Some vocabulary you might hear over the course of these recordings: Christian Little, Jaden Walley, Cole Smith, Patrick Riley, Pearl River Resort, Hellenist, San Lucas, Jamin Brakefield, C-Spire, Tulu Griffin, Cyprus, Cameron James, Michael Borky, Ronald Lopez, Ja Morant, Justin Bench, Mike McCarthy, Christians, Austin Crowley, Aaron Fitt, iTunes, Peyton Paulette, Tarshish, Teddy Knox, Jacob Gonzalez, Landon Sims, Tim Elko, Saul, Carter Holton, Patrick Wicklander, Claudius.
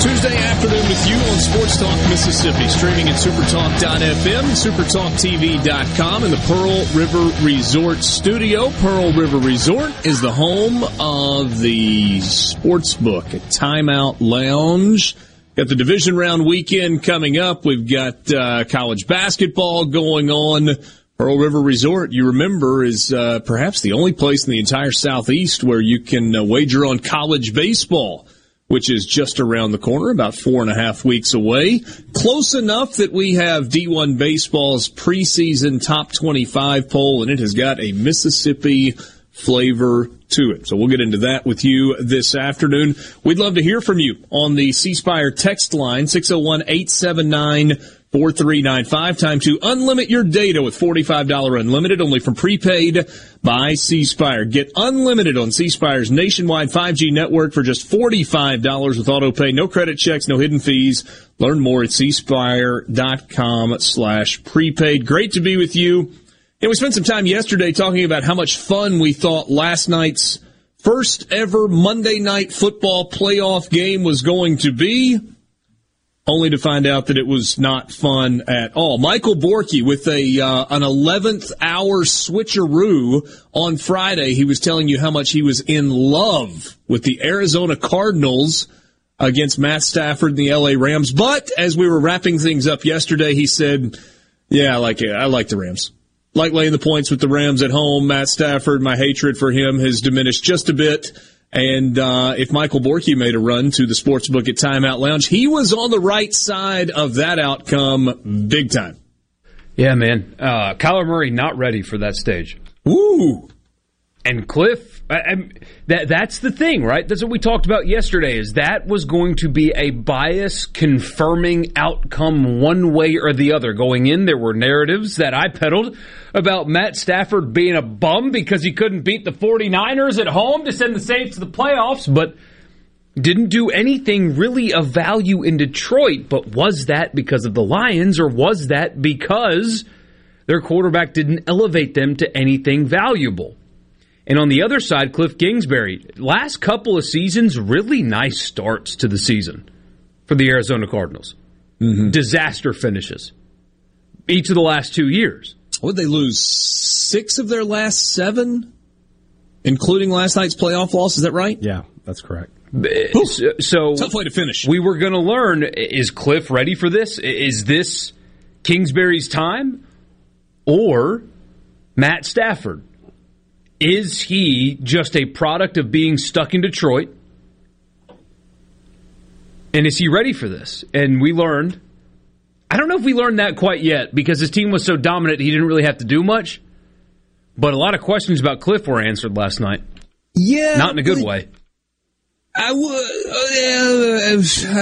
Tuesday afternoon with you on Sports Talk Mississippi, streaming at supertalk.fm, supertalktv.com, and the Pearl River Resort studio. Pearl River Resort is the home of the Sportsbook at Timeout Lounge. Got the division round weekend coming up. We've got college basketball going on. Pearl River Resort, you remember, is perhaps the only place in the entire Southeast where you can wager on college baseball, which is just around the corner, about 4.5 weeks away. Close enough that we have D1 Baseball's preseason top 25 poll, and it has got a Mississippi flavor to it. So we'll get into that with you this afternoon. We'd love to hear from you on the C-Spire text line, 601-879-4395. Time to unlimit your data with $45 unlimited, only from prepaid by C-Spire. Get unlimited on C-Spire's nationwide 5G network for just $45 with auto pay. No credit checks, no hidden fees. Learn more at cspire.com/prepaid. Great to be with you. And we spent some time yesterday talking about how much fun we thought last night's first ever Monday Night Football playoff game was going to be, only to find out that it was not fun at all. Michael Borky with an 11th hour switcheroo on Friday. He was telling you how much he was in love with the Arizona Cardinals against Matt Stafford and the LA Rams. But as we were wrapping things up yesterday, he said, yeah, I like the Rams. Like laying the points with the Rams at home. Matt Stafford, my hatred for him has diminished just a bit. And if Michael Borky made a run to the Sportsbook at Timeout Lounge, he was on the right side of that outcome big time. Yeah, man. Kyler Murray not ready for that stage. Woo! And Cliff, that's the thing, right? That's what we talked about yesterday, is that was going to be a bias-confirming outcome one way or the other. Going in, there were narratives that I peddled about Matt Stafford being a bum because he couldn't beat the 49ers at home to send the Saints to the playoffs, but didn't do anything really of value in Detroit. But was that because of the Lions, or was that because their quarterback didn't elevate them to anything valuable? And on the other side, Cliff Kingsbury, last couple of seasons, really nice starts to the season for the Arizona Cardinals. Mm-hmm. Disaster finishes each of the last 2 years. Would they lose 6 of their last 7, including last night's playoff loss? Is that right? Yeah, that's correct. So tough way to finish. We were going to learn, is Cliff ready for this? Is this Kingsbury's time? Or Matt Stafford? Is he just a product of being stuck in Detroit? And is he ready for this? And we learned, I don't know if we learned that quite yet, because his team was so dominant he didn't really have to do much. But a lot of questions about Cliff were answered last night. Yeah. Not in a good way. I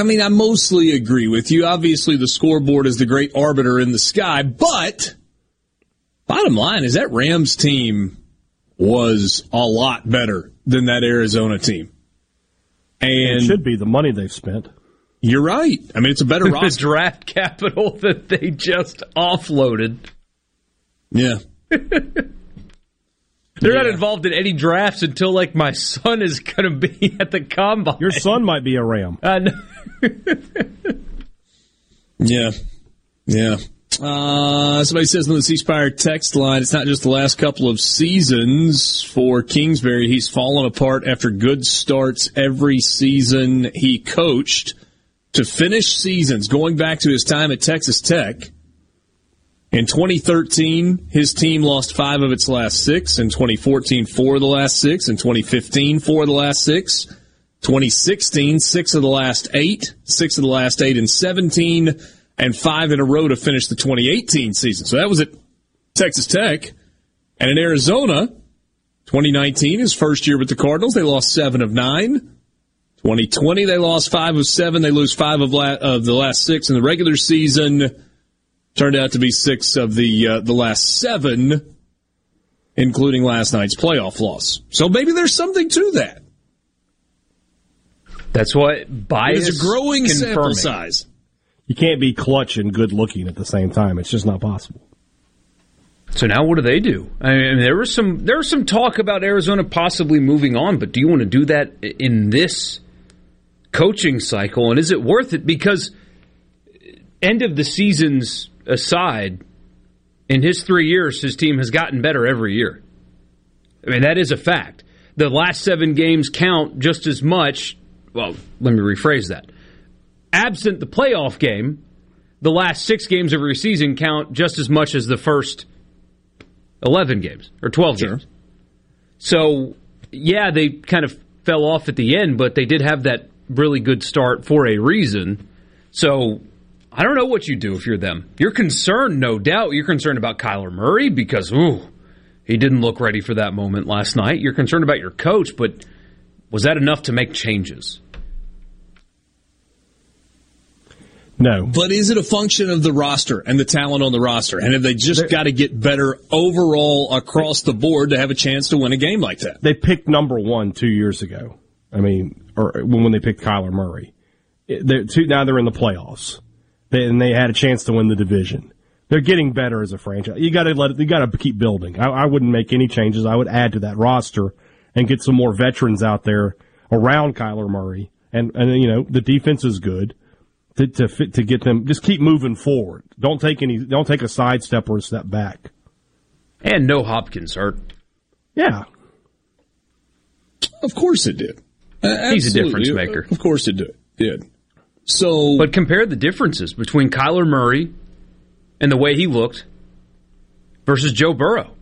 mean, I mostly agree with you. Obviously, the scoreboard is the great arbiter in the sky. But bottom line is that Rams team was a lot better than that Arizona team. And it should be the money they've spent. You're right. I mean, it's a better roster. The draft capital that they just offloaded. Yeah. They're not involved in any drafts until, like, my son is going to be at the combine. Your son might be a Ram. I know. Yeah. Yeah. Somebody says on the C-Spire text line, it's not just the last couple of seasons for Kingsbury. He's fallen apart after good starts every season he coached to finish seasons. Going back to his time at Texas Tech, in 2013, his team lost 5 of its last 6. In 2014, 4 of the last 6. In 2015, 4 of the last 6. 2016, 6 of the last 8, 6 of the last 8 in 2017, and 5 in a row to finish the 2018 season. So that was at Texas Tech. And in Arizona, 2019, his first year with the Cardinals, they lost 7 of 9. 2020, they lost 5 of 7. They lose 5 of the last 6 in the regular season. Turned out to be 6 of the last 7, including last night's playoff loss. So maybe there's something to that. That's what bias is a growing confirming. Sample size. You can't be clutch and good looking at the same time. It's just not possible. So now what do they do? I mean, there was some talk about Arizona possibly moving on, but do you want to do that in this coaching cycle? And is it worth it? Because end of the seasons aside, in his 3 years, his team has gotten better every year. I mean, that is a fact. The last 7 games count just as much. Well, let me rephrase that. Absent the playoff game, the last 6 games of every season count just as much as the first 11 games, or 12 sure. games. So, yeah, they kind of fell off at the end, but they did have that really good start for a reason. So, I don't know what you do if you're them. You're concerned, no doubt. You're concerned about Kyler Murray because, he didn't look ready for that moment last night. You're concerned about your coach, but was that enough to make changes? No. But is it a function of the roster and the talent on the roster? And have they just got to get better overall across the board to have a chance to win a game like that? They picked number 1 2 years ago. I mean, or when they picked Kyler Murray. Now they're in the playoffs. And they had a chance to win the division. They're getting better as a franchise. You got to keep building. I wouldn't make any changes. I would add to that roster and get some more veterans out there around Kyler Murray. And you know, the defense is good. To get them, just keep moving forward. Don't take a sidestep or a step back. And no Hopkins hurt. Yeah, of course it did. He's a difference maker. Of course it did. So, but compare the differences between Kyler Murray and the way he looked versus Joe Burrow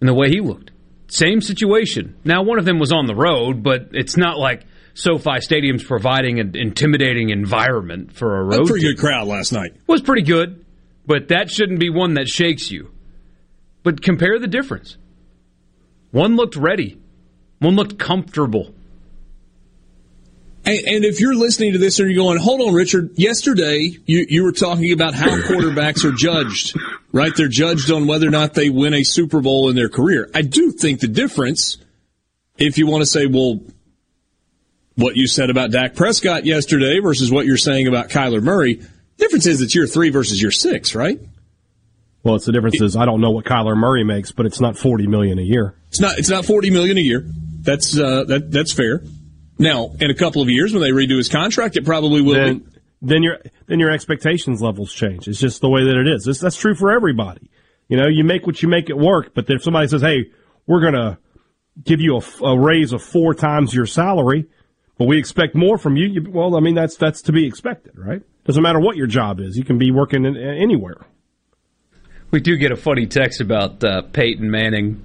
and the way he looked. Same situation. Now, one of them was on the road, but it's not like SoFi Stadium's providing an intimidating environment for a road team. A pretty good crowd last night. It was pretty good, but that shouldn't be one that shakes you. But compare the difference. One looked ready. One looked comfortable. And if you're listening to this and you're going, hold on, Richard, yesterday you were talking about how quarterbacks are judged, right? They're judged on whether or not they win a Super Bowl in their career. I do think the difference, if you want to say, well, what you said about Dak Prescott yesterday versus what you're saying about Kyler Murray, the difference is it's year 3 versus year 6, right? Well, it's the difference is I don't know what Kyler Murray makes, but it's not $40 million a year. It's not $40 million a year. That's fair. Now, in a couple of years when they redo his contract, it probably will be. Then your expectations levels change. It's just the way that it is. That's true for everybody. You know, you make what you make at work, but if somebody says, hey, we're going to give you a raise of 4 times your salary, but we expect more from you. Well, I mean, that's to be expected, right? Doesn't matter what your job is. You can be working anywhere. We do get a funny text about Peyton Manning.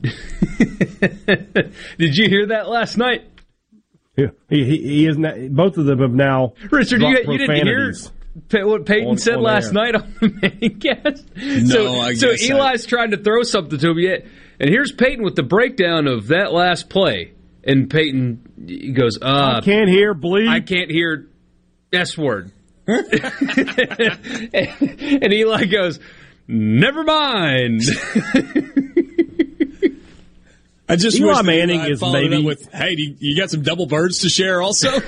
Did you hear that last night? Yeah, he is. Both of them have now. Richard, you didn't hear what Peyton said last night on the Manning cast? So Eli's trying to throw something to him, and here's Peyton with the breakdown of that last play. And Peyton goes, I can't hear bleed. I can't hear S word. and Eli goes, never mind. I just Eli wish Manning Eli is maybe with, hey, you got some double birds to share also?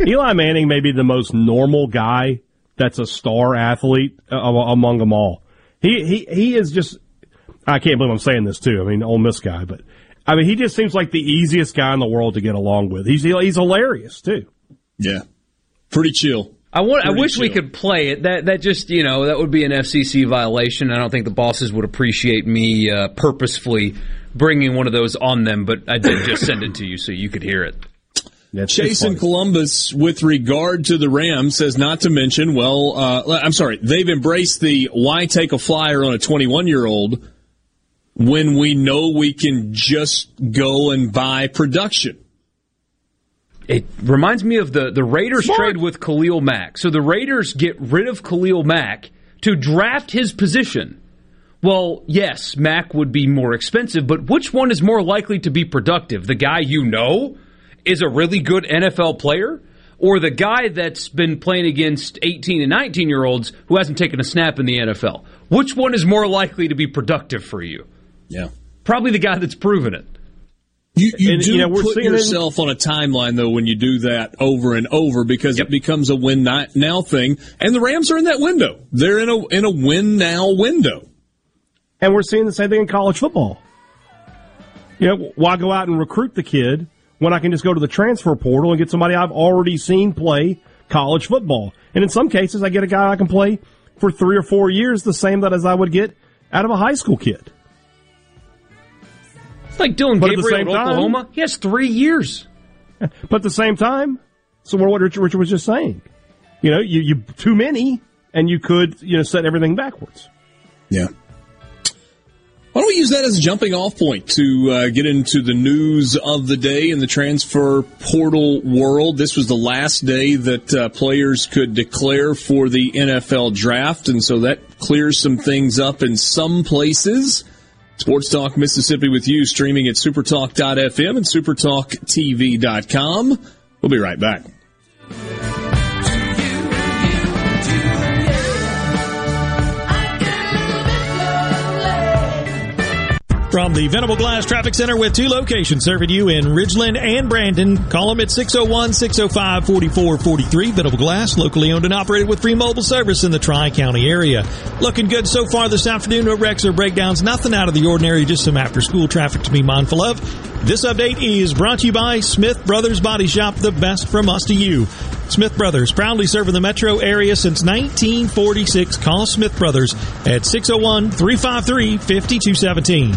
Eli Manning may be the most normal guy that's a star athlete among them all. He is just, I can't believe I'm saying this too. I mean, Ole Miss guy, but. I mean, he just seems like the easiest guy in the world to get along with. He's hilarious too. Yeah, pretty chill. I wish we could play it. That just that would be an FCC violation. I don't think the bosses would appreciate me purposefully bringing one of those on them. But I did just send it to you so you could hear it. That's Chase in Columbus, with regard to the Rams, says not to mention. Well, I'm sorry. They've embraced the why take a flyer on a 21-year-old. When we know we can just go and buy production. It reminds me of the Raiders trade with Khalil Mack. So the Raiders get rid of Khalil Mack to draft his position. Well, yes, Mack would be more expensive, but which one is more likely to be productive? The guy you know is a really good NFL player, or the guy that's been playing against 18- and 19-year-olds who hasn't taken a snap in the NFL? Which one is more likely to be productive for you? Yeah. Probably the guy that's proven it. You put yourself on a timeline, though, when you do that over and over, because it becomes a win-now thing, and the Rams are in that window. They're in a win-now window. And we're seeing the same thing in college football. You know, why go out and recruit the kid when I can just go to the transfer portal and get somebody I've already seen play college football? And in some cases, I get a guy I can play for 3 or 4 years, the same that as I would get out of a high school kid. It's like Dylan Gabriel at Oklahoma. He has 3 years. But at the same time, so what Richard was just saying, you know, you too many, and you could, you know, set everything backwards. Yeah. Why don't we use that as a jumping off point to get into the news of the day in the transfer portal world? This was the last day that players could declare for the NFL draft, and so that clears some things up in some places. Sports Talk Mississippi with you, streaming at supertalk.fm and supertalktv.com. We'll be right back. From the Venable Glass Traffic Center with two locations serving you in Ridgeland and Brandon. Call them at 601-605-4443. Venable Glass, locally owned and operated with free mobile service in the Tri-County area. Looking good so far this afternoon. No wrecks or breakdowns. Nothing out of the ordinary. Just some after-school traffic to be mindful of. This update is brought to you by Smith Brothers Body Shop, the best from us to you. Smith Brothers, proudly serving the metro area since 1946. Call Smith Brothers at 601-353-5217.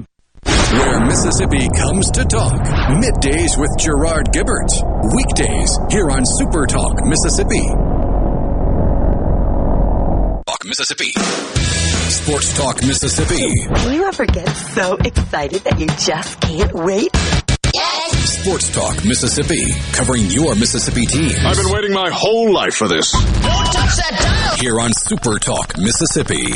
Where Mississippi comes to talk. Middays with Gerard Gibbert. Weekdays here on Super Talk Mississippi. Talk Mississippi. Sports Talk Mississippi. Do you ever get so excited that you just can't wait? Yes! Sports Talk Mississippi, covering your Mississippi team. I've been waiting my whole life for this. Don't touch that dial! Here on Super Talk Mississippi.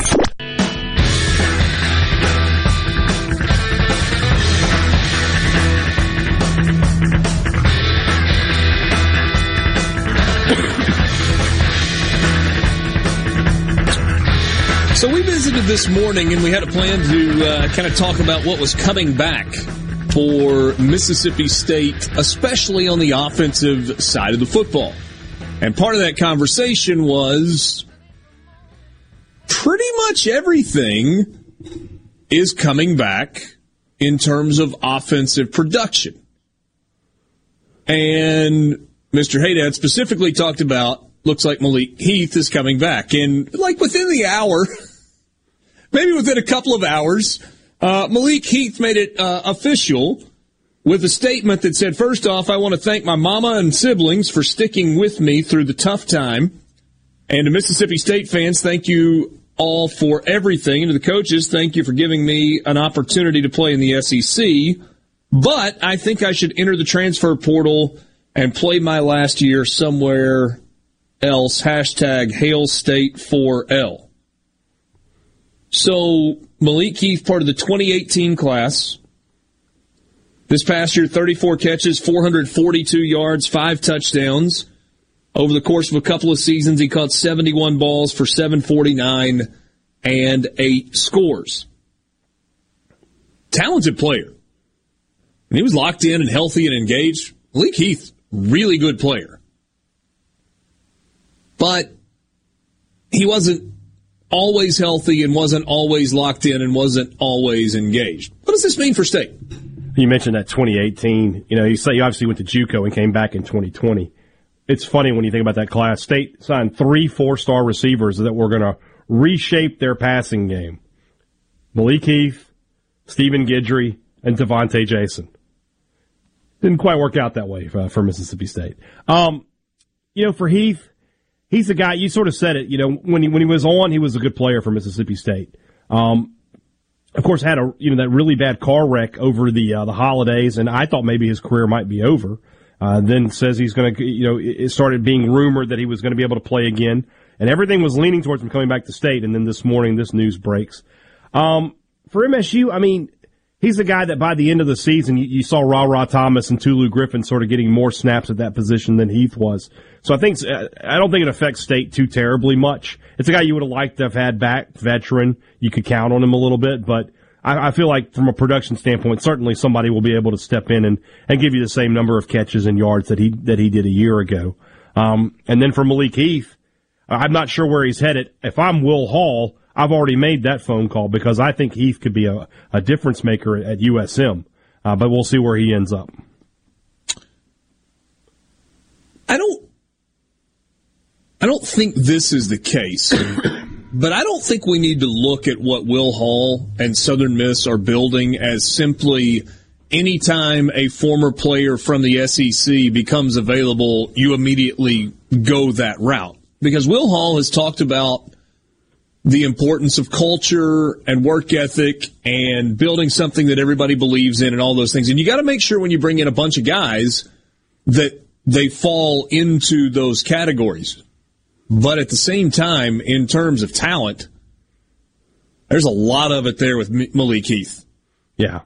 So we visited this morning, and we had a plan to kind of talk about what was coming back for Mississippi State, especially on the offensive side of the football. And part of that conversation was pretty much everything is coming back in terms of offensive production. And Mr. Haydad specifically talked about, looks like Malik Heath is coming back. And like within the hour, maybe within a couple of hours, Malik Heath made it official with a statement that said, first off, I want to thank my mama and siblings for sticking with me through the tough time. And to Mississippi State fans, thank you all for everything. And to the coaches, thank you for giving me an opportunity to play in the SEC. But I think I should enter the transfer portal and play my last year somewhere else. Hashtag Hail State 4L. So Malik Heath, part of the 2018 class. This past year, 34 catches, 442 yards, 5 touchdowns. Over the course of a couple of seasons, he caught 71 balls for 749 and 8 scores. Talented player. And he was locked in and healthy and engaged. Malik Heath, really good player. But he wasn't always healthy and wasn't always locked in and wasn't always engaged. What does this mean for State? You mentioned that 2018. You know, you say you obviously went to JUCO and came back in 2020. It's funny when you think about that class. State signed 3 4-star receivers that were going to reshape their passing game. Malik Heath, Stephen Guidry, and Devontae Jason. Didn't quite work out that way for Mississippi State. You know, for Heath, he's the guy, you sort of said it, you know, when he was on, he was a good player for Mississippi State. Of course, had a, you know, that really bad car wreck over the holidays, and I thought maybe his career might be over. Then says he's going to, you know, it started being rumored that he was going to be able to play again, and everything was leaning towards him coming back to State, and then this morning this news breaks. For MSU, I mean, he's the guy that by the end of the season, you saw Rah-Rah Thomas and Tulu Griffin sort of getting more snaps at that position than Heath was. So I don't think it affects State too terribly much. It's a guy you would have liked to have had back, veteran. You could count on him a little bit, but I feel like from a production standpoint, certainly somebody will be able to step in and give you the same number of catches and yards that he did a year ago. And then for Malik Heath, I'm not sure where he's headed. If I'm Will Hall, I've already made that phone call because I think Heath could be a difference maker at USM, but we'll see where he ends up. I don't think this is the case, but I don't think we need to look at what Will Hall and Southern Miss are building as simply any time a former player from the SEC becomes available, you immediately go that route. Because Will Hall has talked about the importance of culture and work ethic and building something that everybody believes in and all those things. And you got to make sure when you bring in a bunch of guys that they fall into those categories. But at the same time, in terms of talent, there's a lot of it there with Malik Heath. Yeah.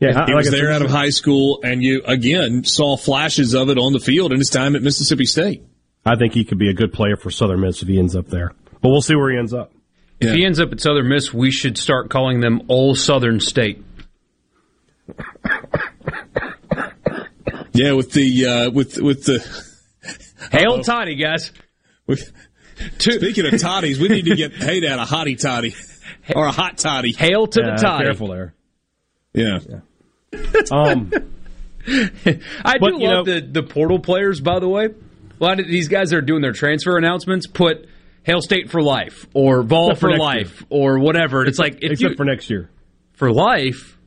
Yeah. He was there out of high school, and you, again, saw flashes of it on the field in his time at Mississippi State. I think he could be a good player for Southern Miss if he ends up there. But we'll see where he ends up. If he ends up at Southern Miss, we should start calling them Old Southern State. Yeah, with the Hail Toddy, guys. Speaking of toddies, we need to get Hey Dad a hottie toddy or a hot toddy. Hail to the toddy. Careful there. Yeah. I do love the portal players. By the way, a lot of these guys that are doing their transfer announcements put Hail State for life, or Vol for life, or whatever. It's like except for next year. For life?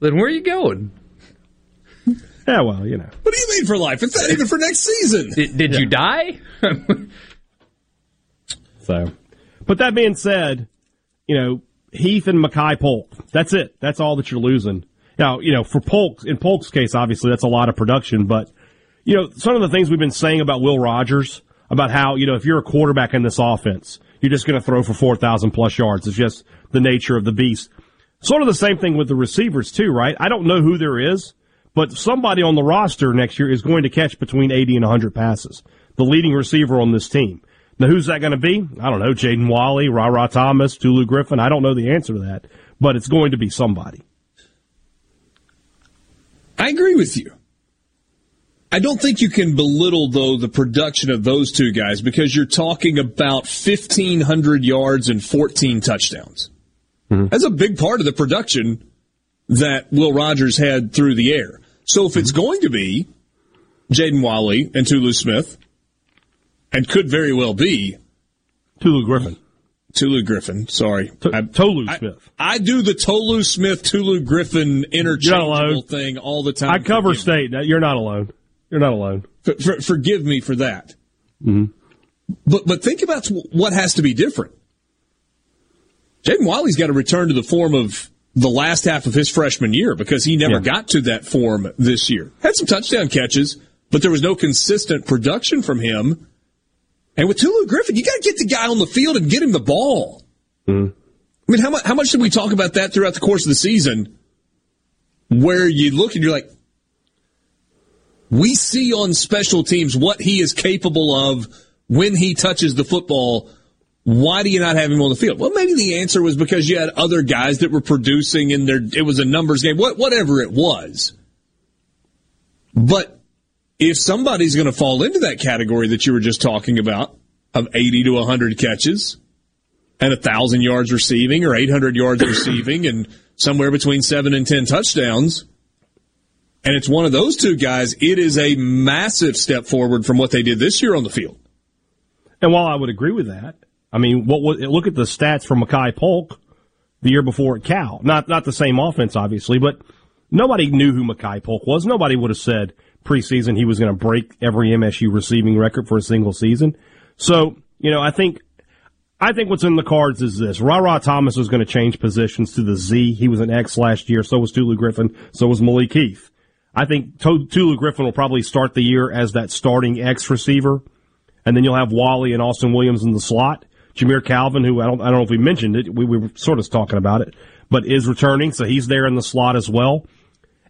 Then where are you going? Yeah, well, you know. What do you mean for life? It's not even for next season. Did you die? So, but that being said, you know, Heath and Makai Polk, that's it. That's all that you're losing. Now, you know, for Polk, in Polk's case, obviously, that's a lot of production. But, you know, some of the things we've been saying about Will Rogers, about how, you know, if you're a quarterback in this offense, you're just going to throw for 4,000-plus yards. It's just the nature of the beast. Sort of the same thing with the receivers, too, right? I don't know who there is, but somebody on the roster next year is going to catch between 80 and 100 passes, the leading receiver on this team. Now, who's that going to be? I don't know. Jaden Walley, Rah-Rah Thomas, Tulu Griffin. I don't know the answer to that, but it's going to be somebody. I agree with you. I don't think you can belittle, though, the production of those two guys because you're talking about 1,500 yards and 14 touchdowns. Mm-hmm. That's a big part of the production that Will Rogers had through the air. So if it's going to be Jaden Walley and Tulu Smith, and could very well be Tulu Griffin. Sorry. Tolu Smith. I do the Tolu Smith, Tulu Griffin interchangeable thing all the time. I cover State. You're not alone. You're not alone. Forgive me for that. Mm-hmm. But think about what has to be different. Jaden Walley's got to return to the form of the last half of his freshman year because he never got to that form this year. Had some touchdown catches, but there was no consistent production from him. And with Tulu Griffin, you got to get the guy on the field and get him the ball. Mm. I mean, how much did we talk about that throughout the course of the season where you look and you're like, we see on special teams what he is capable of when he touches the football. Why do you not have him on the field? Well, maybe the answer was because you had other guys that were producing and it was a numbers game, whatever it was. But if somebody's going to fall into that category that you were just talking about of 80 to 100 catches and 1,000 yards receiving or 800 yards receiving and somewhere between 7 and 10 touchdowns, and it's one of those two guys, it is a massive step forward from what they did this year on the field. And while I would agree with that, I mean, look at the stats from Makai Polk the year before at Cal. Not the same offense, obviously, but nobody knew who Makai Polk was. Nobody would have said preseason he was going to break every MSU receiving record for a single season. So, you know, I think what's in the cards is this. Rah-Rah Thomas was going to change positions to the Z. He was an X last year. So was Tulu Griffin. So was Malik Heath. I think Tulu Griffin will probably start the year as that starting X receiver. And then you'll have Walley and Austin Williams in the slot. Jameer Calvin, who I don't know if we mentioned it. We were sort of talking about it, but is returning. So he's there in the slot as well.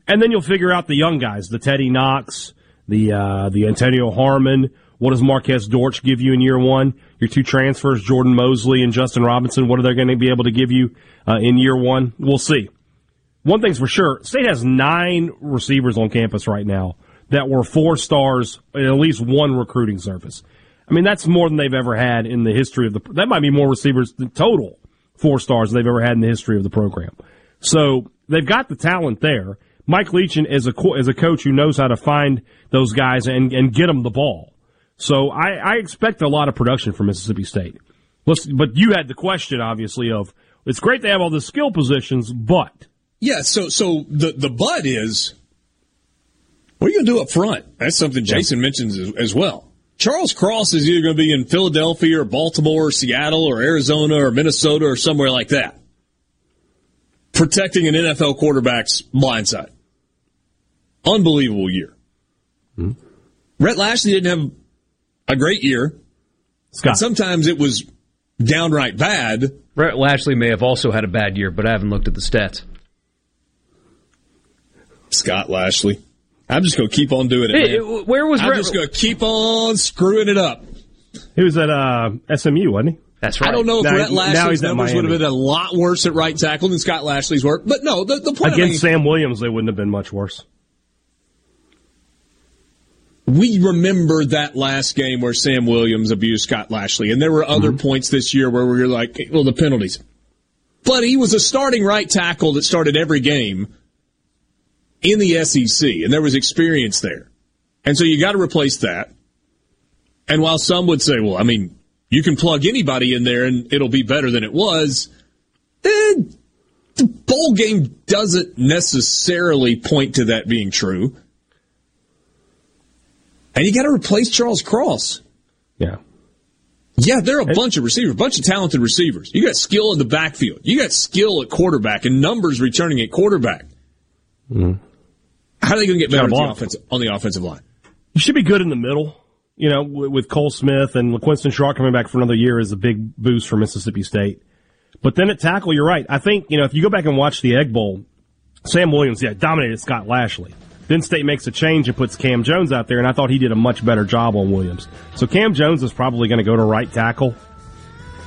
And then you'll figure out the young guys, the Teddy Knox, the Antonio Harmon. What does Marquez Dortch give you in year one? Your two transfers, Jordan Mosley and Justin Robinson, what are they going to be able to give you in year one? We'll see. One thing's for sure, State has 9 receivers on campus right now that were 4 stars in at least one recruiting service. I mean, that's more than they've ever had in the history of the – that might be more receivers than total 4 stars than they've ever had in the history of the program. So they've got the talent there. Mike Leach is a coach who knows how to find those guys and get them the ball. So I expect a lot of production from Mississippi State. But you had the question, obviously, of it's great to have all the skill positions, but. Yeah, so the but is, what are you going to do up front? That's something Jason mentions as well. Charles Cross is either going to be in Philadelphia or Baltimore or Seattle or Arizona or Minnesota or somewhere like that, protecting an NFL quarterback's blindside. Unbelievable year. Mm-hmm. Rhett Lashley didn't have a great year. Scott. Sometimes it was downright bad. Rhett Lashley may have also had a bad year, but I haven't looked at the stats. Scott Lashley. I'm just going to keep on doing it, man. Where was Rhett? I'm just going to keep on screwing it up. He was at SMU, wasn't he? That's right. I don't know if Rhett Lashley's numbers would have been a lot worse at right tackle than Scott Lashley's were. But no, the point against Sam Williams, they wouldn't have been much worse. We remember that last game where Sam Williams abused Scott Lashley, and there were other points this year where we were like, well, the penalties. But he was a starting right tackle that started every game in the SEC, and there was experience there. And so you got to replace that. And while some would say, well, I mean, you can plug anybody in there and it'll be better than it was, and the bowl game doesn't necessarily point to that being true. And you got to replace Charles Cross. Yeah. Yeah, there are a bunch of receivers, a bunch of talented receivers. You got skill in the backfield. You got skill at quarterback and numbers returning at quarterback. Mm. How are they going to get better on the offensive line? You should be good in the middle. You know, with Cole Smith and LaQuinston Shaw coming back for another year is a big boost for Mississippi State. But then at tackle, you're right. I think, you know, if you go back and watch the Egg Bowl, Sam Williams, dominated Scott Lashley. Then State makes a change and puts Cam Jones out there, and I thought he did a much better job on Williams. So Cam Jones is probably going to go to right tackle.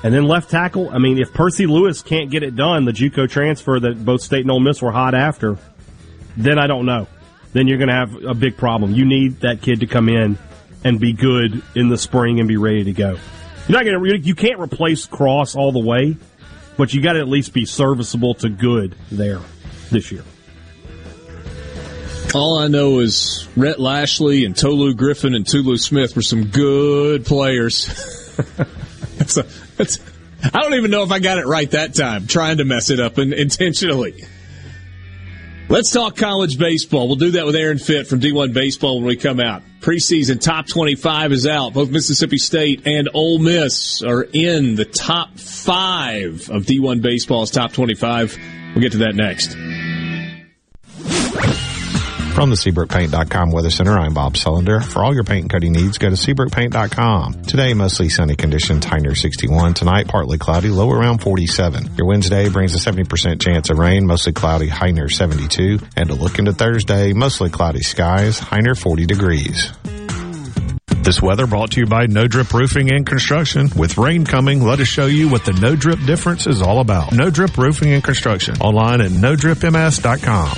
And then left tackle, I mean, if Percy Lewis can't get it done, the JUCO transfer that both State and Ole Miss were hot after, then I don't know. Then you're going to have a big problem. You need that kid to come in and be good in the spring and be ready to go. You can't replace Cross all the way, but you got to at least be serviceable to good there this year. All I know is Rhett Lashley and Tolu Griffin and Tulu Smith were some good players. I don't even know if I got it right that time, trying to mess it up intentionally. Let's talk college baseball. We'll do that with Aaron Fitt from D1 Baseball when we come out. Preseason top 25 is out. Both Mississippi State and Ole Miss are in the top 5 of D1 Baseball's top 25. We'll get to that next. From the SeabrookPaint.com Weather Center, I'm Bob Sullender. For all your paint and coating needs, go to SeabrookPaint.com. Today, mostly sunny conditions, high near 61. Tonight, partly cloudy, low around 47. Your Wednesday brings a 70% chance of rain, mostly cloudy, high near 72. And a look into Thursday, mostly cloudy skies, high near 40 degrees. This weather brought to you by No Drip Roofing and Construction. With rain coming, let us show you what the No Drip difference is all about. No Drip Roofing and Construction, online at NoDripMS.com.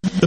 The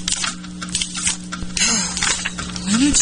Why don't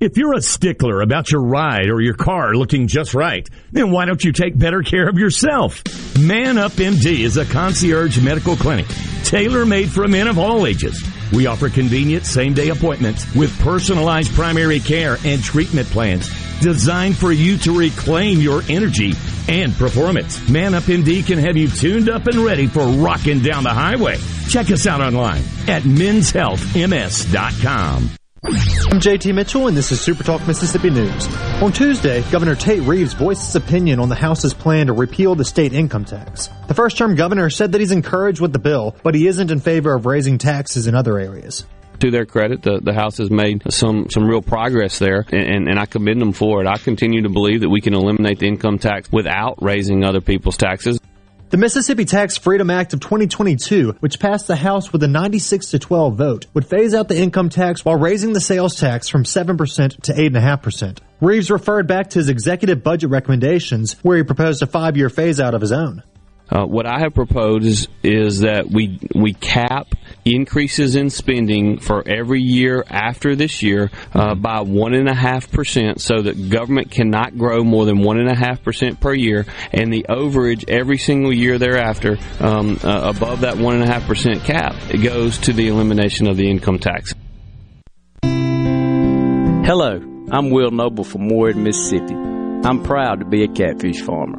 if you're a stickler about your ride or your car looking just right, then why don't you take better care of yourself? Man Up MD is a concierge medical clinic tailor-made for men of all ages. We offer convenient same-day appointments with personalized primary care and treatment plans designed for you to reclaim your energy and performance. Man Up MD can have you tuned up and ready for rocking down the highway. Check us out online at menshealthms.com. I'm JT Mitchell, and this is Super Talk Mississippi News. On Tuesday, Governor Tate Reeves voiced his opinion on the House's plan to repeal the state income tax. The first-term governor said that he's encouraged with the bill, but he isn't in favor of raising taxes in other areas. To their credit, the House has made some real progress there, and I commend them for it. I continue to believe that we can eliminate the income tax without raising other people's taxes. The Mississippi Tax Freedom Act of 2022, which passed the House with a 96-12 vote, would phase out the income tax while raising the sales tax from 7% to 8.5%. Reeves referred back to his executive budget recommendations, where he proposed a 5-year phase out of his own. What I have proposed is that we cap increases in spending for every year after this year by 1.5%, so that government cannot grow more than 1.5% per year, and the overage every single year thereafter above that 1.5% cap, it goes to the elimination of the income tax. Hello, I'm Will Noble from Moorhead, Mississippi. I'm proud to be a catfish farmer,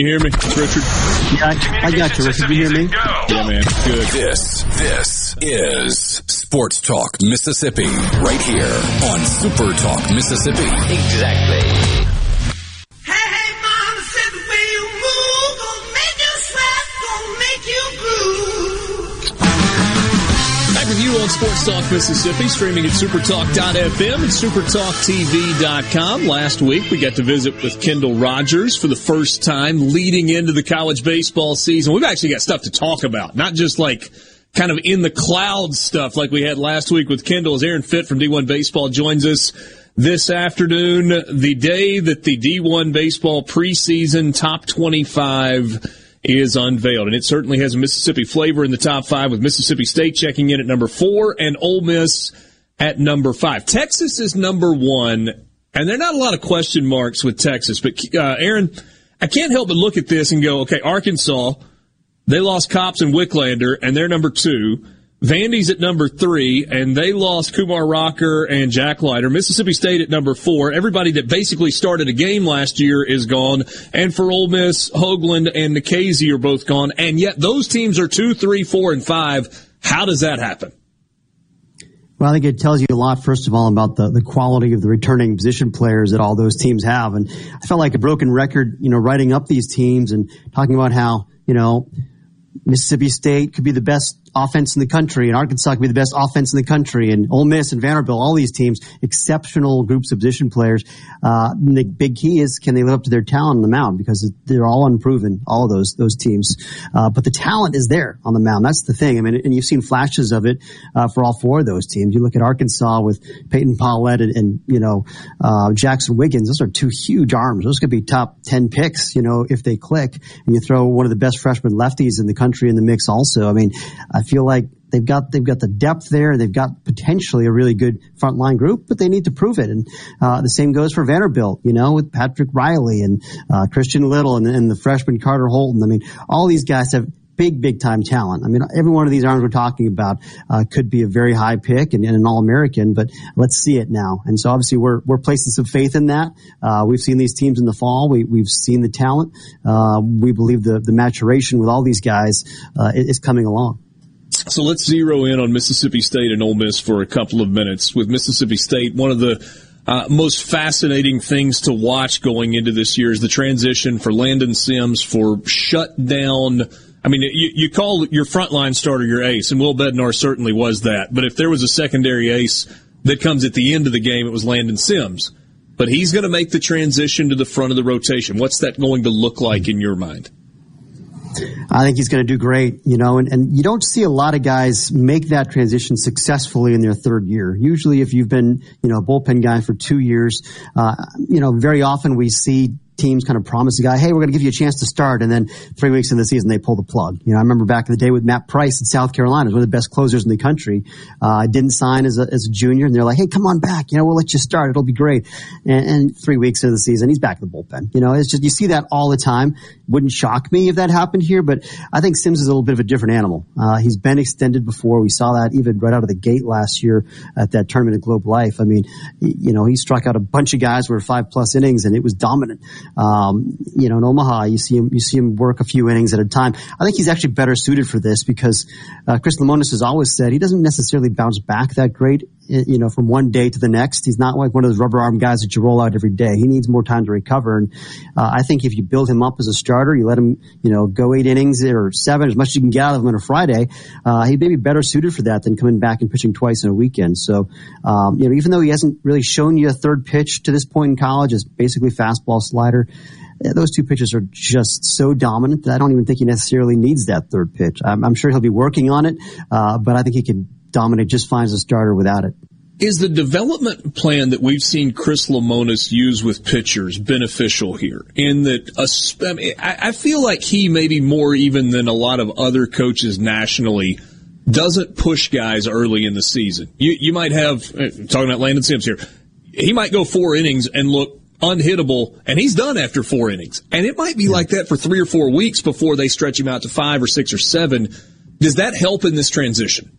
You hear me, Richard? Yeah, I got you, Richard. You hear me? Yeah, man. Good. This is Sports Talk Mississippi, right here on Super Talk Mississippi. Exactly. Hey, hey, mama, said the way you move, gonna make you sweat, gonna make you groove. Back with you on Sports Talk Mississippi, streaming at supertalk.fm and supertalktv.com. Last week, we got to visit with Kendal Rogers for the first time leading into the college baseball season. We've actually got stuff to talk about, not just like kind of in the cloud stuff like we had last week with Kendal. As Aaron Fitt from D1 Baseball joins us this afternoon, the day that the D1 Baseball preseason top 25 is unveiled, and it certainly has a Mississippi flavor in the top five, with Mississippi State checking in at number 4 and Ole Miss at number 5. Texas is number 1, and there are not a lot of question marks with Texas, but Aaron, I can't help but look at this and go, okay, Arkansas, they lost Copps and Wicklander, and they're number 2. Vandy's at number 3, and they lost Kumar Rocker and Jack Leiter. Mississippi State at number 4. Everybody that basically started a game last year is gone. And for Ole Miss, Hoagland and Nikhazy are both gone. And yet those teams are 2, 3, 4, and 5. How does that happen? Well, I think it tells you a lot, first of all, about the quality of the returning position players that all those teams have. And I felt like a broken record, writing up these teams and talking about how, Mississippi State could be the best offense in the country, and Arkansas could be the best offense in the country, and Ole Miss and Vanderbilt, all these teams, exceptional groups of position players. The big key is, can they live up to their talent on the mound? Because they're all unproven, all of those teams. But the talent is there on the mound. That's the thing. I mean, and you've seen flashes of it, for all four of those teams. You look at Arkansas with Peyton Paulette and Jackson Wiggins. Those are two huge arms. Those could be top 10 picks, if they click, and you throw one of the best freshman lefties in the country in the mix also. I mean, I feel like they've got the depth there. They've got potentially a really good frontline group, but they need to prove it. And the same goes for Vanderbilt, with Patrick Riley and Christian Little and the freshman Carter Holton. I mean, all these guys have big time talent. I mean, every one of these arms we're talking about could be a very high pick and an All-American, but let's see it now. And so obviously we're placing some faith in that. We've seen these teams in the fall. We've seen the talent. We believe the maturation with all these guys is coming along. So let's zero in on Mississippi State and Ole Miss for a couple of minutes. With Mississippi State, one of the most fascinating things to watch going into this year is the transition for Landon Sims for shutdown. I mean, you call your frontline starter your ace, and Will Bednar certainly was that. But if there was a secondary ace that comes at the end of the game, it was Landon Sims. But he's going to make the transition to the front of the rotation. What's that going to look like in your mind? I think he's going to do great, you know, and you don't see a lot of guys make that transition successfully in their third year. Usually if you've been, you know, a bullpen guy for 2 years, you know, very often we see teams kind of promise a guy, hey, we're going to give you a chance to start, and then 3 weeks into the season, they pull the plug. You know, I remember back in the day with Matt Price in South Carolina, one of the best closers in the country. Didn't sign as a junior, and they're like, hey, come on back. You know, we'll let you start. It'll be great. And 3 weeks into the season, he's back in the bullpen. You know, it's just, you see that all the time. Wouldn't shock me if that happened here, but I think Sims is a little bit of a different animal. He's been extended before. We saw that even right out of the gate last year at that tournament at Globe Life. I mean, you know, he struck out a bunch of guys who were 5+ innings, and it was dominant. You know, in Omaha, you see him work a few innings at a time. I think he's actually better suited for this because, Chris Lemonis has always said he doesn't necessarily bounce back that great, you know, from one day to the next. He's not like one of those rubber arm guys that you roll out every day. He needs more time to recover. And, I think if you build him up as a starter, you let him, you know, go 8 innings or 7, as much as you can get out of him on a Friday, he may be better suited for that than coming back and pitching twice in a weekend. So, you know, even though he hasn't really shown you a third pitch to this point in college, it's basically fastball slider. Those two pitches are just so dominant that I don't even think he necessarily needs that third pitch. I'm sure he'll be working on it, but I think he can dominate just fine as a starter without it. Is the development plan that we've seen Chris Lemonis use with pitchers beneficial here? In that, I feel like he maybe more even than a lot of other coaches nationally doesn't push guys early in the season. You might have, talking about Landon Sims here, he might go 4 innings and look unhittable, and he's done after 4 innings. And it might be like that for 3 or 4 weeks before they stretch him out to 5 or 6 or 7. Does that help in this transition?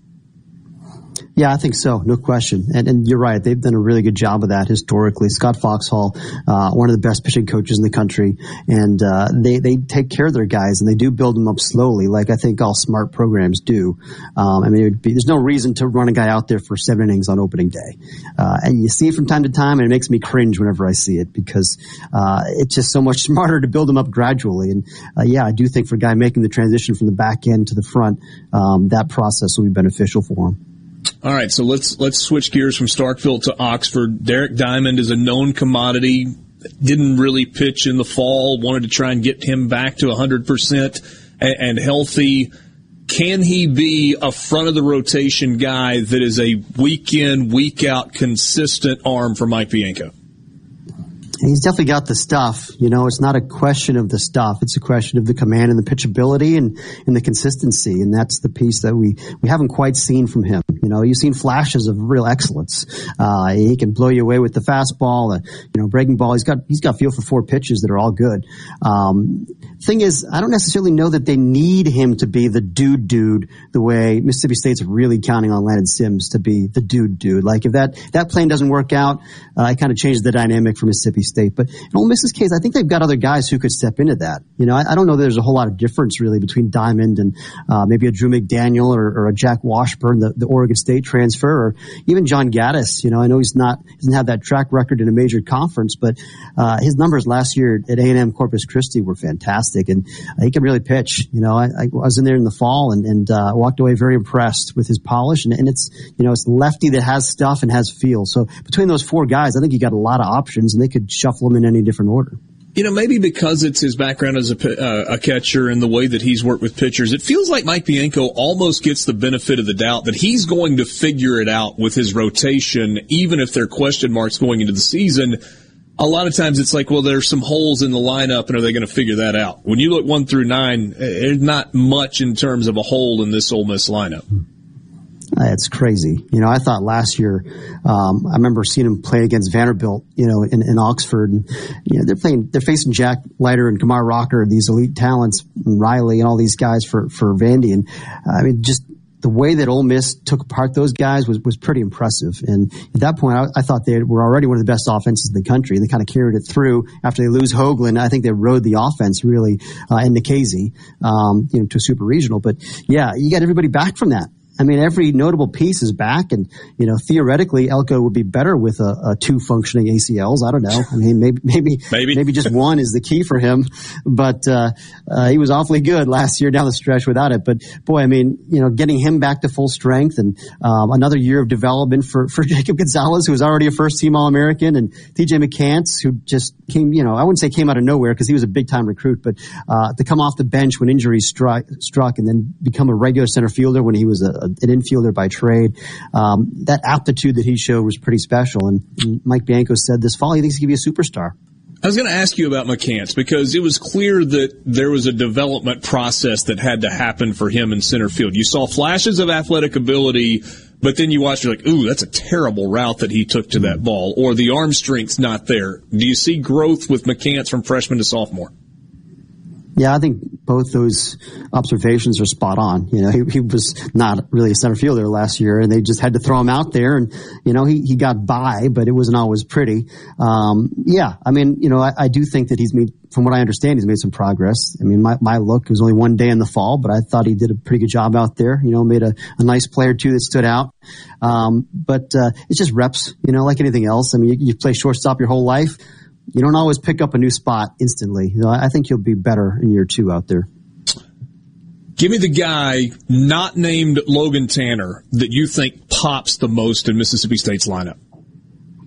Yeah, I think so. No question. And you're right. They've done a really good job of that historically. Scott Foxhall, one of the best pitching coaches in the country. And, they take care of their guys and they do build them up slowly, like I think all smart programs do. I mean, there's no reason to run a guy out there for 7 innings on opening day. And you see it from time to time, and it makes me cringe whenever I see it because, it's just so much smarter to build them up gradually. And, yeah, I do think for a guy making the transition from the back end to the front, that process will be beneficial for him. All right, so let's switch gears from Starkville to Oxford. Derek Diamond is a known commodity, didn't really pitch in the fall, wanted to try and get him back to 100% and healthy. Can he be a front-of-the-rotation guy that is a week-in, week-out consistent arm for Mike Bianco? He's definitely got the stuff. You know, it's not a question of the stuff. It's a question of the command and the pitchability and the consistency. And that's the piece that we haven't quite seen from him. You know, you've seen flashes of real excellence. He can blow you away with the fastball, you know, breaking ball. He's got feel for 4 pitches that are all good. Thing is, I don't necessarily know that they need him to be the dude the way Mississippi State's really counting on Landon Sims to be the dude. Like if that plan doesn't work out, it kind of changes the dynamic for Mississippi State. But in Ole Miss's case, I think they've got other guys who could step into that. You know, I don't know that there's a whole lot of difference really between Diamond and maybe a Drew McDaniel or a Jack Washburn, the Oregon State transfer, or even John Gattis. You know, I know he doesn't have that track record in a major conference, but his numbers last year at A&M Corpus Christi were fantastic, and he can really pitch. You know, I was in there in the fall and walked away very impressed with his polish, and it's, you know, it's lefty that has stuff and has feel. So between those 4 guys, I think you got a lot of options, and they could shuffle them in any different order. You know, maybe because it's his background as a catcher and the way that he's worked with pitchers, it feels like Mike Bianco almost gets the benefit of the doubt that he's going to figure it out with his rotation, even if there are question marks going into the season. A lot of times it's like, well, there's some holes in the lineup, and are they going to figure that out? When you look 1 through 9, there's not much in terms of a hole in this Ole Miss lineup. It's crazy. You know, I thought last year, I remember seeing him play against Vanderbilt, you know, in Oxford. And, you know, they're facing Jack Leiter and Kamar Rocker, these elite talents, and Riley and all these guys for Vandy. And I mean, just the way that Ole Miss took apart those guys was pretty impressive. And at that point, I thought they were already one of the best offenses in the country. And they kind of carried it through after they lose Hoagland. I think they rode the offense really, in Nikhazy, you know, to a super regional. But yeah, you got everybody back from that. I mean, every notable piece is back, and you know, theoretically, Elko would be better with a two functioning ACLs. I don't know. I mean, maybe just one is the key for him. But he was awfully good last year down the stretch without it. But boy, I mean, you know, getting him back to full strength and another year of development for Jacob Gonzalez, who was already a first team All American, and T.J. McCants, who just came, you know, I wouldn't say came out of nowhere because he was a big time recruit, but to come off the bench when injuries struck and then become a regular center fielder when he was an infielder by trade, that aptitude that he showed was pretty special. And Mike Bianco said this fall he thinks he could be a superstar. I was going to ask you about McCants because it was clear that there was a development process that had to happen for him in center field. You saw flashes of athletic ability, but then you watched, you're like, ooh, that's a terrible route that he took to that ball, or the arm strength's not there. Do you see growth with McCants from freshman to sophomore? Yeah, I think both those observations are spot on. You know, he was not really a center fielder last year, and they just had to throw him out there, and, you know, he got by, but it wasn't always pretty. Yeah, I mean, you know, I do think that he's made, from what I understand, he's made some progress. I mean, my look, it was only one day in the fall, but I thought he did a pretty good job out there. You know, made a nice play or two that stood out. But it's just reps, you know, like anything else. I mean, you play shortstop your whole life. You don't always pick up a new spot instantly. You know, I think he'll be better in year two out there. Give me the guy not named Logan Tanner that you think pops the most in Mississippi State's lineup.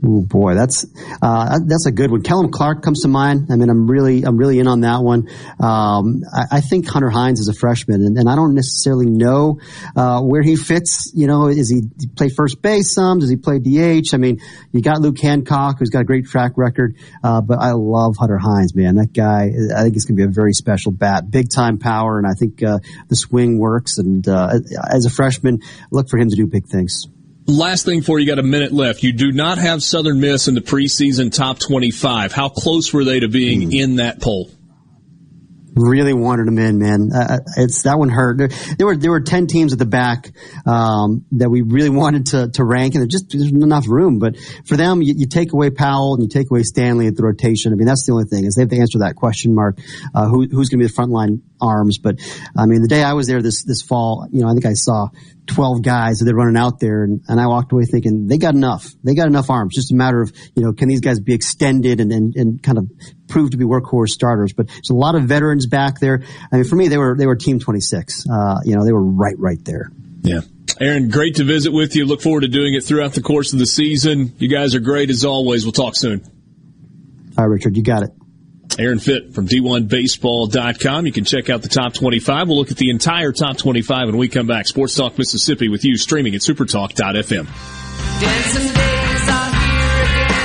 Oh boy, that's a good one. Kellum Clark comes to mind. I mean, I'm really in on that one. I think Hunter Hines is a freshman, and I don't necessarily know where he fits. You know, is he play first base some? Does he play DH? I mean, you got Luke Hancock, who's got a great track record, but I love Hunter Hines, man. That guy, I think it's going to be a very special bat, big time power, and I think the swing works. And as a freshman, look for him to do big things. Last thing for you, got a minute left. You do not have Southern Miss in the preseason top 25. How close were they to being in that poll? Really wanted them in, man. That one hurt. There were 10 teams at the back that we really wanted to rank, and there's enough room. But for them, you take away Powell and you take away Stanley at the rotation. I mean, that's the only thing is they have to answer that question mark. Who's going to be the frontline arms? But I mean, the day I was there this fall, you know, I think I saw 12 guys that they're running out there, and I walked away thinking they got enough. They got enough arms. Just a matter of, you know, can these guys be extended and kind of proved to be workhorse starters. But there's a lot of veterans back there. I mean, for me, they were Team 26. You know, they were right there. Yeah. Aaron, great to visit with you. Look forward to doing it throughout the course of the season. You guys are great as always. We'll talk soon. All right, Richard, you got it. Aaron Fitt from D1Baseball.com. You can check out the top 25. We'll look at the entire top 25 when we come back. Sports Talk Mississippi with you, streaming at supertalk.fm. Dancing days are here again.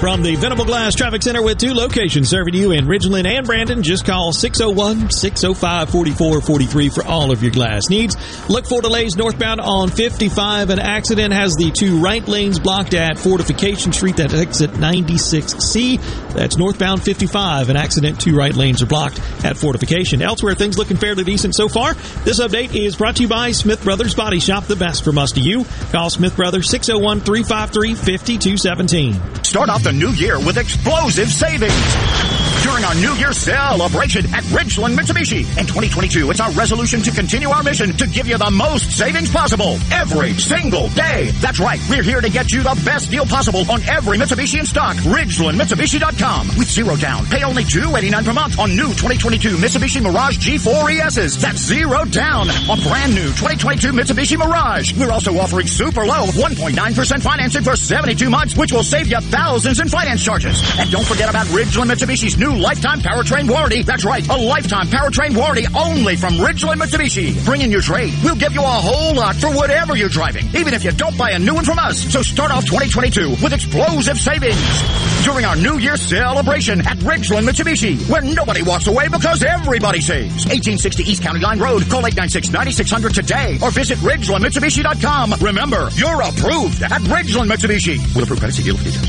From the Venable Glass Traffic Center with two locations serving you in Ridgeland and Brandon, just call 601-605-4443 for all of your glass needs. Look for delays northbound on 55. An accident has the two right lanes blocked at Fortification Street. That's exit 96C. That's northbound 55. An accident, two right lanes are blocked at Fortification. Elsewhere, things looking fairly decent so far. This update is brought to you by Smith Brothers Body Shop, the best from us to you. Call Smith Brothers 601-353-5217. Start off the new year with explosive savings during our New Year celebration at Ridgeland Mitsubishi. In 2022, it's our resolution to continue our mission to give you the most savings possible every single day. That's right. We're here to get you the best deal possible on every Mitsubishi in stock. RidgelandMitsubishi.com with zero down. Pay only $289 per month on new 2022 Mitsubishi Mirage G4 ESs. That's zero down on brand new 2022 Mitsubishi Mirage. We're also offering super low 1.9% financing for 72 months, which will save you thousands in finance charges. And don't forget about Ridgeland Mitsubishi's new lifetime powertrain warranty. That's right, a lifetime powertrain warranty only from Ridgeland Mitsubishi. Bring in your trade. We'll give you a whole lot for whatever you're driving, even if you don't buy a new one from us. So start off 2022 with explosive savings during our New Year celebration at Ridgeland Mitsubishi, where nobody walks away because everybody saves. 1860 East County Line Road. Call 896-9600 today or visit RidgelandMitsubishi.com. Remember, you're approved at Ridgeland Mitsubishi. With approved credit, see dealer for details.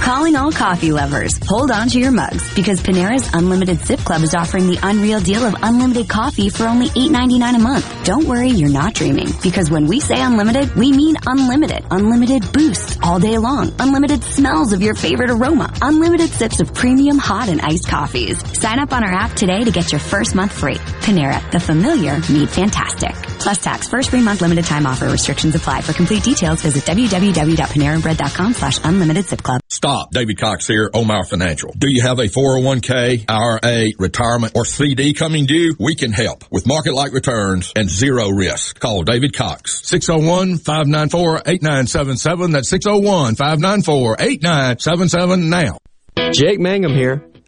Calling all coffee lovers, hold on to your mugs, because Panera's Unlimited Sip Club is offering the unreal deal of unlimited coffee for only $8.99 a month. Don't worry, you're not dreaming, because when we say unlimited, we mean unlimited. Unlimited boosts all day long. Unlimited smells of your favorite aroma. Unlimited sips of premium hot and iced coffees. Sign up on our app today to get your first month free. Panera, the familiar meet fantastic. Plus tax. First 3-month limited time offer. Restrictions apply. For complete details, visit www.panerabread.com/unlimitedSipClub. Stop. David Cox here, Omar Financial. Do you have a 401k, IRA, retirement, or CD coming due? We can help with market-like returns and zero risk. Call David Cox, 601-594-8977. That's 601-594-8977 now. Jake Mangum here.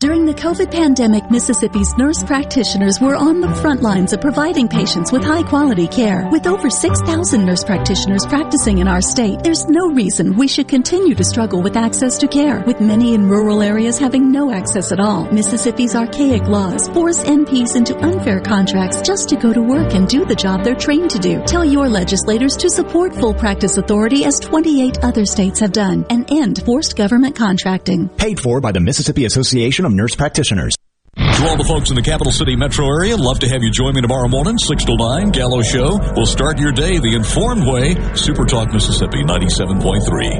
During the COVID pandemic, Mississippi's nurse practitioners were on the front lines of providing patients with high-quality care. With over 6,000 nurse practitioners practicing in our state, there's no reason we should continue to struggle with access to care, with many in rural areas having no access at all. Mississippi's archaic laws force NPs into unfair contracts just to go to work and do the job they're trained to do. Tell your legislators to support full practice authority, as 28 other states have done, and end forced government contracting. Paid for by the Mississippi Association of Nurse Practitioners. To all the folks in the Capital City metro area, love to have you join me tomorrow morning, 6 to 9, Gallo Show. We'll start your day the informed way. Super Talk Mississippi 97.3.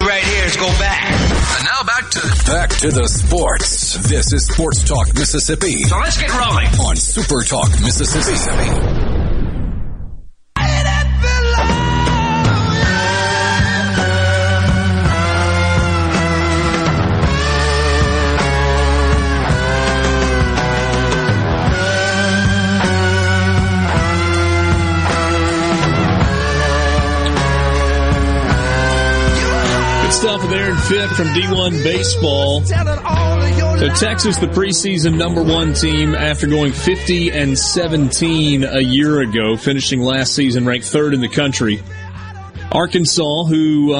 Right here is go back. And now back to the sports. This is Sports Talk Mississippi. So let's get rolling on Super Talk Mississippi. Stuff with Aaron Fitt from D1 Baseball. So Texas, the preseason number one team after going 50-17 a year ago, finishing last season ranked third in the country. Arkansas, who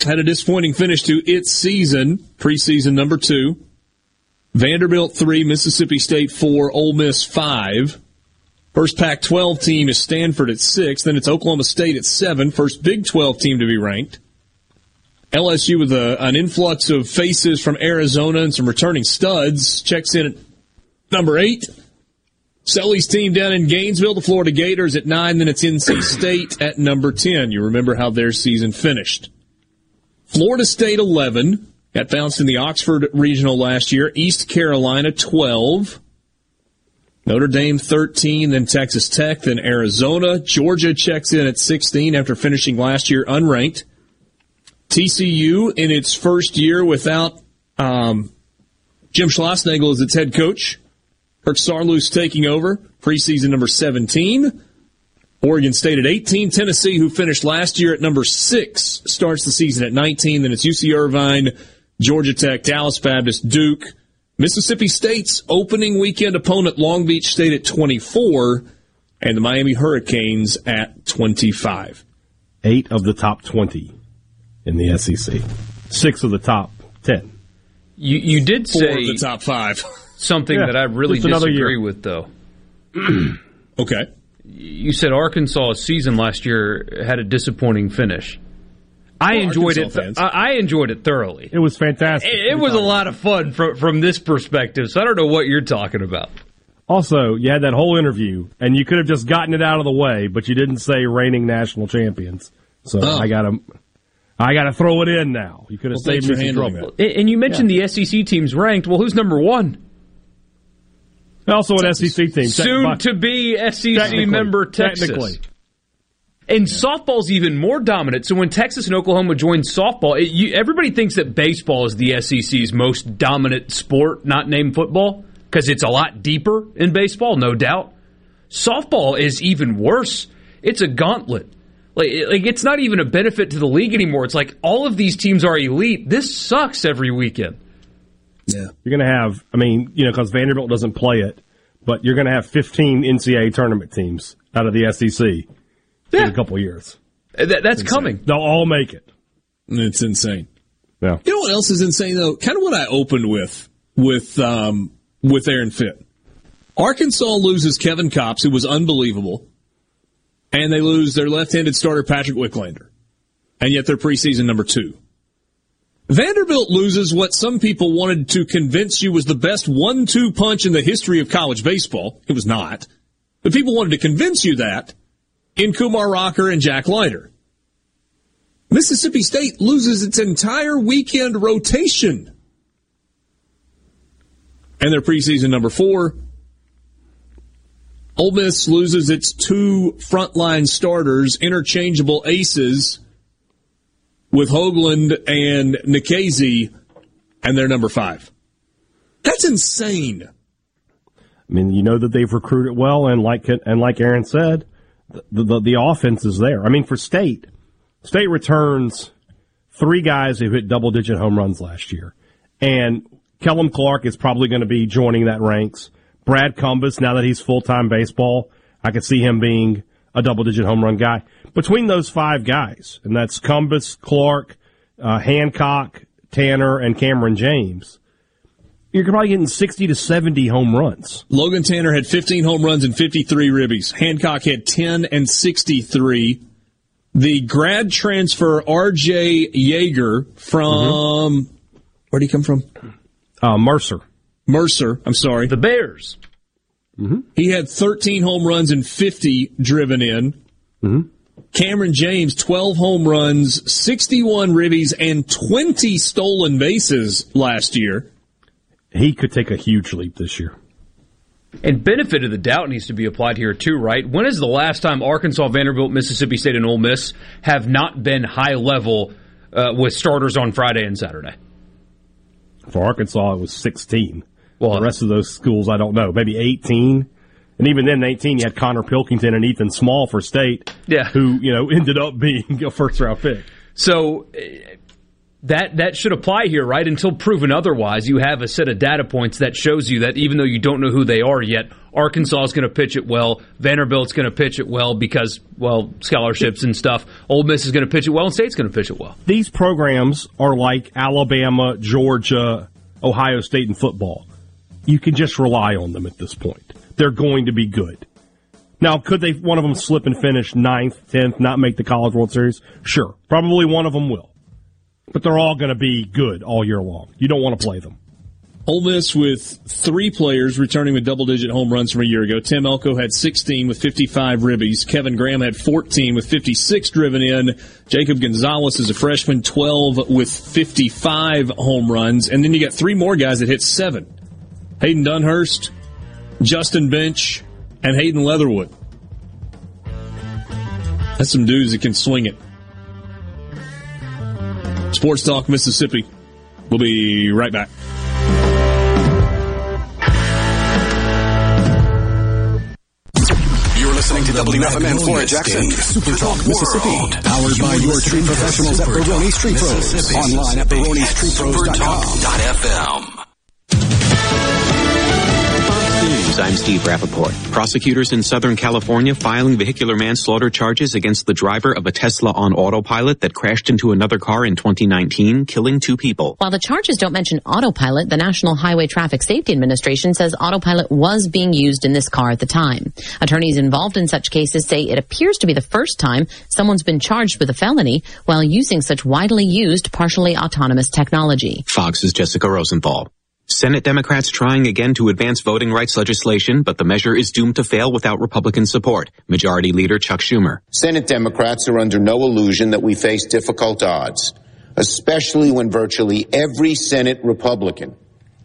had a disappointing finish to its season, preseason number 2. Vanderbilt 3, Mississippi State 4, Ole Miss 5. First Pac-12 team is Stanford at 6, then it's Oklahoma State at 7, first Big 12 team to be ranked. LSU with an influx of faces from Arizona and some returning studs checks in at number 8. Sully's team down in Gainesville, the Florida Gators at 9, then it's NC State at number 10. You remember how their season finished. Florida State 11, got bounced in the Oxford Regional last year. East Carolina 12, Notre Dame 13, then Texas Tech, then Arizona. Georgia checks in at 16 after finishing last year unranked. TCU in its first year without Jim Schlossnagel as its head coach. Kirk Sarloos taking over, preseason number 17. Oregon State at 18. Tennessee, who finished last year at number 6, starts the season at 19. Then it's UC Irvine, Georgia Tech, Dallas Baptist, Duke, Mississippi State's opening weekend opponent, Long Beach State, at 24, and the Miami Hurricanes at 25. 8 of the top 20 in the SEC. 6 of the top 10. You did say 4 of the top 5. Something that I really disagree with, though. Okay. You said Arkansas's season last year had a disappointing finish. I enjoyed it thoroughly. It was fantastic. It was a lot of fun from this perspective, so I don't know what you're talking about. Also, you had that whole interview, and you could have just gotten it out of the way, but you didn't say reigning national champions. So I gotta throw it in now. You could have saved me some trouble. And you mentioned the SEC teams ranked. Well, who's number one? Also an SEC team. Soon to be SEC member Texas. Technically. And softball's even more dominant. So when Texas and Oklahoma joined softball, everybody thinks that baseball is the SEC's most dominant sport, not named football, because it's a lot deeper in baseball, no doubt. Softball is even worse. It's a gauntlet. Like it's not even a benefit to the league anymore. It's like all of these teams are elite. This sucks every weekend. Yeah, you're going to have, because Vanderbilt doesn't play it, but you're going to have 15 NCAA tournament teams out of the SEC. Yeah. In a couple of years. That's insane. Coming. They'll all make it. It's insane. Yeah. You know what else is insane, though? Kind of what I opened with Aaron Fitt. Arkansas loses Kevin Copps, who was unbelievable, and they lose their left-handed starter, Patrick Wicklander, and yet they're preseason number 2. Vanderbilt loses what some people wanted to convince you was the best 1-2 punch in the history of college baseball. It was not. But people wanted to convince you that. In Kumar Rocker and Jack Leiter. Mississippi State loses its entire weekend rotation. And their preseason number 4. Ole Miss loses its 2 frontline starters, interchangeable aces, with Hoagland and Nikhazy, and they're number 5. That's insane. I mean, you know that they've recruited well, and like Aaron said, The offense is there. I mean, for State returns 3 guys who hit double-digit home runs last year. And Kellum Clark is probably going to be joining that ranks. Brad Cumbus, now that he's full-time baseball, I could see him being a double-digit home run guy. Between those 5 guys, and that's Cumbus, Clark, Hancock, Tanner, and Cameron James, you're probably getting 60 to 70 home runs. Logan Tanner had 15 home runs and 53 ribbies. Hancock had 10 and 63. The grad transfer R.J. Yeager from where did he come from? Mercer. I'm sorry. The Bears. Mm-hmm. He had 13 home runs and 50 driven in. Mm-hmm. Cameron James, 12 home runs, 61 ribbies, and 20 stolen bases last year. He could take a huge leap this year. And benefit of the doubt needs to be applied here, too, right? When is the last time Arkansas, Vanderbilt, Mississippi State, and Ole Miss have not been high level with starters on Friday and Saturday? For Arkansas, it was 16. Well, the rest of those schools, I don't know. Maybe 18. And even then, 18, you had Connor Pilkington and Ethan Small for State, who ended up being a first-round pick. So... That should apply here, right? Until proven otherwise, you have a set of data points that shows you that even though you don't know who they are yet, Arkansas is going to pitch it well, Vanderbilt's going to pitch it well because, scholarships and stuff. Ole Miss is going to pitch it well, and State's going to pitch it well. These programs are like Alabama, Georgia, Ohio State in football. You can just rely on them at this point. They're going to be good. Now, could they one of them slip and finish 9th, 10th, not make the College World Series? Sure. Probably one of them will. But they're all going to be good all year long. You don't want to play them. Ole Miss with 3 players returning with double-digit home runs from a year ago. Tim Elko had 16 with 55 ribbies. Kevin Graham had 14 with 56 driven in. Jacob Gonzalez is a freshman, 12 with 55 home runs. And then you got 3 more guys that hit 7. Hayden Dunhurst, Justin Bench, and Hayden Leatherwood. That's some dudes that can swing it. Sports Talk Mississippi. We'll be right back. You're listening to WFMN Flora Jackson. Super Talk Mississippi. Powered by your tree professionals at Barone Street Pros. Online at BaroneStreetPros.com. I'm Steve Rappaport. Prosecutors in Southern California filing vehicular manslaughter charges against the driver of a Tesla on autopilot that crashed into another car in 2019, killing two people. While the charges don't mention autopilot, the National Highway Traffic Safety Administration says autopilot was being used in this car at the time. Attorneys involved in such cases say it appears to be the first time someone's been charged with a felony while using such widely used partially autonomous technology. Fox's Jessica Rosenthal. Senate Democrats trying again to advance voting rights legislation, but the measure is doomed to fail without Republican support. Majority Leader Chuck Schumer. Senate Democrats are under no illusion that we face difficult odds, especially when virtually every Senate Republican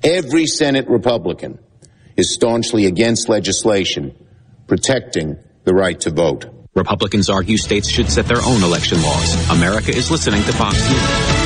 is staunchly against legislation protecting the right to vote. Republicans argue states should set their own election laws. America is listening to Fox News.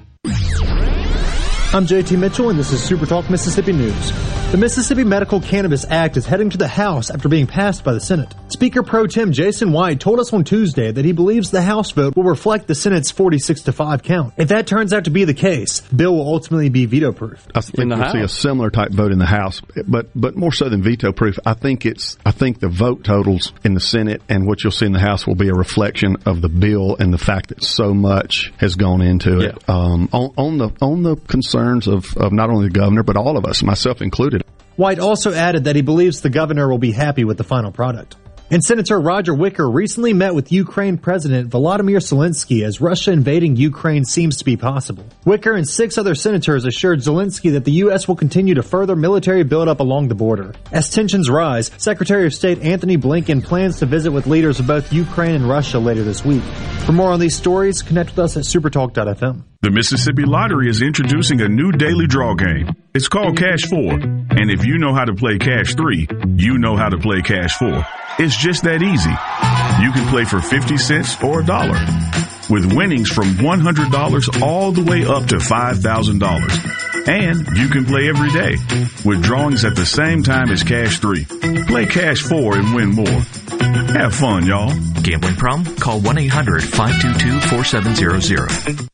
I'm JT Mitchell, and this is Super Talk Mississippi News. The Mississippi Medical Cannabis Act is heading to the House after being passed by the Senate. Speaker Pro Tem Jason White told us on Tuesday that he believes the House vote will reflect the Senate's 46-5 count. If that turns out to be the case, the bill will ultimately be veto-proof. I think we'll see a similar type vote in the House, but more so than veto-proof. I think the vote totals in the Senate and what you'll see in the House will be a reflection of the bill and the fact that so much has gone into it. Yeah. On the concerns of not only the governor but all of us, myself included. White also added that he believes the governor will be happy with the final product. And Senator Roger Wicker recently met with Ukraine President Volodymyr Zelensky as Russia invading Ukraine seems to be possible. Wicker and six other senators assured Zelensky that the U.S. will continue to further military buildup along the border. As tensions rise, Secretary of State Anthony Blinken plans to visit with leaders of both Ukraine and Russia later this week. For more on these stories, connect with us at supertalk.fm. The Mississippi Lottery is introducing a new daily draw game. It's called Cash 4. And if you know how to play Cash 3, you know how to play Cash 4. It's just that easy. You can play for 50 cents or $1, with winnings from $100 all the way up to $5,000. And you can play every day, with drawings at the same time as Cash 3. Play Cash 4 and win more. Have fun, y'all. Gambling problem? Call 1-800-522-4700.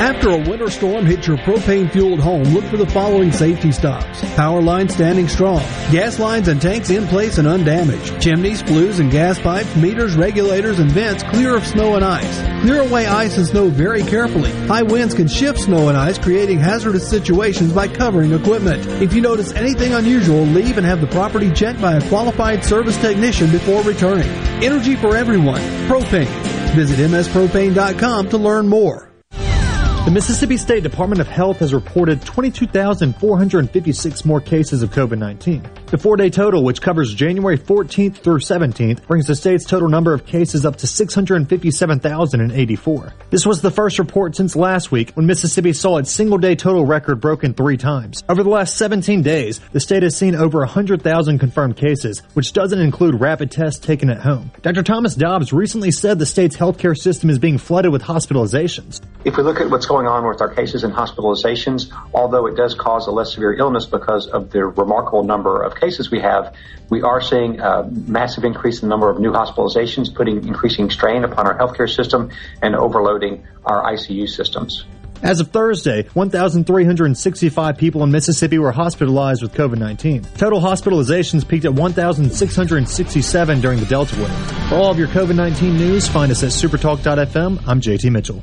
After a winter storm hits your propane fuel at home, look for the following safety stops. Power lines standing strong. Gas lines and tanks in place and undamaged. Chimneys, flues, and gas pipes, meters, regulators, and vents clear of snow and ice. Clear away ice and snow very carefully. High winds can shift snow and ice, creating hazardous situations by covering equipment. If you notice anything unusual, leave and have the property checked by a qualified service technician before returning. Energy for everyone. Propane. Visit mspropane.com to learn more. The Mississippi State Department of Health has reported 22,456 more cases of COVID-19. The four-day total, which covers January 14th through 17th, brings the state's total number of cases up to 657,084. This was the first report since last week, when Mississippi saw its single-day total record broken three times. Over the last 17 days, the state has seen over 100,000 confirmed cases, which doesn't include rapid tests taken at home. Dr. Thomas Dobbs recently said the state's healthcare system is being flooded with hospitalizations. If we look at what's going on with our cases and hospitalizations, although it does cause a less severe illness because of the remarkable number of cases we have, we are seeing a massive increase in the number of new hospitalizations, putting increasing strain upon our healthcare system and overloading our ICU systems. As of Thursday, 1,365 people in Mississippi were hospitalized with COVID-19. Total hospitalizations peaked at 1,667 during the Delta wave. For all of your COVID-19 news, find us at supertalk.fm. I'm JT Mitchell.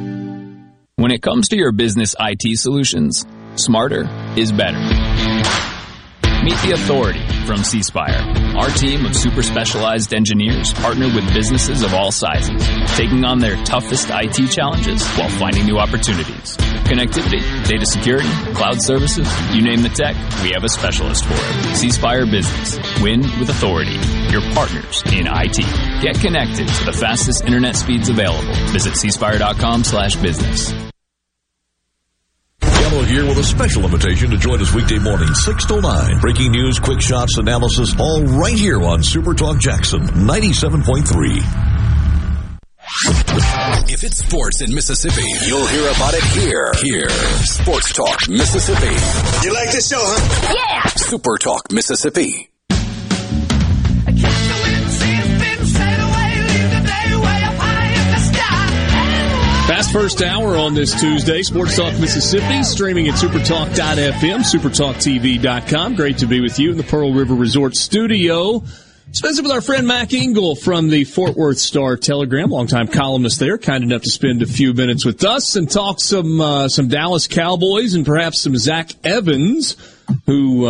When it comes to your business IT solutions, smarter is better. Meet the authority from CSpire. Our team of super specialized engineers partner with businesses of all sizes, taking on their toughest IT challenges while finding new opportunities. Connectivity, data security, cloud services, you name the tech, we have a specialist for it. CSpire Business. Win with authority. Your partners in IT. Get connected to the fastest internet speeds available. Visit cspire.com/business. Here with a special invitation to join us weekday morning 6 to 9. Breaking news, quick shots, analysis, all right here on Super Talk Jackson 97.3. If it's sports in Mississippi, you'll hear about it here. Here, Sports Talk Mississippi. You like this show, huh? Yeah! Super Talk Mississippi. Fast first hour on this Tuesday, Sports Talk Mississippi, streaming at supertalk.fm, supertalktv.com. Great to be with you in the Pearl River Resort studio. Spends it with our friend Mac Engel from the Fort Worth Star-Telegram, longtime columnist there, kind enough to spend a few minutes with us and talk some Dallas Cowboys and perhaps some Zach Evans, who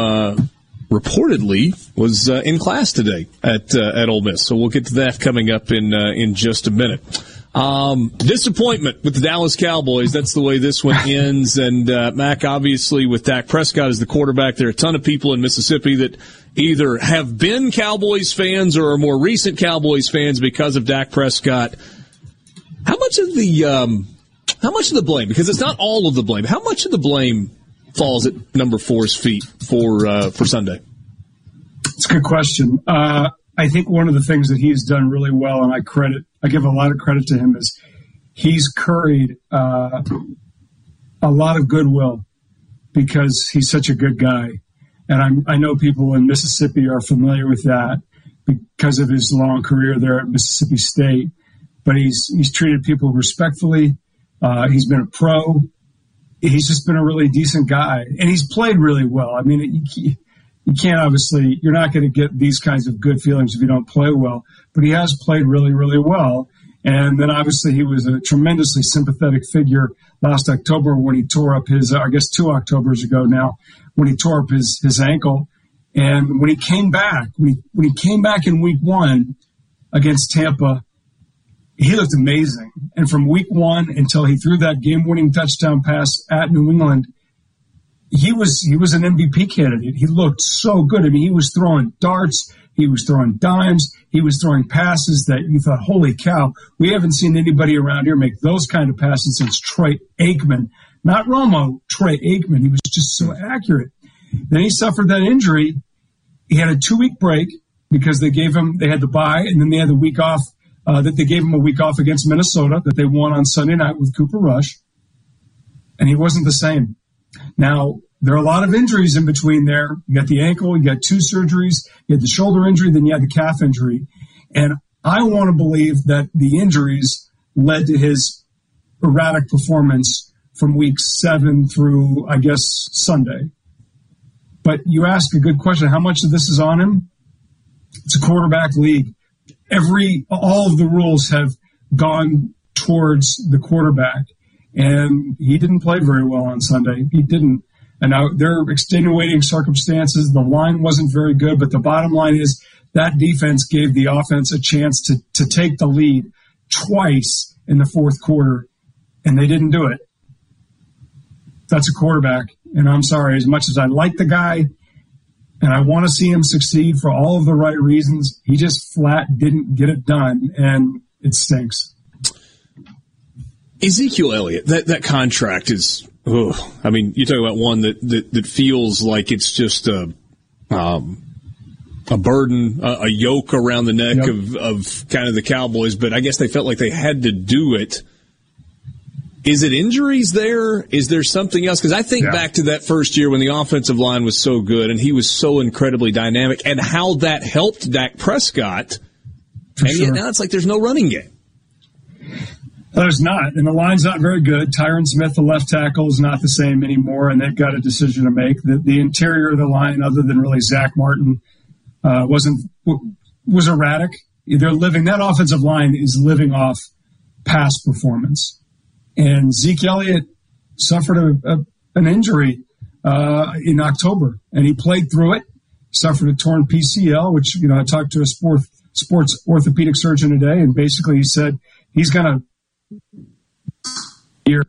reportedly was in class today at Ole Miss. So we'll get to that coming up in just a minute. Disappointment with the Dallas Cowboys. That's the way this one ends. And Mac, obviously, with Dak Prescott as the quarterback, there are a ton of people in Mississippi that either have been Cowboys fans or are more recent Cowboys fans because of Dak Prescott. How much of the blame? Because it's not all of the blame. How much of the blame falls at number 4's feet for Sunday? It's a good question. I think one of the things that he's done really well, and I give a lot of credit to him, is he's curried a lot of goodwill because he's such a good guy. And I know people in Mississippi are familiar with that because of his long career there at Mississippi State. But he's treated people respectfully. He's been a pro. He's just been a really decent guy. And he's played really well. I mean, you can't obviously, you're not going to get these kinds of good feelings if you don't play well, but he has played really, really well. And then obviously he was a tremendously sympathetic figure last October when he tore up his, I guess 2 Octobers ago now, when he tore up his ankle. And when he came back, in week 1 against Tampa, he looked amazing. And from week 1 until he threw that game-winning touchdown pass at New England, he was an MVP candidate. He looked so good. I mean, he was throwing darts. He was throwing dimes. He was throwing passes that you thought, holy cow, we haven't seen anybody around here make those kind of passes since Troy Aikman. Not Romo, Troy Aikman. He was just so accurate. Then he suffered that injury. He had a 2-week break because they had the bye, and then they had the week off, that they gave him a week off against Minnesota that they won on Sunday night with Cooper Rush. And he wasn't the same. Now, there are a lot of injuries in between there. You got the ankle, you got 2 surgeries, you had the shoulder injury, then you had the calf injury. And I want to believe that the injuries led to his erratic performance from week 7 through, I guess, Sunday. But you ask a good question. How much of this is on him? It's a quarterback league. All of the rules have gone towards the quarterback. And he didn't play very well on Sunday. He didn't. And now there are extenuating circumstances. The line wasn't very good, but the bottom line is that defense gave the offense a chance to take the lead twice in the 4th quarter, and they didn't do it. That's a quarterback. And I'm sorry, as much as I like the guy and I want to see him succeed for all of the right reasons, he just flat didn't get it done, and it stinks. Ezekiel Elliott, that contract is, I mean, you talk about one that feels like it's just a burden, a yoke around the neck. Yep. of kind of the Cowboys, but I guess they felt like they had to do it. Is it injuries there? Is there something else? Because I think back to that first year when the offensive line was so good and he was so incredibly dynamic and how that helped Dak Prescott. Yet now it's like there's no running game. There's not, and the line's not very good. Tyron Smith, the left tackle, is not the same anymore, and they've got a decision to make. The interior of the line, other than really Zach Martin, was erratic. They're living, that offensive line is living off past performance. And Zeke Elliott suffered an injury in October, and he played through it, suffered a torn PCL, which, you know, I talked to a sports orthopedic surgeon today, and basically he said he's going to year.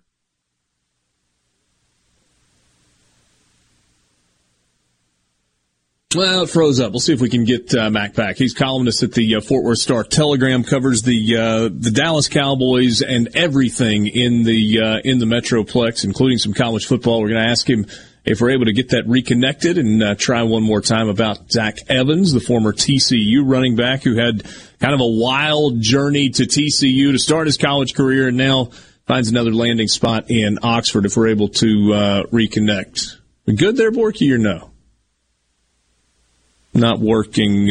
Well, it froze up. We'll see if we can get Mac back. He's columnist at the Fort Worth Star-Telegram, covers the Dallas Cowboys and everything in the Metroplex, including some college football. We're going to ask him if we're able to get that reconnected and try one more time about Zach Evans, the former TCU running back who had kind of a wild journey to TCU to start his college career and now finds another landing spot in Oxford if we're able to reconnect. We good there, Borky, or no? Not working.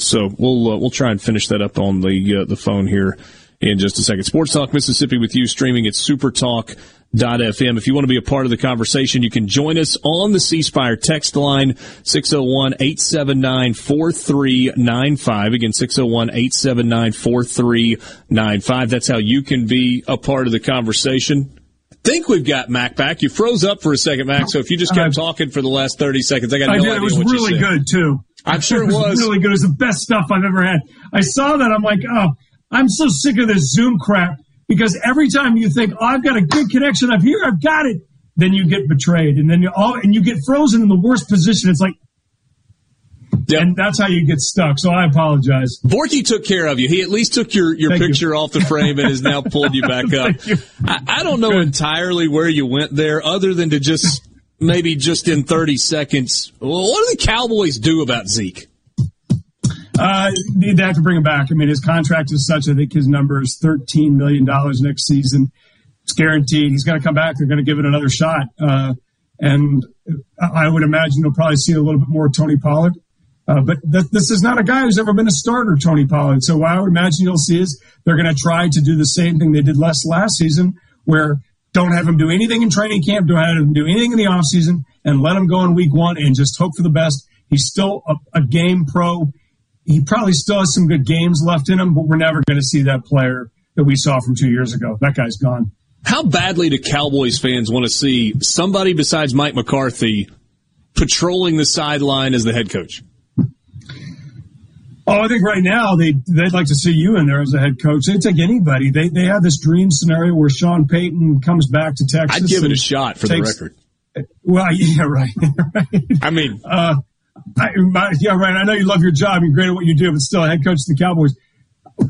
So we'll try and finish that up on the phone here in just a second. Sports Talk Mississippi with you, streaming at supertalk.fm. If you want to be a part of the conversation, you can join us on the C-Spire text line, 601-879-4395. Again, 601-879-4395. That's how you can be a part of the conversation. Think we've got Mac back. You froze up for a second, Mac, so if you just kept talking for the last 30 seconds, I got no idea what you said. It was really good, too. I'm sure it was. Really good. It was the best stuff I've ever had. I saw that. I'm like, oh, I'm so sick of this Zoom crap because every time you think, oh, I've got a good connection up here, I've got it, then you get betrayed, and then you get frozen in the worst position. It's like, yep. And that's how you get stuck, so I apologize. Borky took care of you. He at least took your picture off the frame and has now pulled you back up. I don't know entirely where you went there other than to just maybe just in 30 seconds. Well, what do the Cowboys do about Zeke? They have to bring him back. I mean, his contract is such, I think his number is $13 million next season. It's guaranteed. He's going to come back. They're going to give it another shot. And I would imagine they'll probably see a little bit more Tony Pollard. But this is not a guy who's ever been a starter, Tony Pollard. So what I would imagine you'll see is they're going to try to do the same thing they did last season, where don't have him do anything in training camp, don't have him do anything in the offseason, and let him go in week one and just hope for the best. He's still a game pro. He probably still has some good games left in him, but we're never going to see that player that we saw from 2 years ago. That guy's gone. How badly do Cowboys fans want to see somebody besides Mike McCarthy patrolling the sideline as the head coach? Oh, I think right now they'd like to see you in there as a head coach. They'd take anybody. They have this dream scenario where Sean Payton comes back to Texas. I'd give it a shot for the record. Well, yeah, right. I mean, yeah, right. I know you love your job. You're great at what you do, but still, head coach of the Cowboys.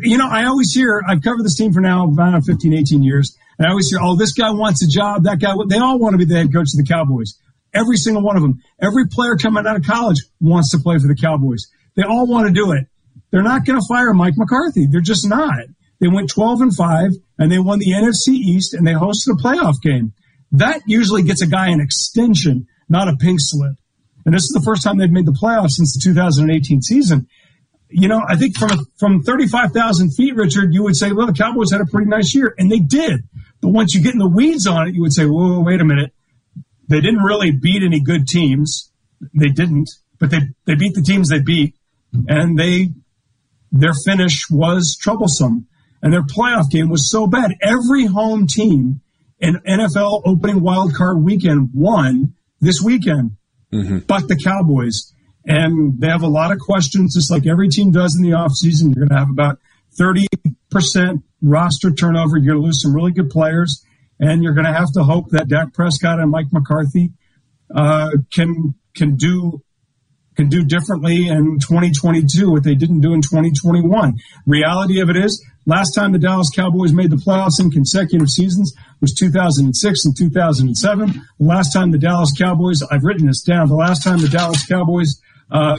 You know, I always hear, I've covered this team for now about 15, 18 years, and I always hear, oh, this guy wants a job, that guy. They all want to be the head coach of the Cowboys. Every single one of them. Every player coming out of college wants to play for the Cowboys. They all want to do it. They're not going to fire Mike McCarthy. They're just not. They went 12-5, and they won the NFC East, and they hosted a playoff game. That usually gets a guy an extension, not a pink slip. And this is the first time they've made the playoffs since the 2018 season. You know, I think from 35,000 feet, Richard, you would say, well, the Cowboys had a pretty nice year, and they did. But once you get in the weeds on it, you would say, whoa, wait a minute. They didn't really beat any good teams. They didn't. But they beat the teams they beat. And their finish was troublesome. And their playoff game was so bad. Every home team in NFL opening wildcard weekend won this weekend, but the Cowboys. And they have a lot of questions, just like every team does in the offseason. You're going to have about 30% roster turnover. You're going to lose some really good players. And you're going to have to hope that Dak Prescott and Mike McCarthy can do differently in 2022 what they didn't do in 2021. Reality of it is, last time the Dallas Cowboys made the playoffs in consecutive seasons was 2006 and 2007. The last time the Dallas Cowboys, I've written this down, the last time the Dallas Cowboys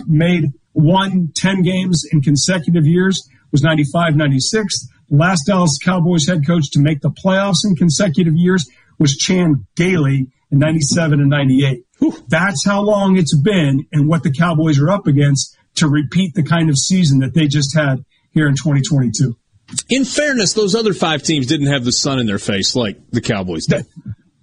made 10 games in consecutive years was 95-96. Last Dallas Cowboys head coach to make the playoffs in consecutive years was Chan Gailey in 97 and 98. That's how long it's been and what the Cowboys are up against to repeat the kind of season that they just had here in 2022. In fairness, those other five teams didn't have the sun in their face like the Cowboys did.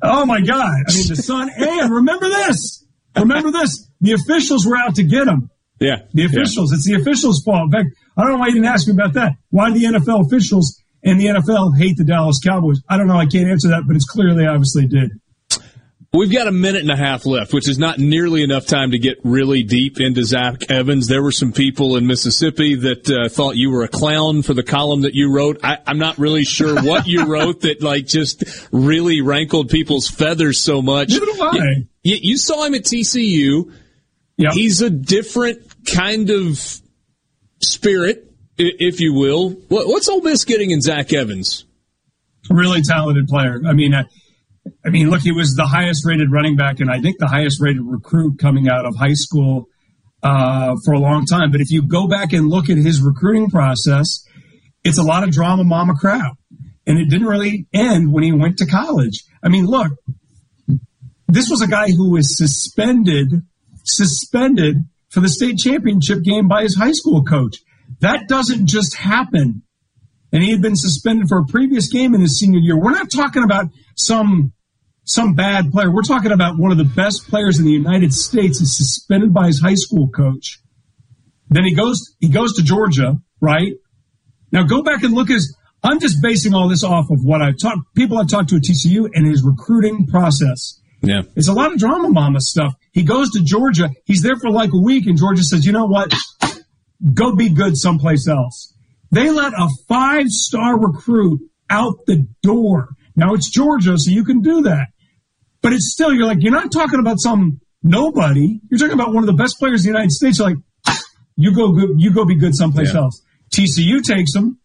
Oh, my God. I mean, the sun. And remember this. Remember this. The officials were out to get them. Yeah. The officials. Yeah. It's the officials' fault. In fact, I don't know why you didn't ask me about that. Why do the NFL officials and the NFL hate the Dallas Cowboys? I don't know. I can't answer that, but it's clear they obviously did. We've got a minute and a half left, which is not nearly enough time to get really deep into Zach Evans. There were some people in Mississippi that thought you were a clown for the column that you wrote. I'm not really sure what you wrote that like just really rankled people's feathers so much. Neither do I. You saw him at TCU. Yep. He's a different kind of spirit, if you will. What's Ole Miss getting in Zach Evans? Really talented player. I mean, look, he was the highest-rated running back and I think the highest-rated recruit coming out of high school for a long time. But if you go back and look at his recruiting process, it's a lot of drama mama crap. And it didn't really end when he went to college. I mean, look, this was a guy who was suspended for the state championship game by his high school coach. That doesn't just happen. And he had been suspended for a previous game in his senior year. We're not talking about some bad player. We're talking about one of the best players in the United States is suspended by his high school coach. Then he goes to Georgia, right? Now go back and look at his, I'm just basing all this off of what I've talked to at TCU and his recruiting process. Yeah. It's a lot of drama mama stuff. He goes to Georgia. He's there for like a week and Georgia says, you know what? Go be good someplace else. They let a 5-star recruit out the door. Now, it's Georgia, so you can do that. But it's still, you're like, you're not talking about some nobody. You're talking about one of the best players in the United States. You're like, you go be good someplace else. TCU takes him,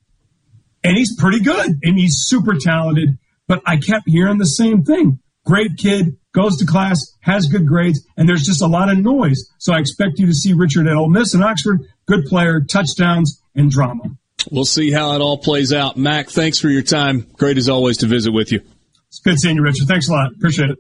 and he's pretty good, and he's super talented. But I kept hearing the same thing. Great kid, goes to class, has good grades, and there's just a lot of noise. So I expect you to see Richard at Ole Miss and Oxford. Good player, touchdowns, and drama. We'll see how it all plays out. Mac, thanks for your time. Great as always to visit with you. It's good seeing you, Richard. Thanks a lot. Appreciate it.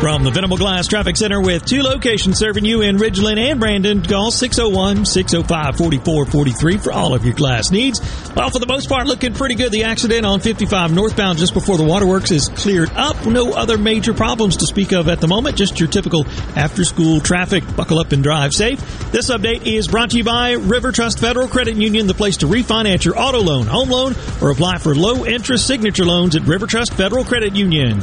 From the Venable Glass Traffic Center with two locations serving you in Ridgeland and Brandon, call 601-605-4443 for all of your glass needs. Well, for the most part, looking pretty good. The accident on 55 northbound just before the waterworks is cleared up. No other major problems to speak of at the moment, just your typical after-school traffic. Buckle up and drive safe. This update is brought to you by River Trust Federal Credit Union, the place to refinance your auto loan, home loan, or apply for low-interest signature loans at River Trust Federal Credit Union.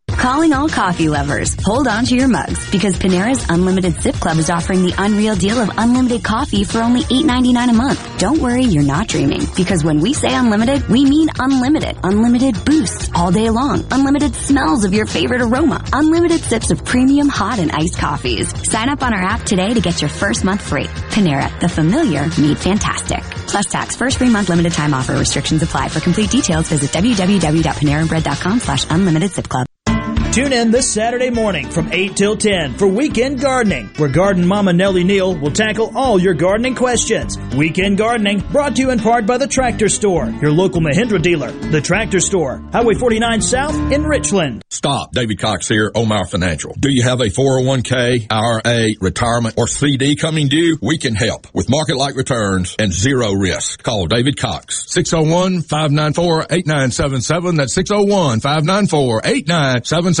Calling all coffee lovers, hold on to your mugs because Panera's Unlimited Sip Club is offering the unreal deal of unlimited coffee for only $8.99 a month. Don't worry, you're not dreaming because when we say unlimited, we mean unlimited. Unlimited boosts all day long. Unlimited smells of your favorite aroma. Unlimited sips of premium hot and iced coffees. Sign up on our app today to get your first month free. Panera, the familiar meet fantastic. Plus tax, first 3 month limited time offer. Restrictions apply. For complete details, visit www.panerabread.com/unlimited sip club. Tune in this Saturday morning from 8 till 10 for Weekend Gardening, where Garden Mama Nellie Neal will tackle all your gardening questions. Weekend Gardening brought to you in part by The Tractor Store, your local Mahindra dealer. The Tractor Store, Highway 49 South in Richland. Stop. David Cox here, Omar Financial. Do you have a 401k, IRA, retirement, or CD coming due? We can help with market-like returns and zero risk. Call David Cox, 601-594-8977. That's 601-594-8977.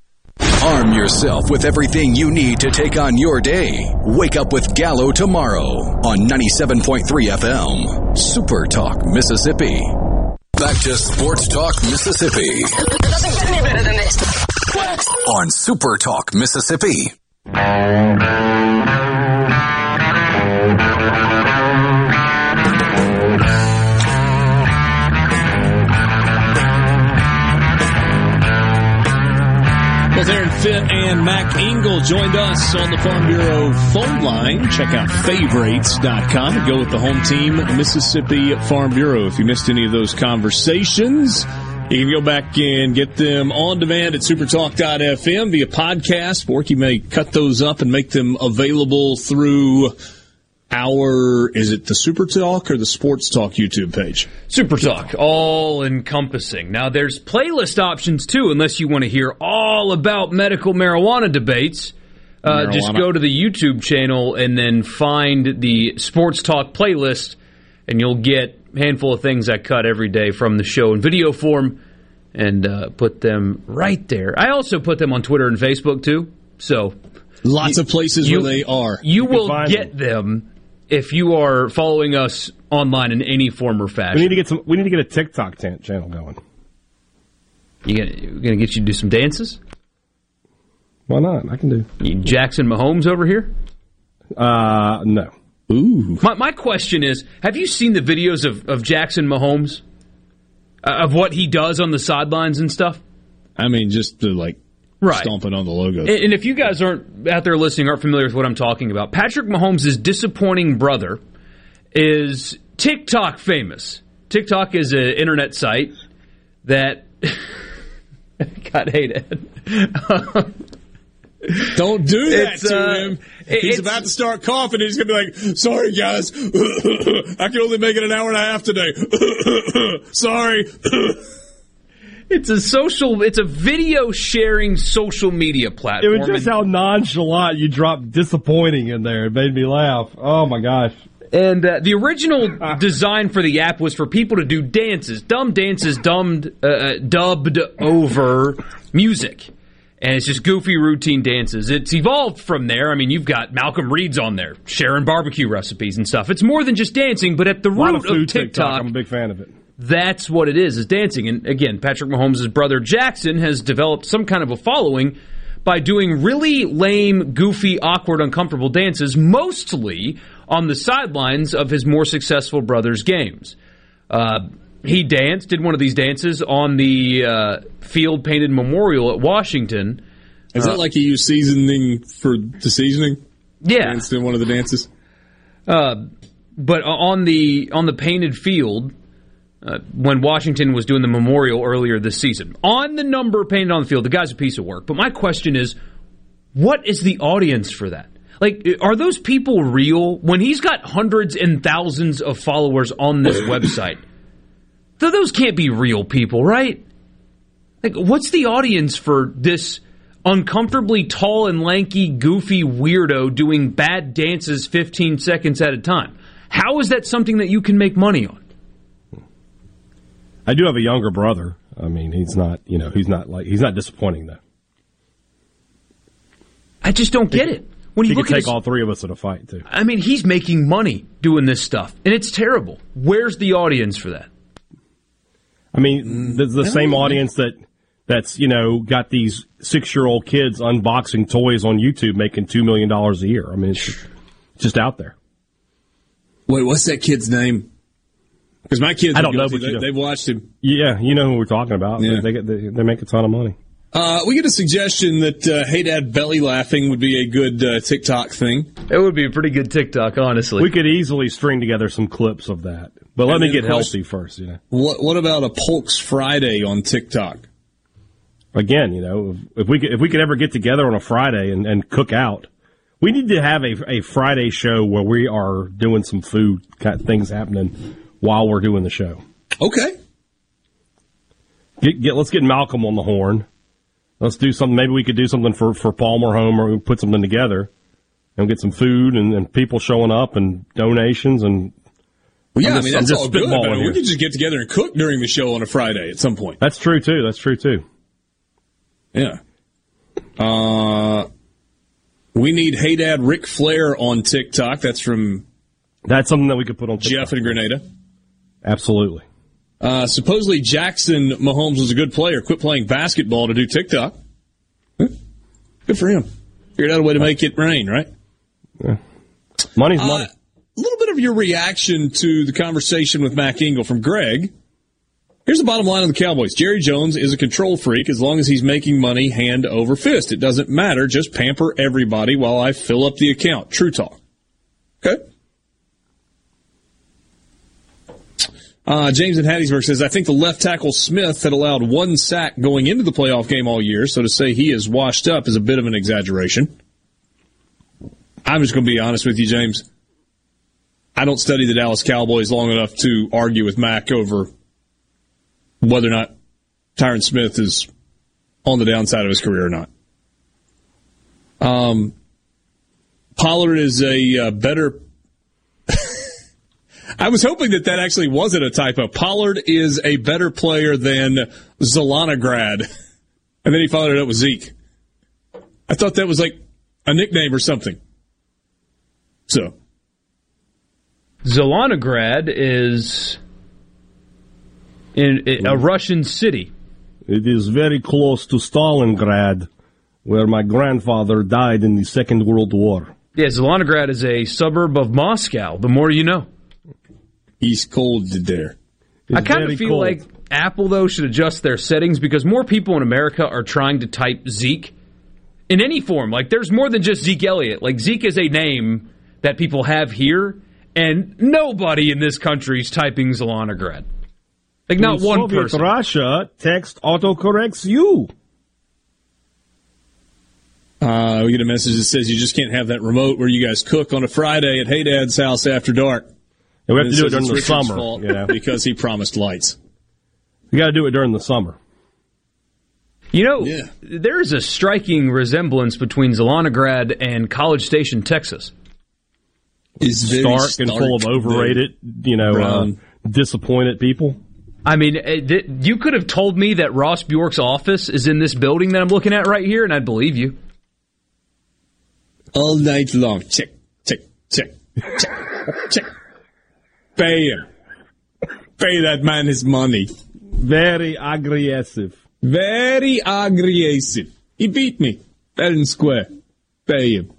Arm yourself with everything you need to take on your day. Wake up with Gallo tomorrow on 97.3 FM, Super Talk, Mississippi. Back to Sports Talk, Mississippi. It doesn't get any better than this. On Super Talk, Mississippi. Aaron Fitt and Mac Engel joined us on the Farm Bureau phone line. Check out favorites.com and go with the home team, Mississippi Farm Bureau. If you missed any of those conversations, you can go back and get them on demand at supertalk.fm via podcast. Borky may cut those up and make them available through our, is it the Super Talk or the Sports Talk YouTube page? Super Talk, all-encompassing. Now, there's playlist options, too, unless you want to hear all about medical marijuana debates. Just go to the YouTube channel and then find the Sports Talk playlist, and you'll get a handful of things I cut every day from the show in video form and put them right there. I also put them on Twitter and Facebook, too. So lots of places where they are. You will get them. If you are following us online in any form or fashion, we need to get a TikTok channel going. We're gonna get you to do some dances. Why not? I can do Jackson Mahomes over here. No. Ooh. My question is: have you seen the videos of Jackson Mahomes of what he does on the sidelines and stuff? I mean, just to right. Stomping on the logo. And if you guys aren't out there listening, aren't familiar with what I'm talking about, Patrick Mahomes' disappointing brother is TikTok famous. TikTok is an internet site that God, I hate it. Don't do that to him. He's about to start coughing. He's going to be like, sorry, guys. I can only make it an hour and a half today. Sorry. It's a video sharing social media platform. It was just how nonchalant you dropped disappointing in there. It made me laugh. Oh my gosh! And the original design for the app was for people to do dances dubbed over music, and it's just goofy routine dances. It's evolved from there. I mean, you've got Malcolm Reed's on there sharing barbecue recipes and stuff. It's more than just dancing, but at the root of TikTok, I'm a big fan of it. That's what it is dancing. And again, Patrick Mahomes' brother Jackson has developed some kind of a following by doing really lame, goofy, awkward, uncomfortable dances, mostly on the sidelines of his more successful brother's games. He did one of these dances on the field-painted memorial at Washington. Is that like he used seasoning for the seasoning? Yeah. Danced in one of the dances? But on the painted field, when Washington was doing the memorial earlier this season. On the number painted on the field, the guy's a piece of work. But my question is, what is the audience for that? Like, are those people real? When he's got hundreds and thousands of followers on this website, those can't be real people, right? Like, what's the audience for this uncomfortably tall and lanky, goofy weirdo doing bad dances 15 seconds at a time? How is that something that you can make money on? I do have a younger brother. I mean, he's not disappointing though. I just don't get it. When you look at all three of us in a fight too. I mean, he's making money doing this stuff, and it's terrible. Where's the audience for that? I mean, the same audience that that's, you know, got these 6-year-old kids unboxing toys on YouTube making $2 million a year. I mean, it's just out there. Wait, what's that kid's name? Because my kids, I don't know, but they've watched him. Yeah, you know who we're talking about. Yeah. They make a ton of money. We get a suggestion that Hey Dad Belly Laughing would be a good TikTok thing. It would be a pretty good TikTok, honestly. We could easily string together some clips of that. But let me get healthy first, you know. What about a Polk's Friday on TikTok? Again, you know, if we could ever get together on a Friday and cook out. We need to have a Friday show where we are doing some food kind of things happening while we're doing the show. Okay. Let's get Malcolm on the horn. Let's do something. Maybe we could do something for Palmer Home, or we put something together and get some food and people showing up and donations. And well, yeah, I mean, that's all good. We could just get together and cook during the show on a Friday at some point. That's true, too. Yeah. We need Hey Dad Ric Flair on TikTok. That's something that we could put on TikTok. Jeff in Grenada. Absolutely. Supposedly Jackson Mahomes was a good player. Quit playing basketball to do TikTok. Good for him. Figured out a way to make it rain, right? Yeah. Money's money. A little bit of your reaction to the conversation with Mac Engel from Greg. Here's the bottom line of the Cowboys. Jerry Jones is a control freak as long as he's making money hand over fist. It doesn't matter. Just pamper everybody while I fill up the account. True talk. Okay? James in Hattiesburg says, I think the left tackle Smith had allowed one sack going into the playoff game all year, so to say he is washed up is a bit of an exaggeration. I'm just going to be honest with you, James. I don't study the Dallas Cowboys long enough to argue with Mac over whether or not Tyron Smith is on the downside of his career or not. Pollard is a better... I was hoping that actually wasn't a typo. Pollard is a better player than Zelenograd. And then he followed it up with Zeke. I thought that was like a nickname or something. So. Zelenograd is in a Russian city. It is very close to Stalingrad, where my grandfather died in the Second World War. Yeah, Zelenograd is a suburb of Moscow. The more you know. He's cold there. I kind of feel like Apple, though, should adjust their settings because more people in America are trying to type Zeke in any form. Like, there's more than just Zeke Elliott. Like, Zeke is a name that people have here, and nobody in this country is typing Zelenograd. Like, not one Soviet person. Russia, text autocorrects you. We get a message that says you just can't have that remote where you guys cook on a Friday at Hey Dad's house after dark. And we have to do it during the summer, you know, because he promised lights. We got to do it during the summer. You know, there is a striking resemblance between Zelenograd and College Station, Texas. It's stark and full of overrated, you know, disappointed people. I mean, you could have told me that Ross Bjork's office is in this building that I'm looking at right here, and I'd believe you. All night long, check, check, check, check, check. Pay him. Pay that man his money. Very aggressive. Very aggressive. He beat me. Fair and square. Pay him.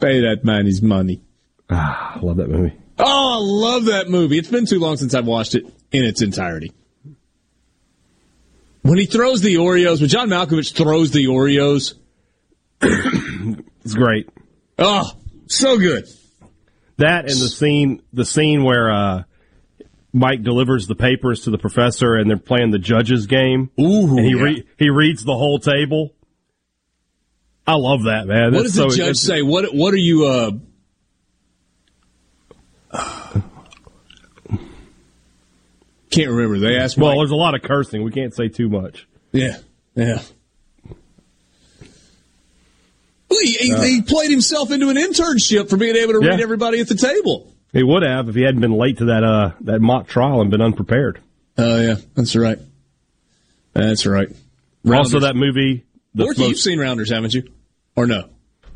Pay that man his money. Ah, I love that movie. Oh, I love that movie. It's been too long since I've watched it in its entirety. When he throws the Oreos, when John Malkovich throws the Oreos, it's great. Oh, so good. That and the scene where Mike delivers the papers to the professor and they're playing the judges game. Ooh, and he reads the whole table. I love that, man. What does the judge say? What are you? Can't remember. They asked. Well, there's a lot of cursing. We can't say too much. Yeah. He played himself into an internship for being able to read everybody at the table. He would have if he hadn't been late to that mock trial and been unprepared. Oh, yeah. That's right. Rounders. Also, that movie... You've seen Rounders, haven't you? Or no?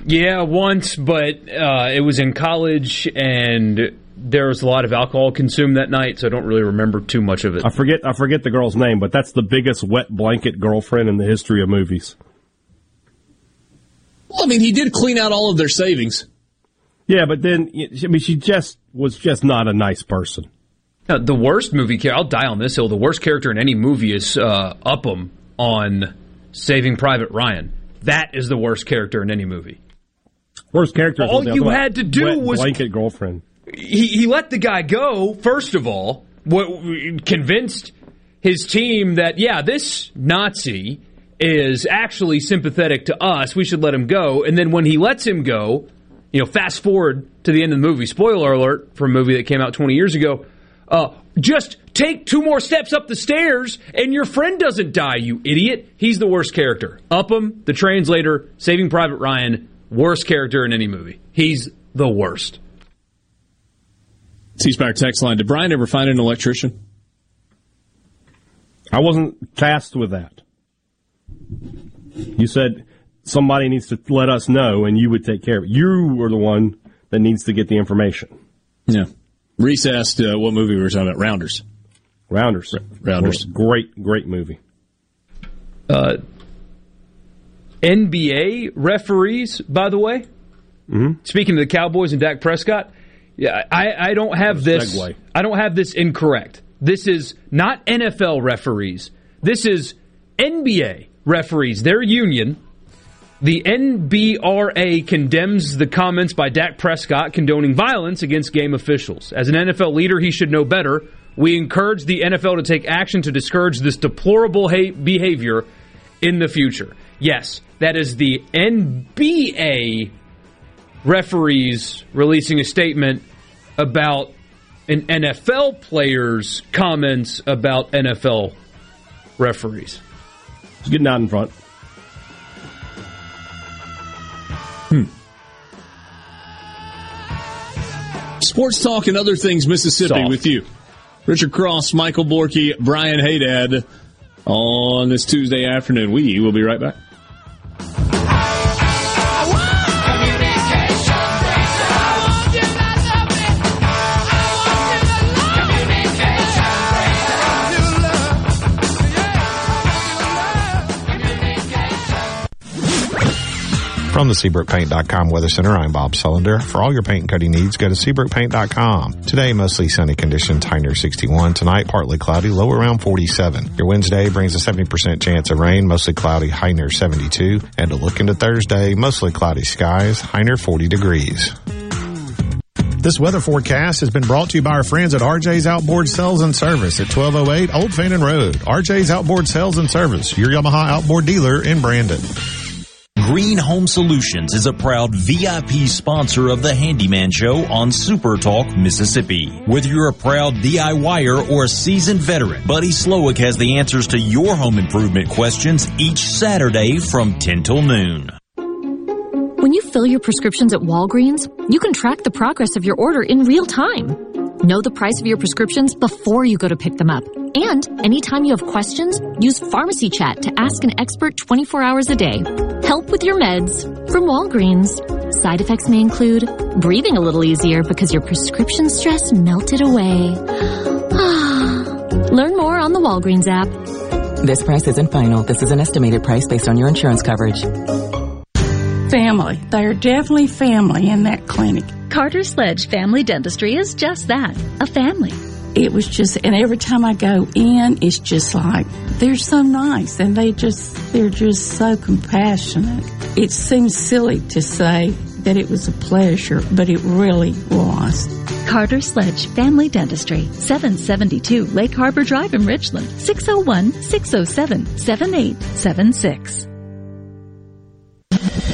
Yeah, once, but it was in college, and there was a lot of alcohol consumed that night, so I don't really remember too much of it. I forget the girl's name, but that's the biggest wet blanket girlfriend in the history of movies. Well, I mean, he did clean out all of their savings. Yeah, but then, I mean, she just was just not a nice person. Now, the worst movie character, I'll die on this hill, the worst character in any movie is Upham on Saving Private Ryan. That is the worst character in any movie. Worst character. All you had to do was blanket girlfriend. He let the guy go, first of all, convinced his team that, yeah, this Nazi is actually sympathetic to us. We should let him go. And then when he lets him go, you know, fast forward to the end of the movie, spoiler alert for a movie that came out 20 years ago, just take two more steps up the stairs and your friend doesn't die, you idiot. He's the worst character. Upham, the translator, Saving Private Ryan, worst character in any movie. He's the worst. C-Spire text line. Did Brian ever find an electrician? I wasn't tasked with that. You said somebody needs to let us know, and you would take care of it. You were the one that needs to get the information. Yeah. Reese asked what movie we were talking about. Rounders. Rounders. Rounders. Great movie. NBA referees, by the way. Mm-hmm. Speaking of the Cowboys and Dak Prescott, yeah, I don't have this. Segue. I don't have this incorrect. This is not NFL referees. This is NBA referees. Their union, the NBRA, condemns the comments by Dak Prescott condoning violence against game officials. As an NFL leader, he should know better. We encourage the NFL to take action to discourage this deplorable behavior in the future. Yes, that is the NBA referees releasing a statement about an NFL player's comments about NFL referees. He's getting out in front. Sports talk and other things Mississippi with you. Richard Cross, Michael Borky, Brian Haydad on this Tuesday afternoon. We will be right back. From the SeabrookPaint.com Weather Center, I'm Bob Sullender. For all your paint and coating needs, go to SeabrookPaint.com. Today, mostly sunny conditions, high near 61. Tonight, partly cloudy, low around 47. Your Wednesday brings a 70% chance of rain, mostly cloudy, high near 72. And a look into Thursday, mostly cloudy skies, high near 40 degrees. This weather forecast has been brought to you by our friends at RJ's Outboard Sales and Service at 1208 Old Fannin Road. RJ's Outboard Sales and Service, your Yamaha outboard dealer in Brandon. Green Home Solutions is a proud VIP sponsor of the Handyman Show on Super Talk, Mississippi. Whether you're a proud DIYer or a seasoned veteran, Buddy Slowick has the answers to your home improvement questions each Saturday from 10 till noon. When you fill your prescriptions at Walgreens, you can track the progress of your order in real time. Know the price of your prescriptions before you go to pick them up. And anytime you have questions, use Pharmacy Chat to ask an expert 24 hours a day. Help with your meds from Walgreens. Side effects may include breathing a little easier because your prescription stress melted away. Learn more on the Walgreens app. This price isn't final. This is an estimated price based on your insurance coverage. Family. They are definitely family in that clinic. Carter Sledge Family Dentistry is just that, a family. It was just, and every time I go in, it's just like, they're so nice, and they're just so compassionate. It seems silly to say that it was a pleasure, but it really was. Carter Sledge Family Dentistry, 772 Lake Harbor Drive in Richland, 601-607-7876.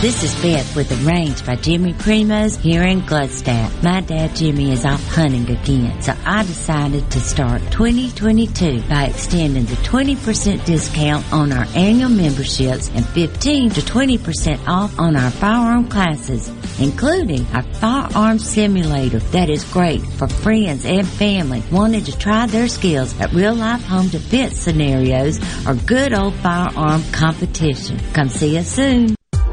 This is Beth with The Range by Jimmy Primos here in Gladstadt. My dad Jimmy is off hunting again, so I decided to start 2022 by extending the 20% discount on our annual memberships and 15 to 20% off on our firearm classes, including our firearm simulator that is great for friends and family wanting to try their skills at real-life home defense scenarios or good old firearm competition. Come see us soon.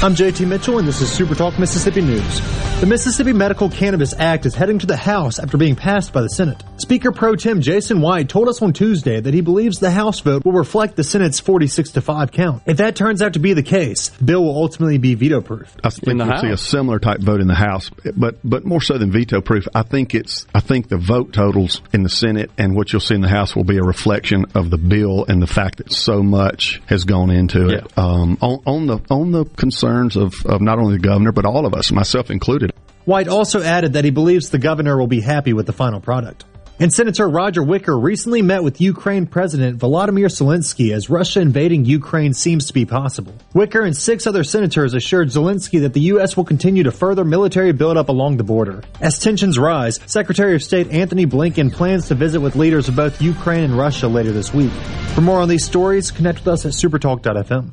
I'm JT Mitchell, and this is Super Talk Mississippi News. The Mississippi Medical Cannabis Act is heading to the House after being passed by the Senate. Speaker Pro Tem Jason White told us on Tuesday that he believes the House vote will reflect the Senate's 46-5 count. If that turns out to be the case, the bill will ultimately be veto-proof. I think we'll see a similar type vote in the House, but more so than veto-proof. I think the vote totals in the Senate and what you'll see in the House will be a reflection of the bill and the fact that so much has gone into it. On the concerns of not only the governor but all of us, myself included. White also added that he believes the governor will be happy with the final product. And Senator Roger Wicker recently met with Ukraine President Volodymyr Zelensky as Russia invading Ukraine seems to be possible. Wicker and 6 other senators assured Zelensky that the U.S. will continue to further military buildup along the border. As tensions rise, Secretary of State Anthony Blinken plans to visit with leaders of both Ukraine and Russia later this week. For more on these stories, connect with us at supertalk.fm.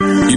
You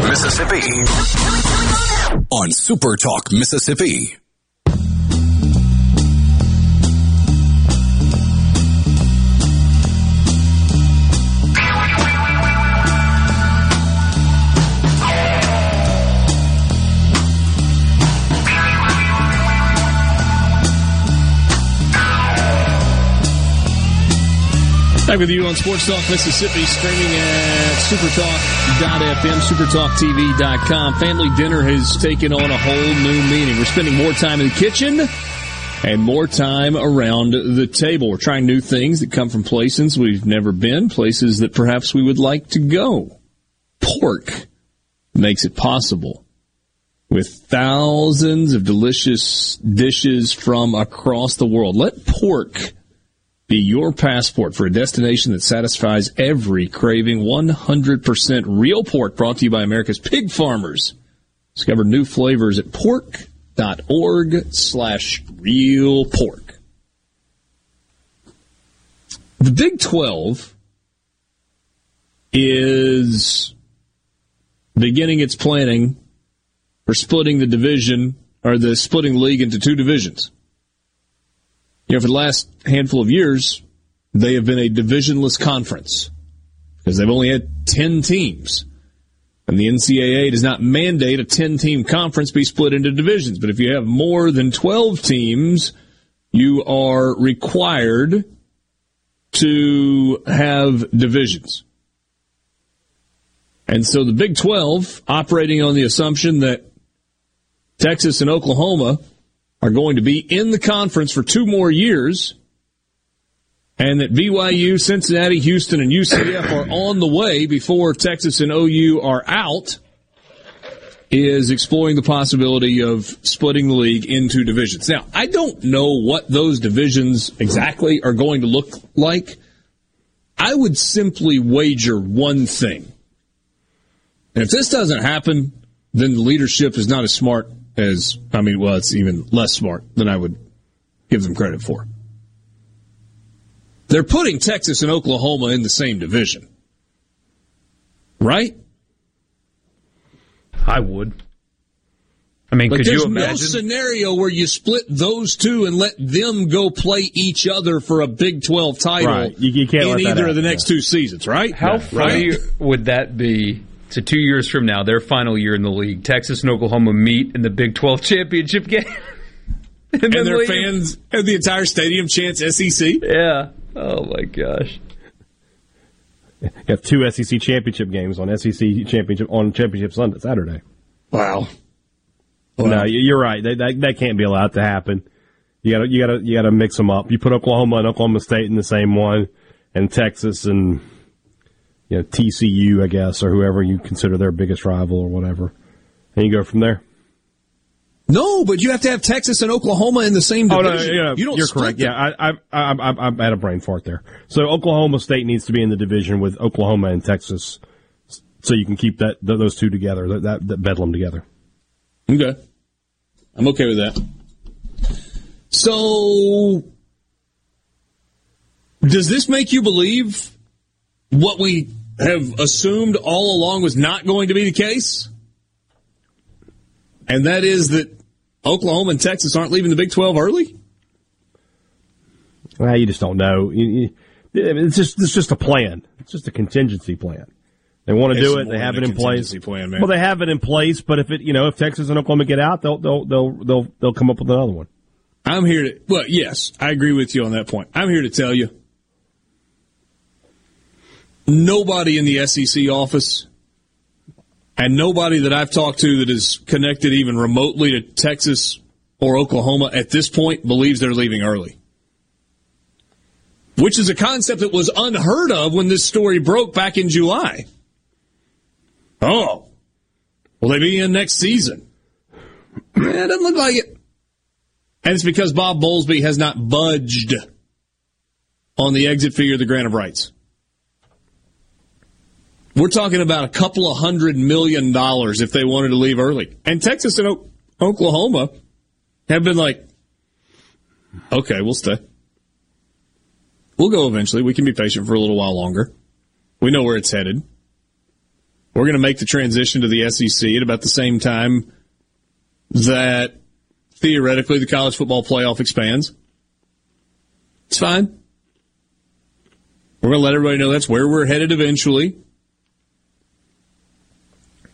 Mississippi on Super Talk Mississippi. Back with you on Sports Talk Mississippi, streaming at supertalk.fm, supertalktv.com. Family dinner has taken on a whole new meaning. We're spending more time in the kitchen and more time around the table. We're trying new things that come from places we've never been, places that perhaps we would like to go. Pork makes it possible with thousands of delicious dishes from across the world. Let pork be your passport for a destination that satisfies every craving. 100% real pork, brought to you by America's pig farmers. Discover new flavors at pork.org/real pork. The Big 12 is beginning its planning for splitting the division, or the splitting league into 2 divisions. You know, for the last handful of years, they have been a divisionless conference because they've only had 10 teams. And the NCAA does not mandate a 10-team conference be split into divisions. But if you have more than 12 teams, you are required to have divisions. And so the Big 12, operating on the assumption that Texas and Oklahoma are going to be in the conference for 2 more years, and that BYU, Cincinnati, Houston, and UCF are on the way before Texas and OU are out, is exploring the possibility of splitting the league into divisions. Now, I don't know what those divisions exactly are going to look like. I would simply wager one thing. And if this doesn't happen, then the leadership is not as smart as, it's even less smart than I would give them credit for. They're putting Texas and Oklahoma in the same division. Right? I would. Could you imagine? There's no scenario where you split those two and let them go play each other for a Big 12 title right. you can't in either of the next 2 seasons, right? How funny would that be? So 2 years from now, their final year in the league, Texas and Oklahoma meet in the Big 12 championship game. and their fans and the entire stadium chants SEC? Yeah. Oh, my gosh. You have 2 SEC championship games on Championship Sunday, Saturday. Wow. No, you're right. That can't be allowed to happen. You gotta mix them up. You put Oklahoma and Oklahoma State in the same one, and Texas and... TCU, I guess, or whoever you consider their biggest rival or whatever. And you go from there. No, but you have to have Texas and Oklahoma in the same division. Oh, no, you don't you're correct. Them. Yeah, I had a brain fart there. So Oklahoma State needs to be in the division with Oklahoma and Texas so you can keep those two together, that bedlam together. Okay. I'm okay with that. So does this make you believe what we have assumed all along was not going to be the case? And that is that Oklahoma and Texas aren't leaving the Big 12 early? Well, you just don't know. It's just a plan. It's just a contingency plan. They want to do it. They have it in place. Plan, man. Well, they have it in place, but if it, if Texas and Oklahoma get out, they'll come up with another one. Yes, I agree with you on that point. I'm here to tell you, nobody in the SEC office and nobody that I've talked to that is connected even remotely to Texas or Oklahoma at this point believes they're leaving early, which is a concept that was unheard of when this story broke back in July. Oh, will they be in next season? It doesn't look like it. And it's because Bob Bowlesby has not budged on the exit fee or the grant of rights. We're talking about $200 million if they wanted to leave early. And Texas and Oklahoma have been like, okay, we'll stay. We'll go eventually. We can be patient for a little while longer. We know where it's headed. We're going to make the transition to the SEC at about the same time that theoretically the college football playoff expands. It's fine. We're going to let everybody know that's where we're headed eventually.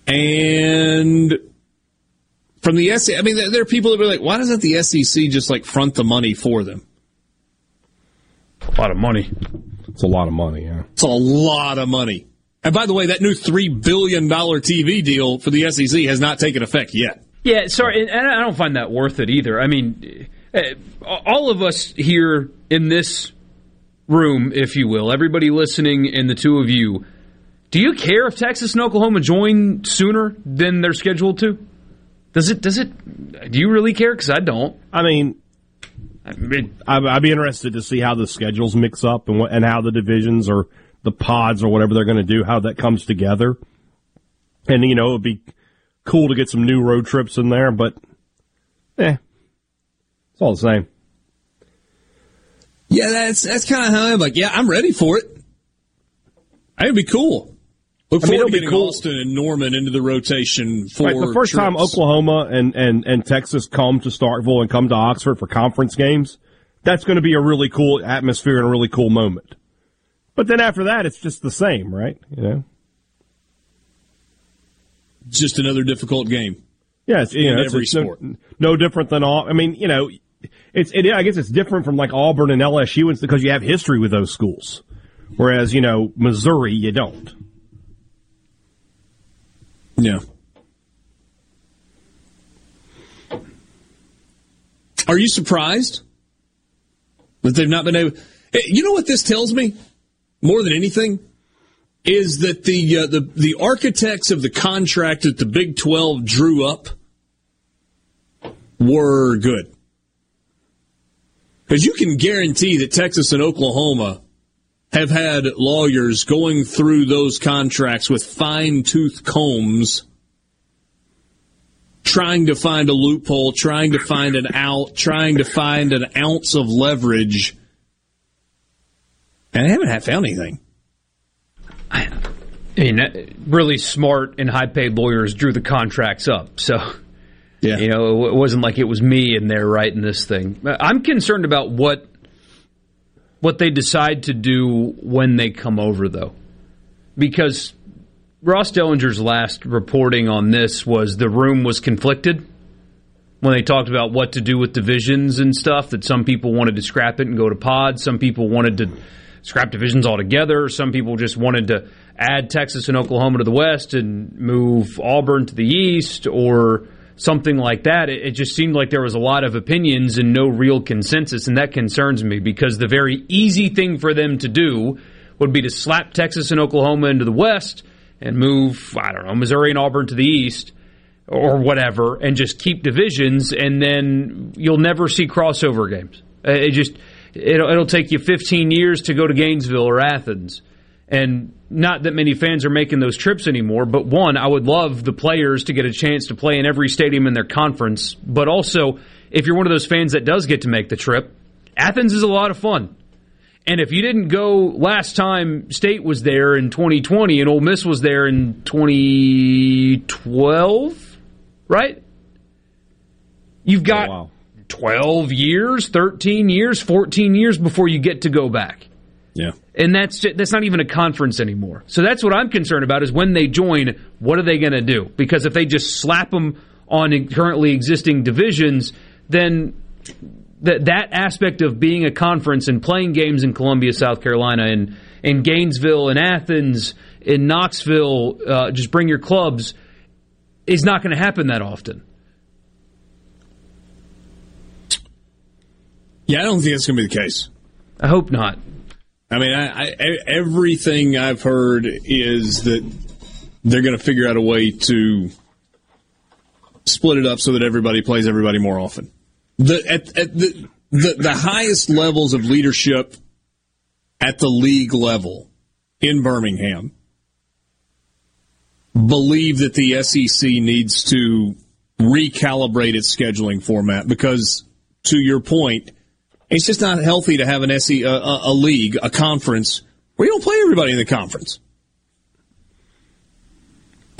And from the SEC, there are people that are like, why doesn't the SEC just front the money for them? A lot of money. It's a lot of money, yeah. It's a lot of money. And by the way, that new $3 billion TV deal for the SEC has not taken effect yet. Yeah, sorry, and I don't find that worth it either. All of us here in this room, if you will, everybody listening and the two of you, do you care if Texas and Oklahoma join sooner than they're scheduled to? Does it? Do you really care? Because I don't. I'd be interested to see how the schedules mix up and how the divisions or the pods or whatever they're going to do, how that comes together. And, it'd be cool to get some new road trips in there, but, it's all the same. Yeah, that's kind of how I'm like, yeah, I'm ready for it. It'd be cool. Look forward to getting Austin and Norman into the rotation for the first trips. Time Oklahoma and Texas come to Starkville and come to Oxford for conference games, that's going to be a really cool atmosphere and a really cool moment. But then after that, it's just the same, right? just another difficult game. Yes, yeah, in every sport. No different than all. I mean, you know, I guess it's different from like Auburn and LSU because you have history with those schools, whereas you know Missouri you don't. Yeah. Are you surprised that they've not been able? You know what this tells me more than anything is that the architects of the contract that the Big 12 drew up were good. Because you can guarantee that Texas and Oklahoma have had lawyers going through those contracts with fine-tooth combs, trying to find a loophole, trying to find an out, trying to find an ounce of leverage. And they haven't found anything. I mean, really smart and high-paid lawyers drew the contracts up, so... Yeah. You know, it wasn't like it was me in there writing this thing. I'm concerned about what they decide to do when they come over, though. Because Ross Dellinger's last reporting on this was the room was conflicted when they talked about what to do with divisions and stuff, that some people wanted to scrap it and go to pods, some people wanted to scrap divisions altogether, some people just wanted to add Texas and Oklahoma to the West and move Auburn to the East or... something like that. It just seemed like there was a lot of opinions and no real consensus, and that concerns me because the very easy thing for them to do would be to slap Texas and Oklahoma into the West and move, I don't know, Missouri and Auburn to the East or whatever and just keep divisions, and then you'll never see crossover games. It'll take you 15 years to go to Gainesville or Athens. And not that many fans are making those trips anymore, but one, I would love the players to get a chance to play in every stadium in their conference. But also, if you're one of those fans that does get to make the trip, Athens is a lot of fun. And if you didn't go last time State was there in 2020 and Ole Miss was there in 2012, right? You've got 12 years, 13 years, 14 years before you get to go back. Yeah. And that's not even a conference anymore. So that's what I'm concerned about is when they join, what are they going to do? Because if they just slap them on currently existing divisions, then that aspect of being a conference and playing games in Columbia, South Carolina, and in Gainesville, in Athens, in Knoxville, just bring your clubs, is not going to happen that often. Yeah, I don't think that's going to be the case. I hope not. I mean, everything I've heard is that they're going to figure out a way to split it up so that everybody plays everybody more often. At the highest levels of leadership at the league level in Birmingham believe that the SEC needs to recalibrate its scheduling format because, to your point, it's just not healthy to have an a league, a conference, where you don't play everybody in the conference.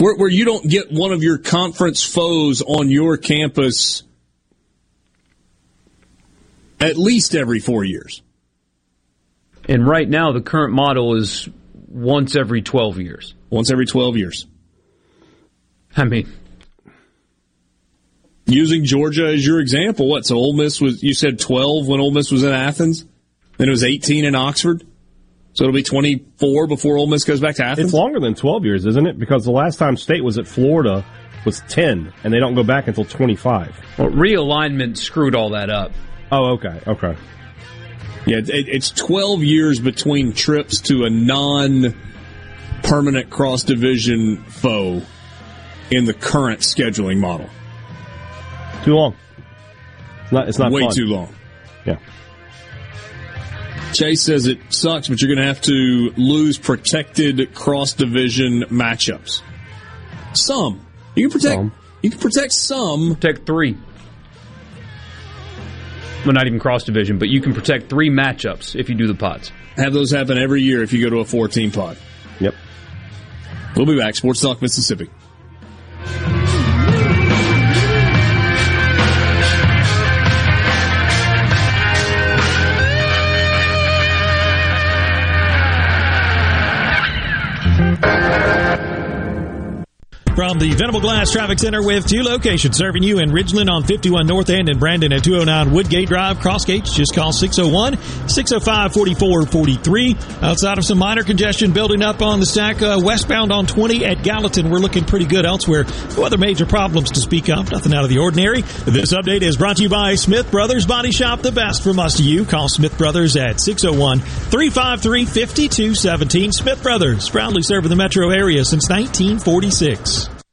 Where you don't get one of your conference foes on your campus at least every 4 years. And right now, the current model is once every 12 years. Once every 12 years. I mean... Using Georgia as your example, what? So Ole Miss was, you said 12 when Ole Miss was in Athens, then it was 18 in Oxford, so it'll be 24 before Ole Miss goes back to Athens? It's longer than 12 years, isn't it? Because the last time State was at Florida was 10, and they don't go back until 25. Well, realignment screwed all that up. Oh, okay. Yeah, it's 12 years between trips to a non-permanent cross-division foe in the current scheduling model. Too long. It's not way fun. Too long. Yeah. Chase says it sucks, but you're going to have to lose protected cross-division matchups. Some. You can protect some. You can protect some. Protect three. Well, not even cross-division, but you can protect three matchups if you do the pods. Have those happen every year if you go to a 4-team pod. Yep. We'll be back. Sports Talk Mississippi. from the Venable Glass Traffic Center with two locations serving you in Ridgeland on 51 North End and Brandon at 209 Woodgate Drive, Crossgates. Just call 601-605-4443. Outside of some minor congestion building up on the stack westbound on 20 at Gallatin, we're looking pretty good elsewhere. No other major problems to speak of. Nothing out of the ordinary. This update is brought to you by Smith Brothers Body Shop, the best from us to you. Call Smith Brothers at 601-353-5217. Smith Brothers, proudly serving the metro area since 1946.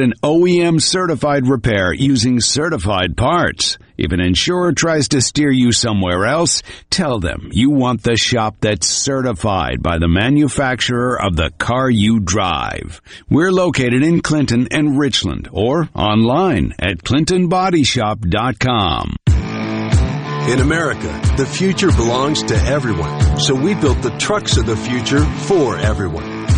an OEM certified repair using certified parts? If an insurer tries to steer you somewhere else, tell them you want the shop that's certified by the manufacturer of the car you drive. We're located in Clinton and Richland or online at ClintonBodyShop.com. In America, the future belongs to everyone, so we built the trucks of the future for everyone.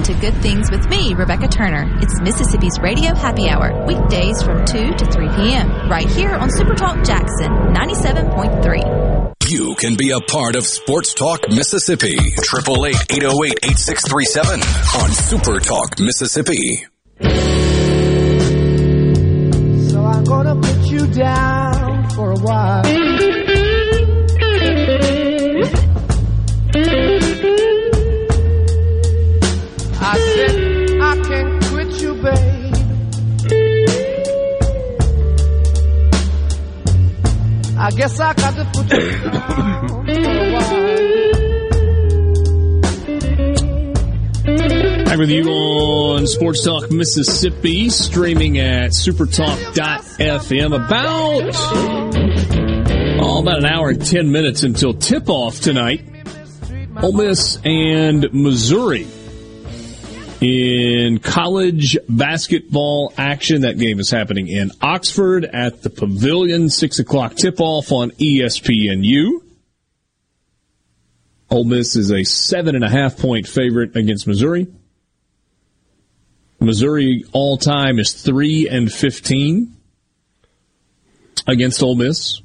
To Good Things with me, Rebecca Turner. It's Mississippi's Radio Happy Hour, weekdays from 2 to 3 p.m. right here on Super Talk Jackson 97.3. You can be a part of Sports Talk Mississippi. 888-808-8637 on Super Talk Mississippi. So I'm gonna put you down for a while. I said, I can't quit you, babe. I guess I got to put you down for a while. Back with you on Sports Talk Mississippi, streaming at supertalk.fm. About an hour and 10 minutes until tip-off tonight. Ole Miss and Missouri in college basketball action. That game is happening in Oxford at the Pavilion. 6 o'clock tip-off on ESPNU. Ole Miss is a 7.5-point favorite against Missouri. Missouri all-time is 3-15 against Ole Miss.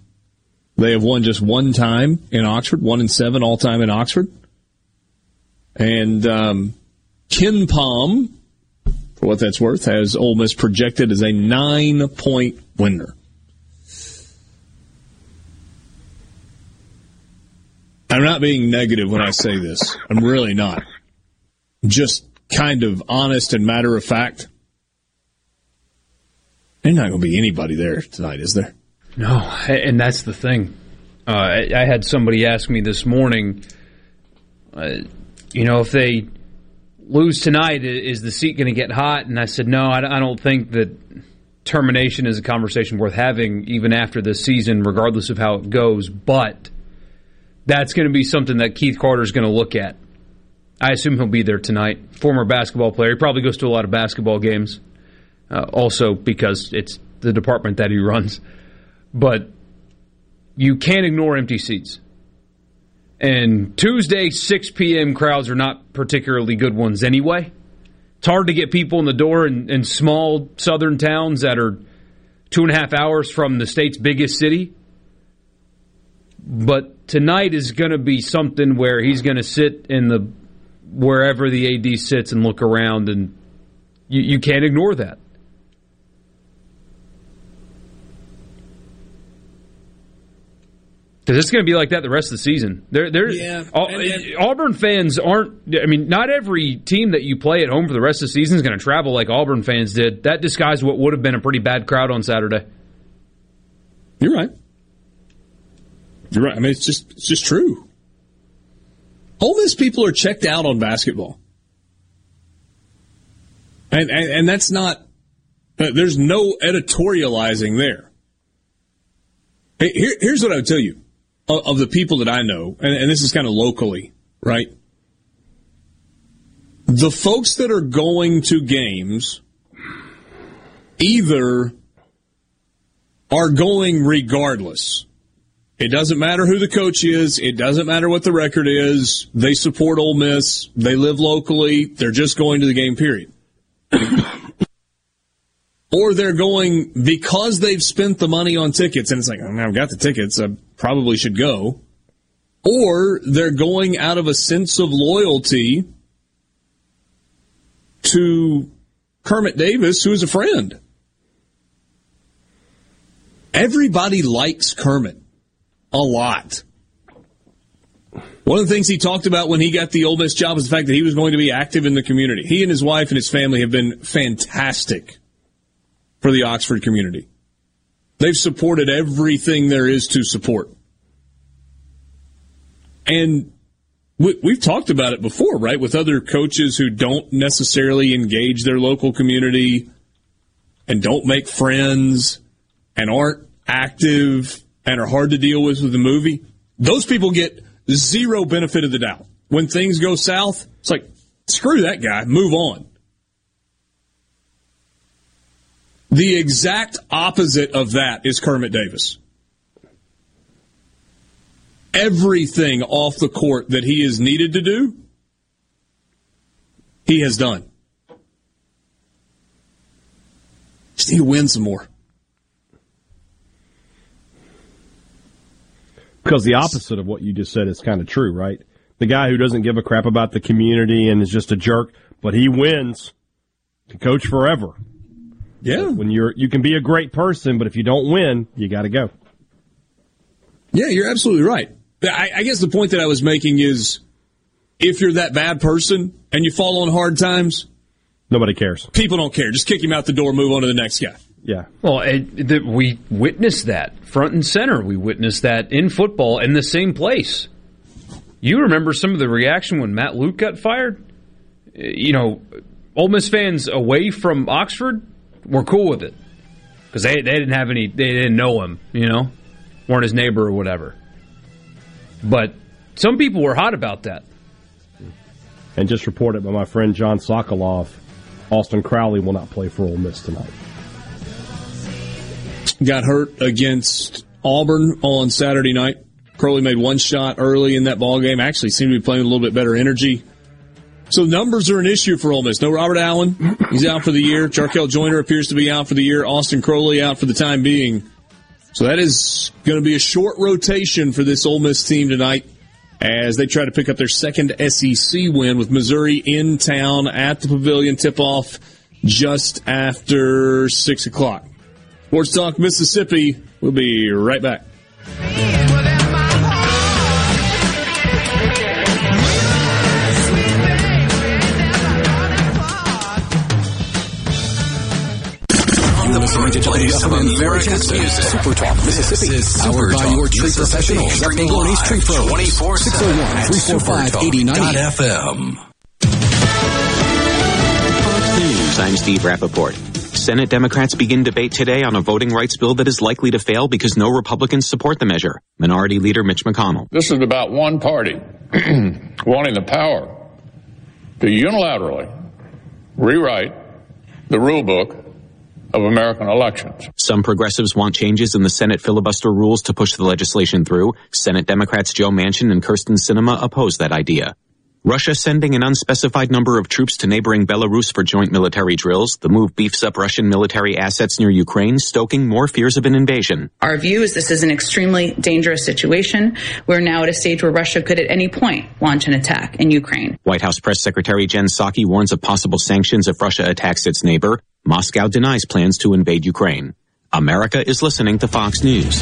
They have won just one time in Oxford, 1-7 all-time in Oxford. And Ken Palm, for what that's worth, has Ole Miss projected as a 9-point winner. I'm not being negative when I say this. I'm really not. Just kind of honest and matter of fact. There's not going to be anybody there tonight, is there? No, and that's the thing. I had somebody ask me this morning, if they lose tonight, is the seat going to get hot? And I said, no, I don't think that termination is a conversation worth having even after this season, regardless of how it goes. But that's going to be something that Keith Carter is going to look at. I assume he'll be there tonight. Former basketball player. He probably goes to a lot of basketball games, also because it's the department that he runs. But you can't ignore empty seats. And Tuesday, 6 p.m. crowds are not particularly good ones anyway. It's hard to get people in the door in small southern towns that are 2.5 hours from the state's biggest city. But tonight is going to be something where he's going to sit in the wherever the AD sits and look around, and you can't ignore that. Because it's going to be like that the rest of the season. Auburn fans aren't... I mean, not every team that you play at home for the rest of the season is going to travel like Auburn fans did. That disguised what would have been a pretty bad crowd on Saturday. You're right. You're right. I mean, it's just true. Ole Miss people are checked out on basketball. And that's not... There's no editorializing there. Here's what I would tell you. Of the people that I know, and this is kind of locally, right? The folks that are going to games either are going regardless. It doesn't matter who the coach is. It doesn't matter what the record is. They support Ole Miss. They live locally. They're just going to the game, period. Or they're going because they've spent the money on tickets, and it's like, I've got the tickets, I probably should go. Or they're going out of a sense of loyalty to Kermit Davis, who is a friend. Everybody likes Kermit a lot. One of the things he talked about when he got the Ole Miss job was the fact that he was going to be active in the community. He and his wife and his family have been fantastic for the Oxford community. They've supported everything there is to support. And we've talked about it before, right? With other coaches who don't necessarily engage their local community and don't make friends and aren't active and are hard to deal with the movie. Those people get zero benefit of the doubt. When things go south, it's like, screw that guy, move on. The exact opposite of that is Kermit Davis. Everything off the court that he is needed to do, he has done. Just need to win some more. Because the opposite of what you just said is kind of true, right? The guy who doesn't give a crap about the community and is just a jerk, but he wins, can coach forever. Yeah, when you can be a great person, but if you don't win, you got to go. Yeah, you're absolutely right. I guess the point that I was making is, if you're that bad person and you fall on hard times, nobody cares. People don't care. Just kick him out the door, move on to the next guy. Yeah. Well, we witnessed that front and center. We witnessed that in football in the same place. You remember some of the reaction when Matt Luke got fired? Ole Miss fans away from Oxford were cool with it because they didn't have any, they didn't know him, weren't his neighbor or whatever. But some people were hot about that. and just reported by my friend John Sokolov, Austin Crowley will not play for Ole Miss tonight. Got hurt against Auburn on Saturday night. Crowley made one shot early in that ballgame. Actually seemed to be playing with a little bit better energy. So numbers are an issue for Ole Miss. No Robert Allen. He's out for the year. Jarkel Joyner appears to be out for the year. Austin Crowley out for the time being. So that is going to be a short rotation for this Ole Miss team tonight as they try to pick up their second SEC win with Missouri in town at the Pavilion. Tip-off just after 6 o'clock. Sports Talk Mississippi. We'll be right back. Listening to America's Music. Super Talk Mississippi is powered by your tree professionals. Lonie's Tree Pro. 601-345-8090 FM. Fox News. I'm Steve Rappaport. Senate Democrats begin debate today on a voting rights bill that is likely to fail because no Republicans support the measure. Minority Leader Mitch McConnell. This is about one party wanting the power to unilaterally rewrite the rule book of American elections. Some progressives want changes in the Senate filibuster rules to push the legislation through. Senate Democrats Joe Manchin and Kirsten Sinema oppose that idea. Russia sending an unspecified number of troops to neighboring Belarus for joint military drills. The move beefs up Russian military assets near Ukraine, stoking more fears of an invasion. Our view is this is an extremely dangerous situation. We're now at a stage where Russia could at any point launch an attack in Ukraine. White House Press Secretary Jen Psaki warns of possible sanctions if Russia attacks its neighbor. Moscow denies plans to invade Ukraine. America is listening to Fox News.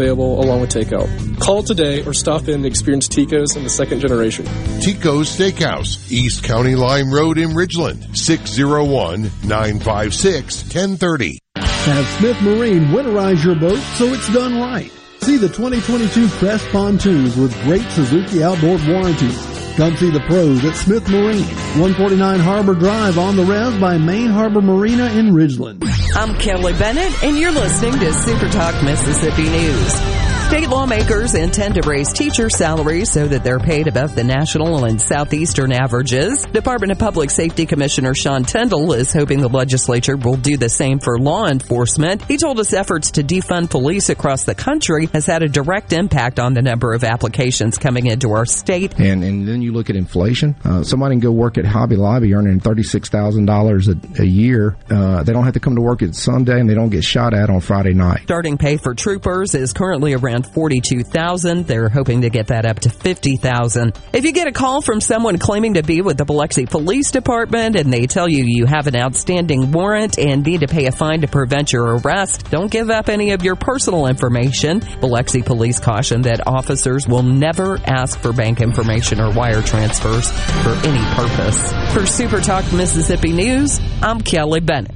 along with takeout. Call today or stop in to experience Tico's in the second generation. Tico's Steakhouse, East County Lime Road in Ridgeland, 601-956-1030. Have Smith Marine winterize your boat so it's done right. See the 2022 Crest Pontoons with great Suzuki outboard warranties. Come see the pros at Smith Marine, 149 Harbor Drive on the res by Main Harbor Marina in Ridgeland. I'm Kelly Bennett, and you're listening to Super Talk Mississippi News. State lawmakers intend to raise teacher salaries so that they're paid above the national and southeastern averages. Department of Public Safety Commissioner Sean Tindall is hoping the legislature will do the same for law enforcement. He told us efforts to defund police across the country has had a direct impact on the number of applications coming into our state. And then you look at inflation. Somebody can go work at Hobby Lobby earning $36,000 a year. They don't have to come to work on Sunday, and they don't get shot at on Friday night. Starting pay for troopers is currently around $42,000. They're hoping to get that up to $50,000. If you get a call from someone claiming to be with the Biloxi Police Department and they tell you you have an outstanding warrant and need to pay a fine to prevent your arrest, don't give up any of your personal information. Biloxi Police caution that officers will never ask for bank information or wire transfers for any purpose. For Super Talk Mississippi News, I'm Kelly Bennett.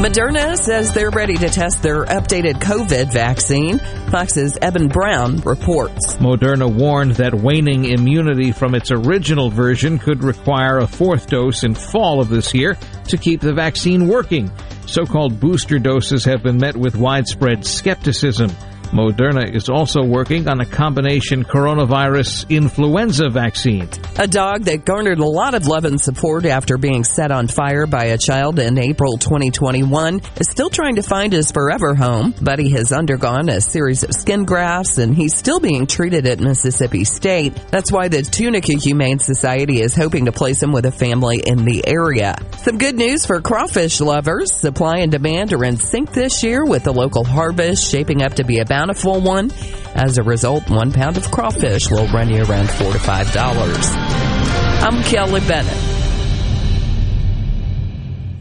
Moderna says they're ready to test their updated COVID vaccine. Fox's Eben Brown reports. Moderna warned that waning immunity from its original version could require a fourth dose in fall of this year to keep the vaccine working. So-called booster doses have been met with widespread skepticism. Moderna is also working on a combination coronavirus influenza vaccine. A dog that garnered a lot of love and support after being set on fire by a child in April 2021 is still trying to find his forever home. Buddy has undergone a series of skin grafts, and he's still being treated at Mississippi State. That's why the Tunica Humane Society is hoping to place him with a family in the area. Some good news for crawfish lovers. Supply and demand are in sync this year, with the local harvest shaping up to be about a full one. As a result, 1 pound of crawfish will run you around $4 to $5. I'm Kelly Bennett.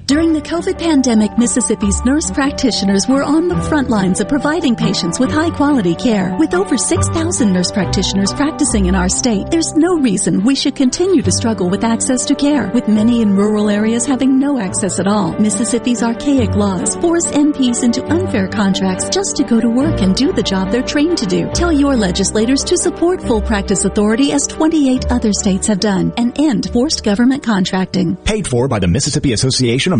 During the COVID pandemic, Mississippi's nurse practitioners were on the front lines of providing patients with high-quality care. With over 6,000 nurse practitioners practicing in our state, there's no reason we should continue to struggle with access to care, with many in rural areas having no access at all. Mississippi's archaic laws force NPs into unfair contracts just to go to work and do the job they're trained to do. Tell your legislators to support full practice authority, as 28 other states have done, and end forced government contracting. Paid for by the Mississippi Association of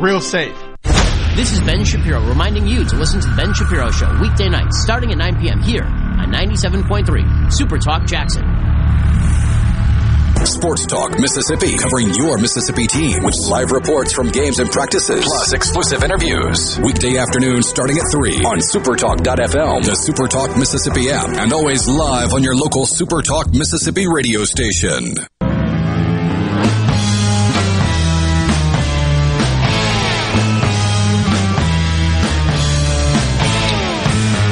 real safe. This is Ben Shapiro reminding you to listen to The Ben Shapiro Show weekday nights starting at 9 p.m. here on 97.3 Super Talk Jackson. Sports Talk Mississippi, covering your Mississippi team with live reports from games and practices, plus exclusive interviews. Weekday afternoons starting at 3 on supertalk.fm, the Super Talk Mississippi app, and always live on your local Super Talk Mississippi radio station.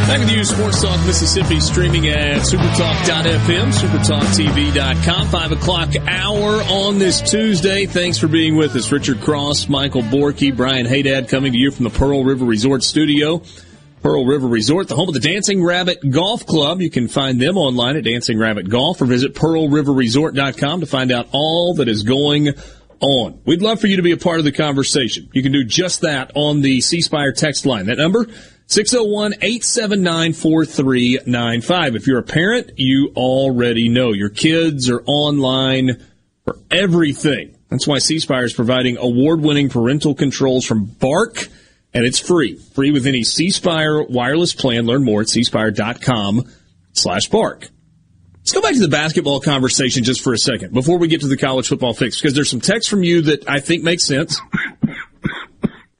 Back with you, Sports Talk Mississippi, streaming at supertalk.fm, supertalktv.com, 5 o'clock hour on this Tuesday. Thanks for being with us. Richard Cross, Michael Borky, Brian Haydad coming to you from the Pearl River Resort studio. Pearl River Resort, the home of the Dancing Rabbit Golf Club. You can find them online at Dancing Rabbit Golf, or visit pearlriverresort.com to find out all that is going on. We'd love for you to be a part of the conversation. You can do just that on the C Spire text line. That number, 601-879-4395. If you're a parent, you already know. Your kids are online for everything. That's why C Spire is providing award-winning parental controls from Bark, and it's free. Free with any C Spire wireless plan. Learn more at cspire.com/bark. Let's go back to the basketball conversation just for a second before we get to the college football fix, because there's some text from you that I think makes sense.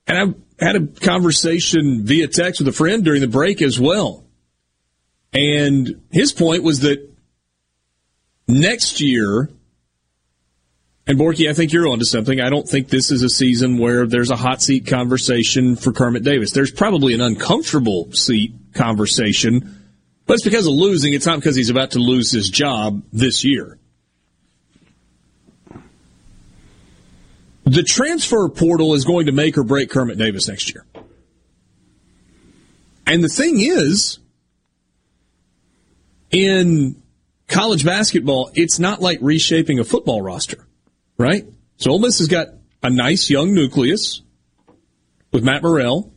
And I had a conversation via text with a friend during the break as well. And his point was that next year, and Borky, I think you're onto something. I don't think this is a season where there's a hot seat conversation for Kermit Davis. There's probably an uncomfortable seat conversation, but it's because of losing. It's not because he's about to lose his job this year. The transfer portal is going to make or break Kermit Davis next year. And the thing is, in college basketball, it's not like reshaping a football roster, right? So Ole Miss has got a nice young nucleus with Matt Murrell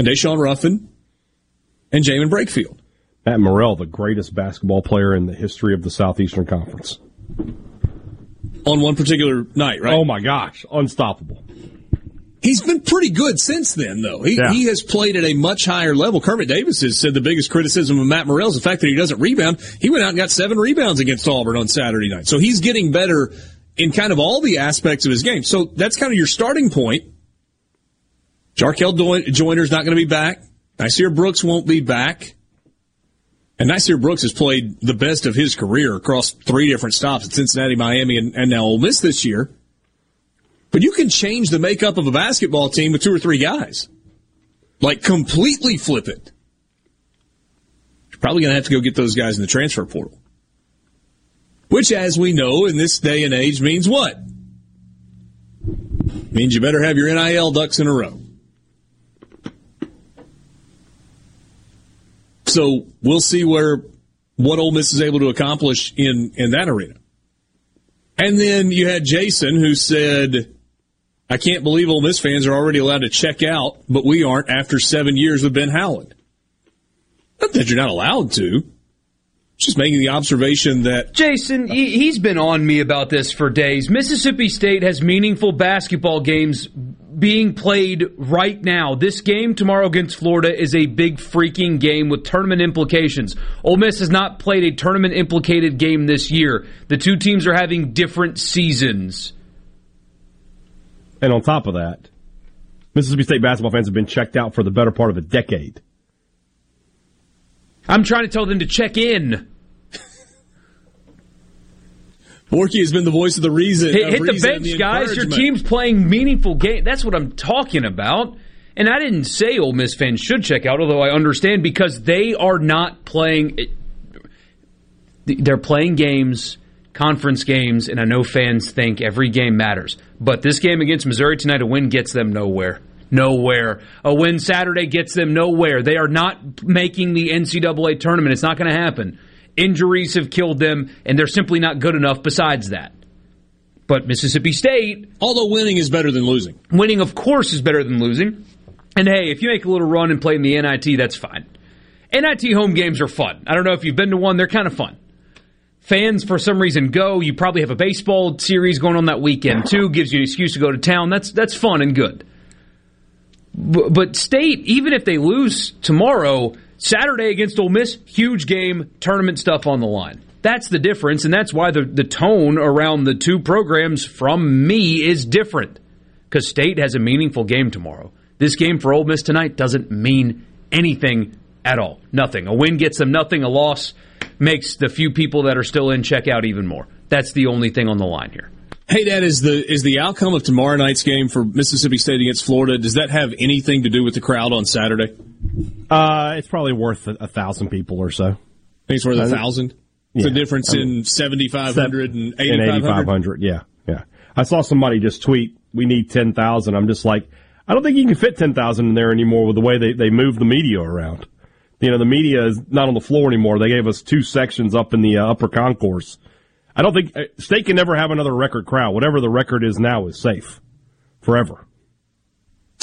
and Deshaun Ruffin and Jamin Brakefield. Matt Murrell, the greatest basketball player in the history of the Southeastern Conference. On one particular night, right? Oh, my gosh. Unstoppable. He's been pretty good since then, though. He has played at a much higher level. Kermit Davis has said the biggest criticism of Matt Murrell is the fact that he doesn't rebound. He went out and got 7 rebounds against Auburn on Saturday night. So he's getting better in kind of all the aspects of his game. So that's kind of your starting point. Jarkel Joyner's not going to be back. Nicere Brooks won't be back. And Nicere Brooks has played the best of his career across 3 different stops at Cincinnati, Miami, and now Ole Miss this year. But you can change the makeup of a basketball team with 2 or 3 guys. Like, completely flip it. You're probably going to have to go get those guys in the transfer portal. Which, as we know, in this day and age means what? Means you better have your NIL ducks in a row. So we'll see what Ole Miss is able to accomplish in that arena. And then you had Jason who said, I can't believe Ole Miss fans are already allowed to check out, but we aren't after 7 years with Ben Howland. Not that you're not allowed to. Just making the observation that... Jason, he's been on me about this for days. Mississippi State has meaningful basketball games being played right now. This game tomorrow against Florida is a big freaking game with tournament implications. Ole Miss has not played a tournament-implicated game this year. The two teams are having different seasons. And on top of that, Mississippi State basketball fans have been checked out for the better part of a decade. I'm trying to tell them to check in. Borky has been the voice of the reason. Hit the bench, guys. Your team's playing meaningful game. That's what I'm talking about. And I didn't say Ole Miss fans should check out, although I understand because they are not playing. They're playing games, conference games, and I know fans think every game matters. But this game against Missouri tonight, a win gets them nowhere. Nowhere. A win Saturday gets them nowhere. They are not making the NCAA tournament. It's not going to happen. Injuries have killed them, and they're simply not good enough besides that. But Mississippi State... Although winning is better than losing. Winning, of course, is better than losing. And, hey, if you make a little run and play in the NIT, that's fine. NIT home games are fun. I don't know if you've been to one. They're kind of fun. Fans, for some reason, go. You probably have a baseball series going on that weekend, too. Gives you an excuse to go to town. That's fun and good. But State, even if they lose tomorrow... Saturday against Ole Miss, huge game, tournament stuff on the line. That's the difference, and that's why the tone around the two programs from me is different. Because State has a meaningful game tomorrow. This game for Ole Miss tonight doesn't mean anything at all. Nothing. A win gets them nothing. A loss makes the few people that are still in check out even more. That's the only thing on the line here. Hey, Dad, is the outcome of tomorrow night's game for Mississippi State against Florida, does that have anything to do with the crowd on Saturday? It's probably worth 1,000 people or so. I think it's worth 1,000? Yeah. It's a difference in 7,500 and 8,500? Yeah. I saw somebody just tweet, we need 10,000. I'm just like, I don't think you can fit 10,000 in there anymore with the way they move the media around. You know, the media is not on the floor anymore. They gave us two sections up in the upper concourse. I don't think State can never have another record crowd. Whatever the record is now is safe forever.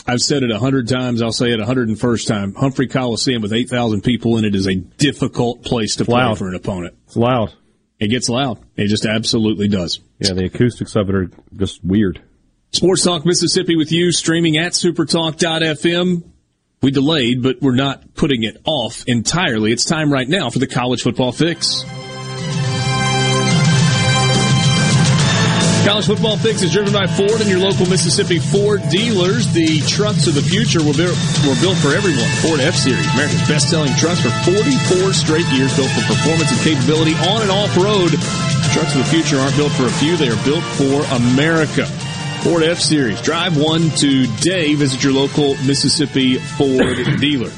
I've said it 100 times. I'll say it 101st time. Humphrey Coliseum with 8,000 people in it is a difficult place to play for an opponent. It's loud. It gets loud. It just absolutely does. Yeah, the acoustics of it are just weird. Sports Talk Mississippi with you, streaming at supertalk.fm. We delayed, but we're not putting it off entirely. It's time right now for the College Football Fix. College Football Fix is driven by Ford and your local Mississippi Ford dealers. The trucks of the future were built for everyone. Ford F-Series, America's best-selling trucks for 44 straight years, built for performance and capability on and off-road. Trucks of the future aren't built for a few. They are built for America. Ford F-Series. Drive one today. Visit your local Mississippi Ford dealer.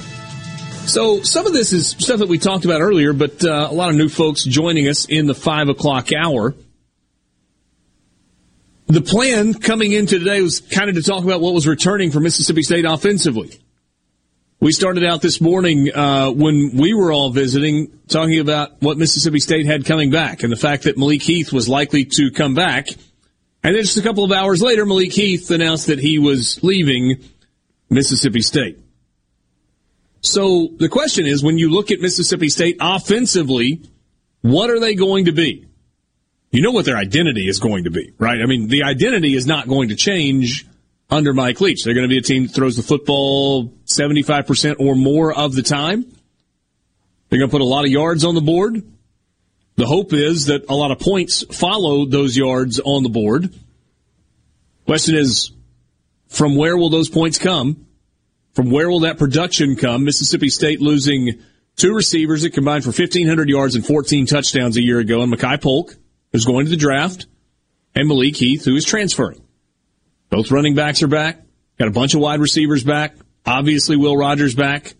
So some of this is stuff that we talked about earlier, but a lot of new folks joining us in the 5 o'clock hour. The plan coming into today was kind of to talk about what was returning for Mississippi State offensively. We started out this morning when we were all visiting talking about what Mississippi State had coming back and the fact that Malik Heath was likely to come back. And then just a couple of hours later, Malik Heath announced that he was leaving Mississippi State. So the question is, when you look at Mississippi State offensively, what are they going to be? You know what their identity is going to be, right? I mean, the identity is not going to change under Mike Leach. They're going to be a team that throws the football 75% or more of the time. They're going to put a lot of yards on the board. The hope is that a lot of points follow those yards on the board. Question is, from where will those points come? From where will that production come? Mississippi State losing two receivers that combined for 1,500 yards and 14 touchdowns a year ago, and Makai Polk, who's going to the draft, and Malik Heath, who is transferring. Both running backs are back, got a bunch of wide receivers back, Obviously, Will Rogers back.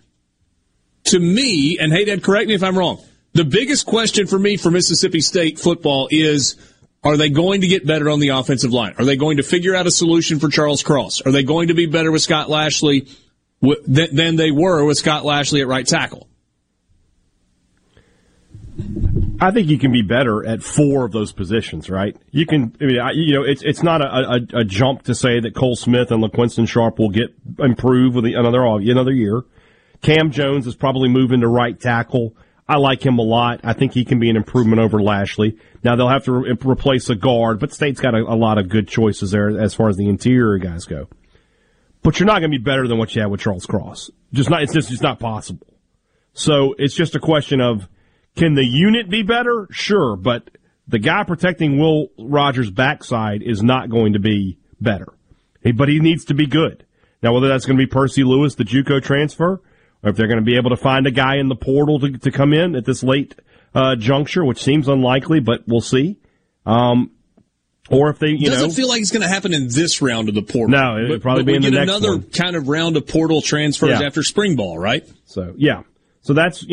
To me, and hey, Dad, correct me if I'm wrong, the biggest question for me for Mississippi State football is, are they going to get better on the offensive line? Are they going to figure out a solution for Charles Cross? Are they going to be better with Scott Lashley than they were with Scott Lashley at right tackle? I think you can be better at four of those positions, right? You can, I mean, it's not a jump to say that Cole Smith and LaQuinston Sharp will improve with another year. Cam Jones is probably moving to right tackle. I like him a lot. I think he can be an improvement over Lashley. Now they'll have to replace a guard, but State's got a lot of good choices there as far as the interior guys go. But you're not going to be better than what you had with Charles Cross. It's just not possible. So it's just a question of, can the unit be better? Sure, but the guy protecting Will Rogers' backside is not going to be better. But he needs to be good. Now, whether that's going to be Percy Lewis, the JUCO transfer, or if they're going to be able to find a guy in the portal to come in at this late juncture, which seems unlikely, but we'll see. Or if they, doesn't feel like it's going to happen in this round of the portal. No, it'll probably be in the next another one. Kind of round of portal transfers after spring ball, right? So yeah, so that's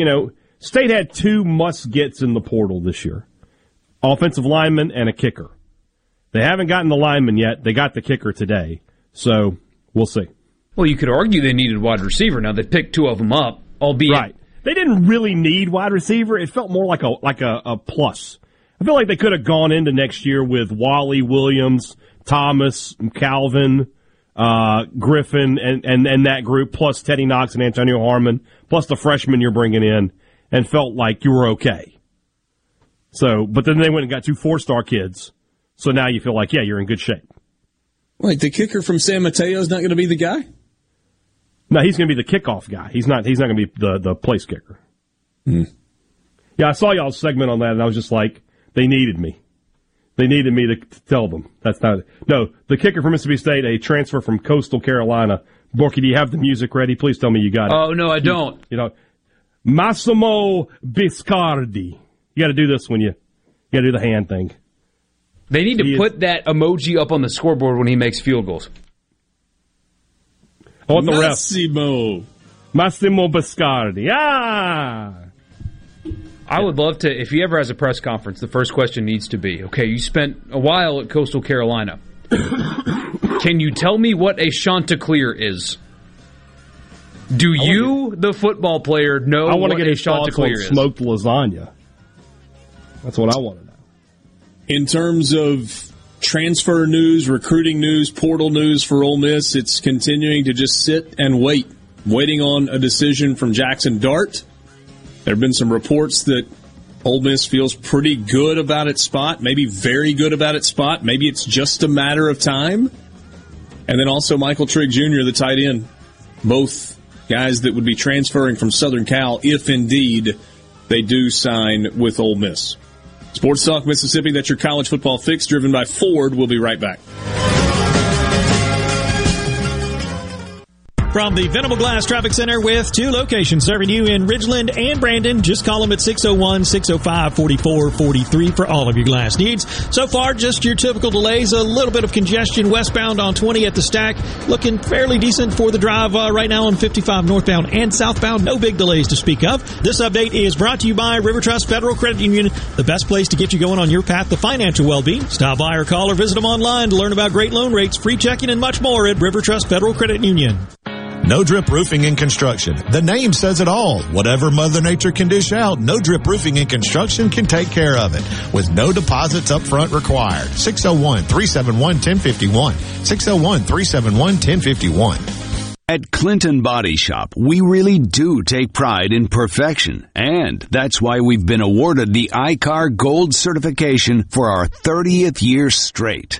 State had two must-gets in the portal this year, offensive lineman and a kicker. They haven't gotten the lineman yet. They got the kicker today, so we'll see. Well, you could argue they needed wide receiver. Now, they picked two of them up, albeit... Right. They didn't really need wide receiver. It felt more like a plus. I feel like they could have gone into next year with Walley, Williams, Thomas, Calvin, Griffin, and that group, plus Teddy Knox and Antonio Harmon, plus the freshman you're bringing in. And felt like you were okay. So, but then they went and got 2 4-star kids. So now you feel like, yeah, you're in good shape. Wait, the kicker from San Mateo is not going to be the guy? No, he's going to be the kickoff guy. He's not going to be the place kicker. Mm. Yeah, I saw y'all's segment on that, and I was just like, they needed me. They needed me to tell them. That's not it. No, the kicker from Mississippi State, a transfer from Coastal Carolina. Borky, do you have the music ready? Please tell me you got it. Oh, no, I don't. Massimo Biscardi. You got to do this when you got to do the hand thing. They need to put that emoji up on the scoreboard when he makes field goals. I want the ref. Massimo Biscardi. Ah! I would love to, if he ever has a press conference, the first question needs to be, okay, you spent a while at Coastal Carolina. Can you tell me what a Chanticleer is? Do you, the football player, know what a Chanticleer is? I want to get a smoked lasagna. That's what I want to know. In terms of transfer news, recruiting news, portal news for Ole Miss, it's continuing to just sit and wait, waiting on a decision from Jackson Dart. There have been some reports that Ole Miss feels pretty good about its spot, maybe very good about its spot. Maybe it's just a matter of time. And then also Michael Trigg Jr., the tight end, both guys that would be transferring from Southern Cal if indeed they do sign with Ole Miss. Sports Talk Mississippi, that's your college football fix, driven by Ford. We'll be right back. From the Venable Glass Traffic Center with two locations serving you in Ridgeland and Brandon. Just call them at 601-605-4443 for all of your glass needs. So far, just your typical delays, a little bit of congestion westbound on 20 at the stack. Looking fairly decent for the drive right now on 55 northbound and southbound. No big delays to speak of. This update is brought to you by River Trust Federal Credit Union, the best place to get you going on your path to financial well-being. Stop by or call or visit them online to learn about great loan rates, free checking, and much more at River Trust Federal Credit Union. No Drip Roofing and Construction. The name says it all. Whatever Mother Nature can dish out, No Drip Roofing and Construction can take care of it. With no deposits up front required. 601-371-1051. 601-371-1051. At Clinton Body Shop, we really do take pride in perfection, and that's why we've been awarded the ICAR Gold Certification for our 30th year straight.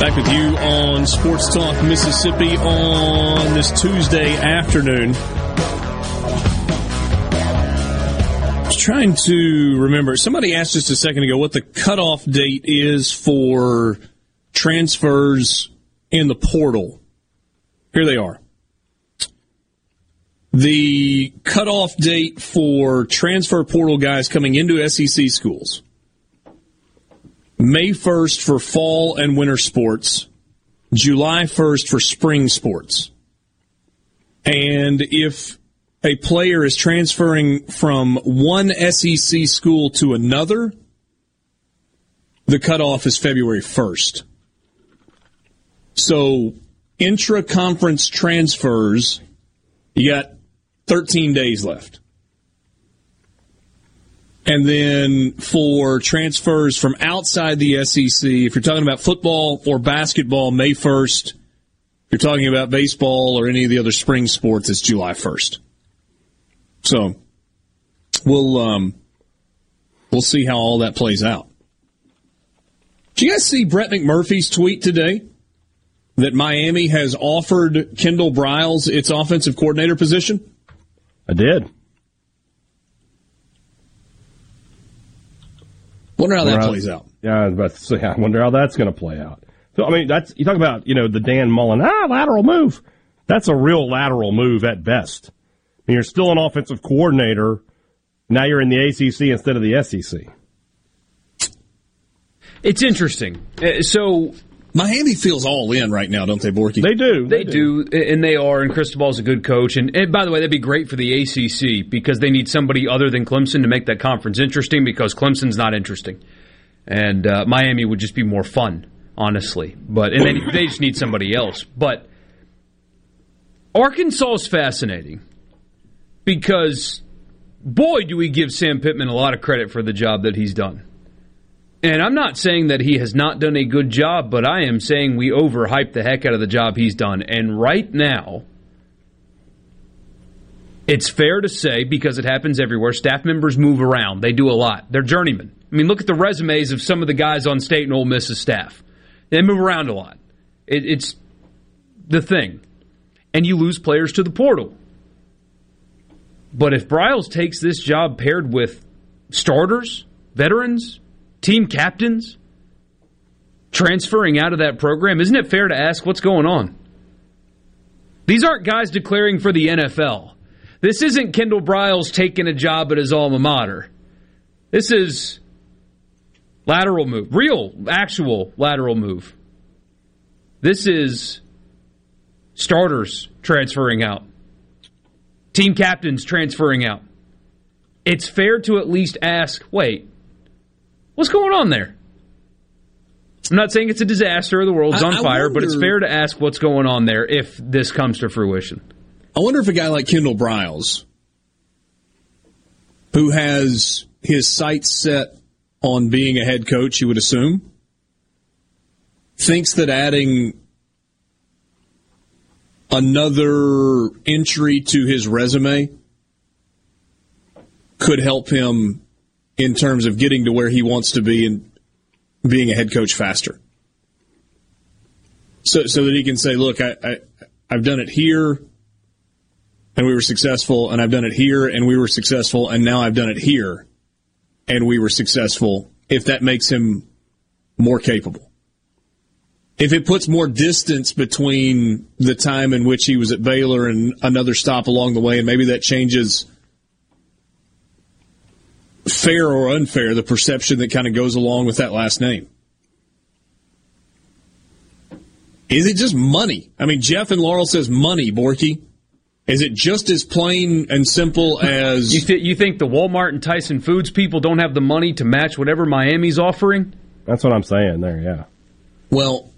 Back with you on Sports Talk Mississippi on this Tuesday afternoon. I was trying to remember. Somebody asked just a second ago what the cutoff date is for transfers in the portal. Here they are. The cutoff date for transfer portal guys coming into SEC schools. May 1st for fall and winter sports, July 1st for spring sports. And if a player is transferring from one SEC school to another, the cutoff is February 1st. So intra-conference transfers, you got 13 days left. And then for transfers from outside the SEC, if you're talking about football or basketball, May 1st. If you're talking about baseball or any of the other spring sports, it's July 1st. So we'll see how all that plays out. Did you guys see Brett McMurphy's tweet today that Miami has offered Kendal Briles its offensive coordinator position? I did. Wonder how that plays out. Yeah, I was about to say, I wonder how that's going to play out. So, I mean, that's, you talk about, you know, the Dan Mullen, lateral move. That's a real lateral move at best. I mean, you're still an offensive coordinator. Now you're in the ACC instead of the SEC. It's interesting. So Miami feels all in right now, don't they, Borky? They do. They do, and they are, and Cristobal's a good coach. And by the way, that'd be great for the ACC because they need somebody other than Clemson to make that conference interesting because Clemson's not interesting. And Miami would just be more fun, honestly. But they just need somebody else. But Arkansas is fascinating because, boy, do we give Sam Pittman a lot of credit for the job that he's done. And I'm not saying that he has not done a good job, but I am saying we overhyped the heck out of the job he's done. And right now, it's fair to say, because it happens everywhere, staff members move around. They do a lot. They're journeymen. I mean, look at the resumes of some of the guys on State and Ole Miss's staff. They move around a lot. It's the thing. And you lose players to the portal. But if Briles takes this job paired with starters, veterans, team captains, transferring out of that program, isn't it fair to ask what's going on? These aren't guys declaring for the NFL. This isn't Kendal Briles taking a job at his alma mater. This is lateral move. Real, actual lateral move. This is starters transferring out. Team captains transferring out. It's fair to at least ask, wait, what's going on there? I'm not saying it's a disaster or the world's on fire, but it's fair to ask what's going on there if this comes to fruition. I wonder if a guy like Kendal Briles, who has his sights set on being a head coach, you would assume, thinks that adding another entry to his resume could help him in terms of getting to where he wants to be and being a head coach faster. So that he can say, look, I've done it here, and we were successful, and I've done it here, and we were successful, and now I've done it here, and we were successful, if that makes him more capable. If it puts more distance between the time in which he was at Baylor and another stop along the way, and maybe that changes, fair or unfair, the perception that kind of goes along with that last name. Is it just money? I mean, Jeff and Laurel says money, Borky. Is it just as plain and simple as... You think the Walmart and Tyson Foods people don't have the money to match whatever Miami's offering? That's what I'm saying there, yeah. Well...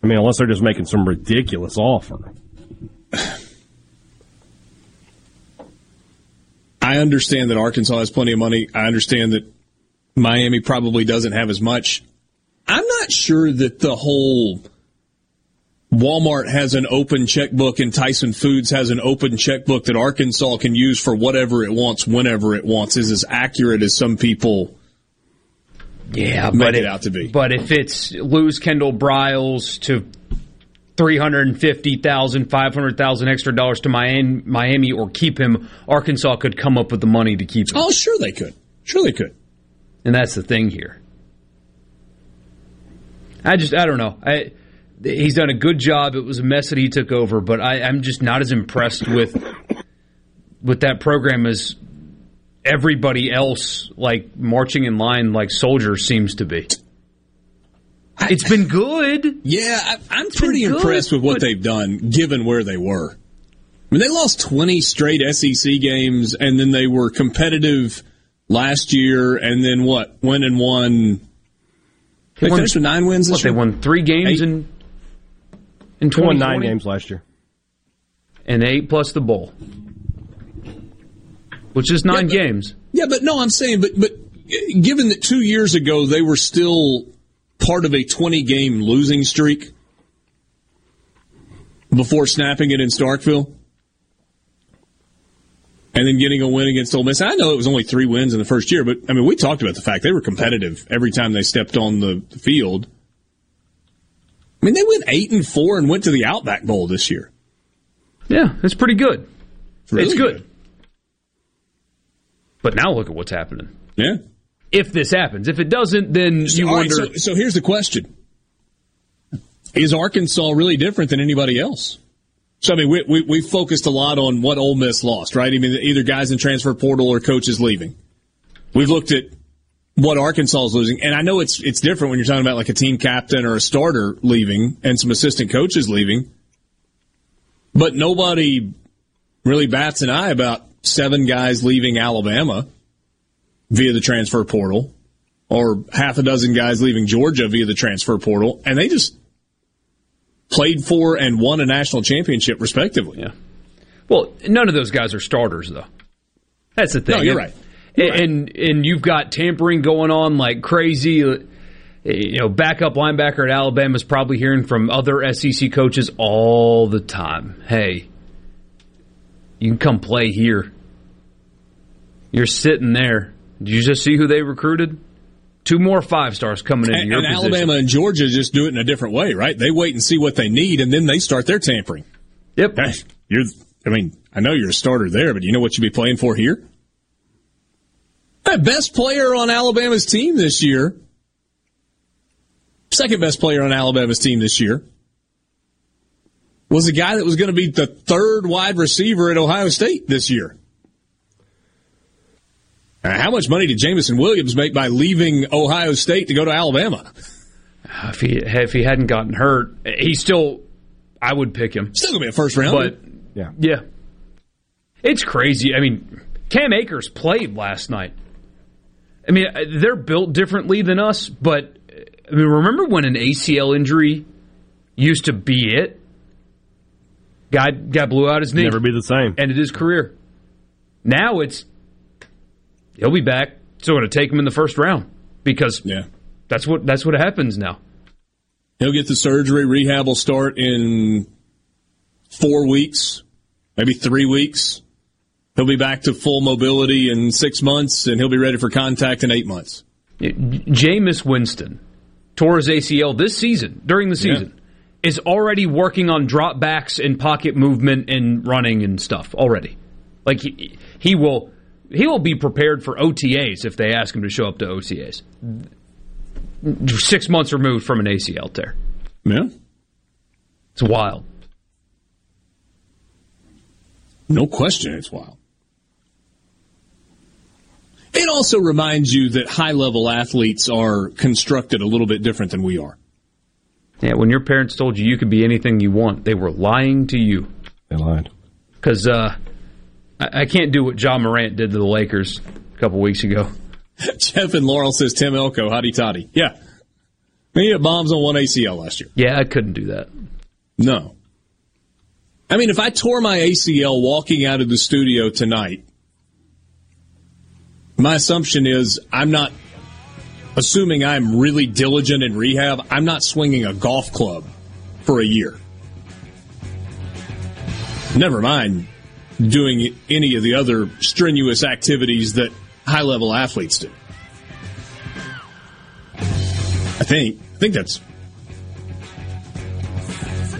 I mean, unless they're just making some ridiculous offer. I understand that Arkansas has plenty of money. I understand that Miami probably doesn't have as much. I'm not sure that the whole... Walmart has an open checkbook and Tyson Foods has an open checkbook that Arkansas can use for whatever it wants, whenever it wants, is as accurate as some people make it out to be. But if it's lose Kendal Briles to $350,000, $500,000 extra dollars to Miami or keep him, Arkansas could come up with the money to keep him. Oh, sure they could. Sure they could. And that's the thing here. I don't know. He's done a good job. It was a mess that he took over, but I'm just not as impressed with that program as everybody else, like marching in line like soldiers, seems to be. It's been good. Yeah, I'm pretty impressed with what they've done, given where they were. I mean, they lost 20 straight SEC games, and then they were competitive last year, and then what? Went and won. They finished with 9 wins this year. They won 3 games in 2020. Won 9 games last year. And 8 plus the bowl. Which is 9 games. Yeah, but no, I'm saying, but given that 2 years ago they were still part of a 20-game losing streak before snapping it in Starkville and then getting a win against Ole Miss. I know it was only 3 wins in the first year, but, I mean, we talked about the fact they were competitive every time they stepped on the field. I mean, they went 8-4 and went to the Outback Bowl this year. Yeah, that's pretty good. It's good. But now look at what's happening. Yeah. If this happens. If it doesn't, then you wonder. Right, so here's the question. Is Arkansas really different than anybody else? So, I mean, we focused a lot on what Ole Miss lost, right? I mean, either guys in transfer portal or coaches leaving. We've looked at what Arkansas is losing, and I know it's different when you're talking about like a team captain or a starter leaving and some assistant coaches leaving, but nobody really bats an eye about 7 guys leaving Alabama via the transfer portal or 6 guys leaving Georgia via the transfer portal, and they just played for and won a national championship, respectively. Yeah. Well, none of those guys are starters, though. That's the thing. No, you're right. And you've got tampering going on like crazy. You know, backup linebacker at Alabama is probably hearing from other SEC coaches all the time. Hey, you can come play here. You're sitting there. Did you just see who they recruited? 2 more 5-stars coming into your position. And Alabama and Georgia just do it in a different way, right? They wait and see what they need, and then they start their tampering. Yep. Hey, you're I mean, I know you're a starter there, but do you know what you'd be playing for here? Best player on Alabama's team this year. Second best player on Alabama's team this year. Was a guy that was going to be the third wide receiver at Ohio State this year. Now, how much money did Jamison Williams make by leaving Ohio State to go to Alabama? If he hadn't gotten hurt, he still, I would pick him. Still going to be a first round. But, yeah. It's crazy. I mean, Cam Akers played last night. I mean, they're built differently than us, but I mean, remember when an ACL injury used to be it? Guy blew out his knee. Never be the same. Ended his career. Now it's, he'll be back, so I'm going to take him in the first round because that's what happens now. He'll get the surgery. Rehab will start in 4 weeks, maybe 3 weeks. He'll be back to full mobility in 6 months, and he'll be ready for contact in 8 months. Jameis Winston tore his ACL this season, during the season, is already working on drop backs and pocket movement and running and stuff already. Like he will be prepared for OTAs if they ask him to show up to OTAs. 6 months removed from an ACL tear. Yeah. It's wild. No question it's wild. It also reminds you that high-level athletes are constructed a little bit different than we are. Yeah, when your parents told you you could be anything you want, they were lying to you. They lied. Because I can't do what Ja Morant did to the Lakers a couple weeks ago. Jeff and Laurel says, Tim Elko, hotty toddy. Yeah. He had bombs on one ACL last year. Yeah, I couldn't do that. No. I mean, if I tore my ACL walking out of the studio tonight, my assumption is I'm not, assuming I'm really diligent in rehab, I'm not swinging a golf club for a year. Never mind doing any of the other strenuous activities that high-level athletes do. I think that's,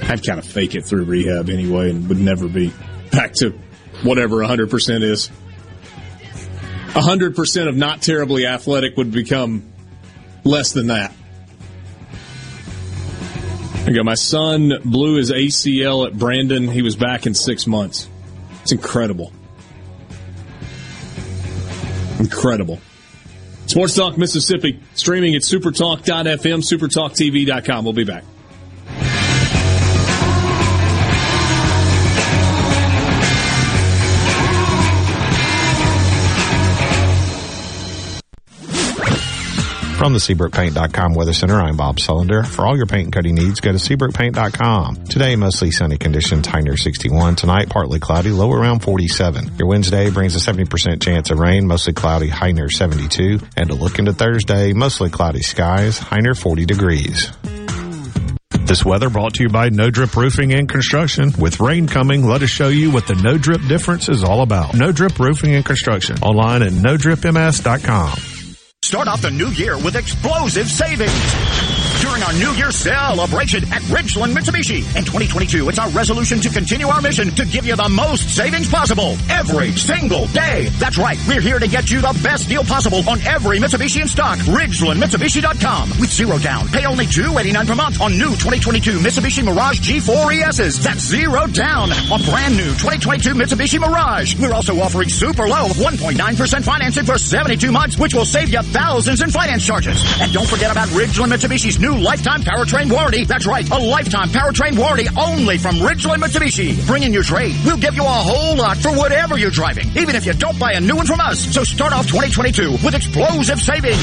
I'd kind of fake it through rehab anyway and would never be back to whatever 100% is. 100% of not terribly athletic would become less than that. There you go. My son blew his ACL at Brandon. He was back in 6 months. It's incredible. Incredible. Sports Talk Mississippi, streaming at supertalk.fm, supertalktv.com. We'll be back. From the SeabrookPaint.com Weather Center, I'm Bob Sullender. For all your paint and coating needs, go to SeabrookPaint.com. Today, mostly sunny conditions, high near 61. Tonight, partly cloudy, low around 47. Your Wednesday brings a 70% chance of rain, mostly cloudy, high near 72. And a look into Thursday, mostly cloudy skies, high near 40 degrees. This weather brought to you by No Drip Roofing and Construction. With rain coming, let us show you what the No Drip difference is all about. No Drip Roofing and Construction, online at NoDripMS.com. Start off the new year with explosive savings during our New Year celebration at Ridgeland Mitsubishi. In 2022, it's our resolution to continue our mission to give you the most savings possible every single day. That's right. We're here to get you the best deal possible on every Mitsubishi in stock. RidgelandMitsubishi.com. With zero down, pay only $289 per month on new 2022 Mitsubishi Mirage G4 ESs. That's zero down on brand new 2022 Mitsubishi Mirage. We're also offering super low 1.9% financing for 72 months, which will save you thousands in finance charges. And don't forget about Ridgeland Mitsubishi's new lifetime powertrain warranty. That's right, a lifetime powertrain warranty only from Ridgeland Mitsubishi. Bring in your trade. We'll give you a whole lot for whatever you're driving, even if you don't buy a new one from us. So start off 2022 with explosive savings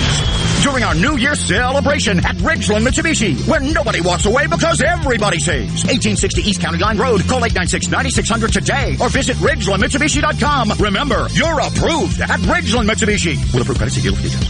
during our New Year celebration at Ridgeland Mitsubishi, where nobody walks away because everybody saves. 1860 East County Line Road. Call 896-9600 today or visit RidgelandMitsubishi.com. Remember, you're approved at Ridgeland Mitsubishi. We'll approve credits and deal with details.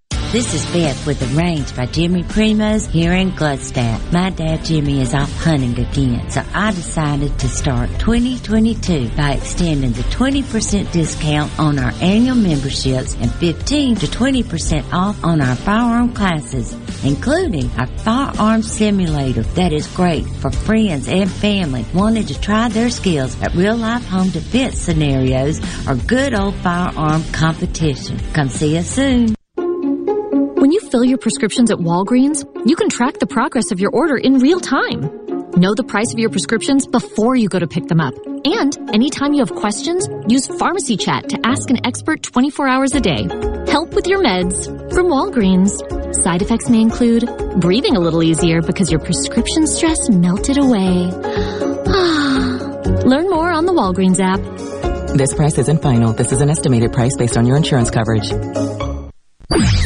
This is Beth with The Range by Jimmy Primos here in Gladstadt. My dad Jimmy is off hunting again, so I decided to start 2022 by extending the 20% discount on our annual memberships and 15 to 20% off on our firearm classes, including our firearm simulator that is great for friends and family wanting to try their skills at real-life home defense scenarios or good old firearm competition. Come see us soon. When you fill your prescriptions at Walgreens, you can track the progress of your order in real time. Know the price of your prescriptions before you go to pick them up. And anytime you have questions, use Pharmacy Chat to ask an expert 24 hours a day. Help with your meds from Walgreens. Side effects may include breathing a little easier because your prescription stress melted away. Learn more on the Walgreens app. This price isn't final. This is an estimated price based on your insurance coverage.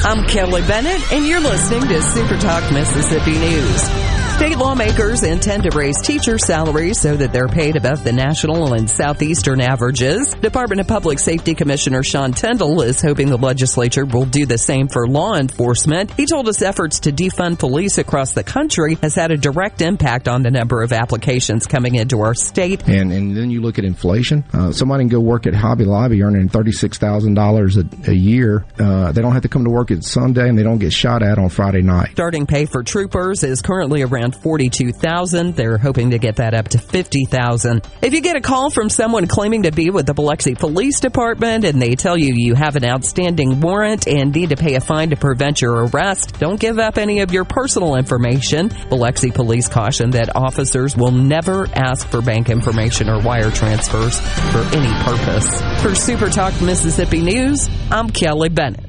I'm Kelly Bennett, and you're listening to Super Talk Mississippi News. State lawmakers intend to raise teacher salaries so that they're paid above the national and southeastern averages. Department of Public Safety Commissioner Sean Tindall is hoping the legislature will do the same for law enforcement. He told us efforts to defund police across the country has had a direct impact on the number of applications coming into our state. And then you look at inflation. Somebody can go work at Hobby Lobby earning $36,000 a year. They don't have to come to work on Sunday, and they don't get shot at on Friday night. Starting pay for troopers is currently around $42,000. They're hoping to get that up to $50,000. If you get a call from someone claiming to be with the Biloxi Police Department and they tell you you have an outstanding warrant and need to pay a fine to prevent your arrest, don't give up any of your personal information. Biloxi Police caution that officers will never ask for bank information or wire transfers for any purpose. For Super Talk Mississippi News, I'm Kelly Bennett.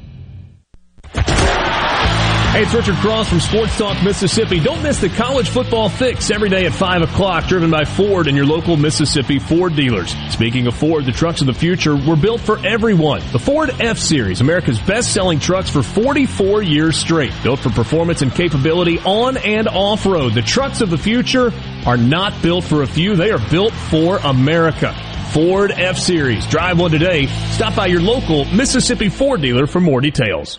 Hey, it's Richard Cross from Sports Talk Mississippi. Don't miss the College Football Fix every day at 5 o'clock, driven by Ford and your local Mississippi Ford dealers. Speaking of Ford, the trucks of the future were built for everyone. The Ford F-Series, America's best-selling trucks for 44 years straight. Built for performance and capability on and off-road. The trucks of the future are not built for a few. They are built for America. Ford F-Series. Drive one today. Stop by your local Mississippi Ford dealer for more details.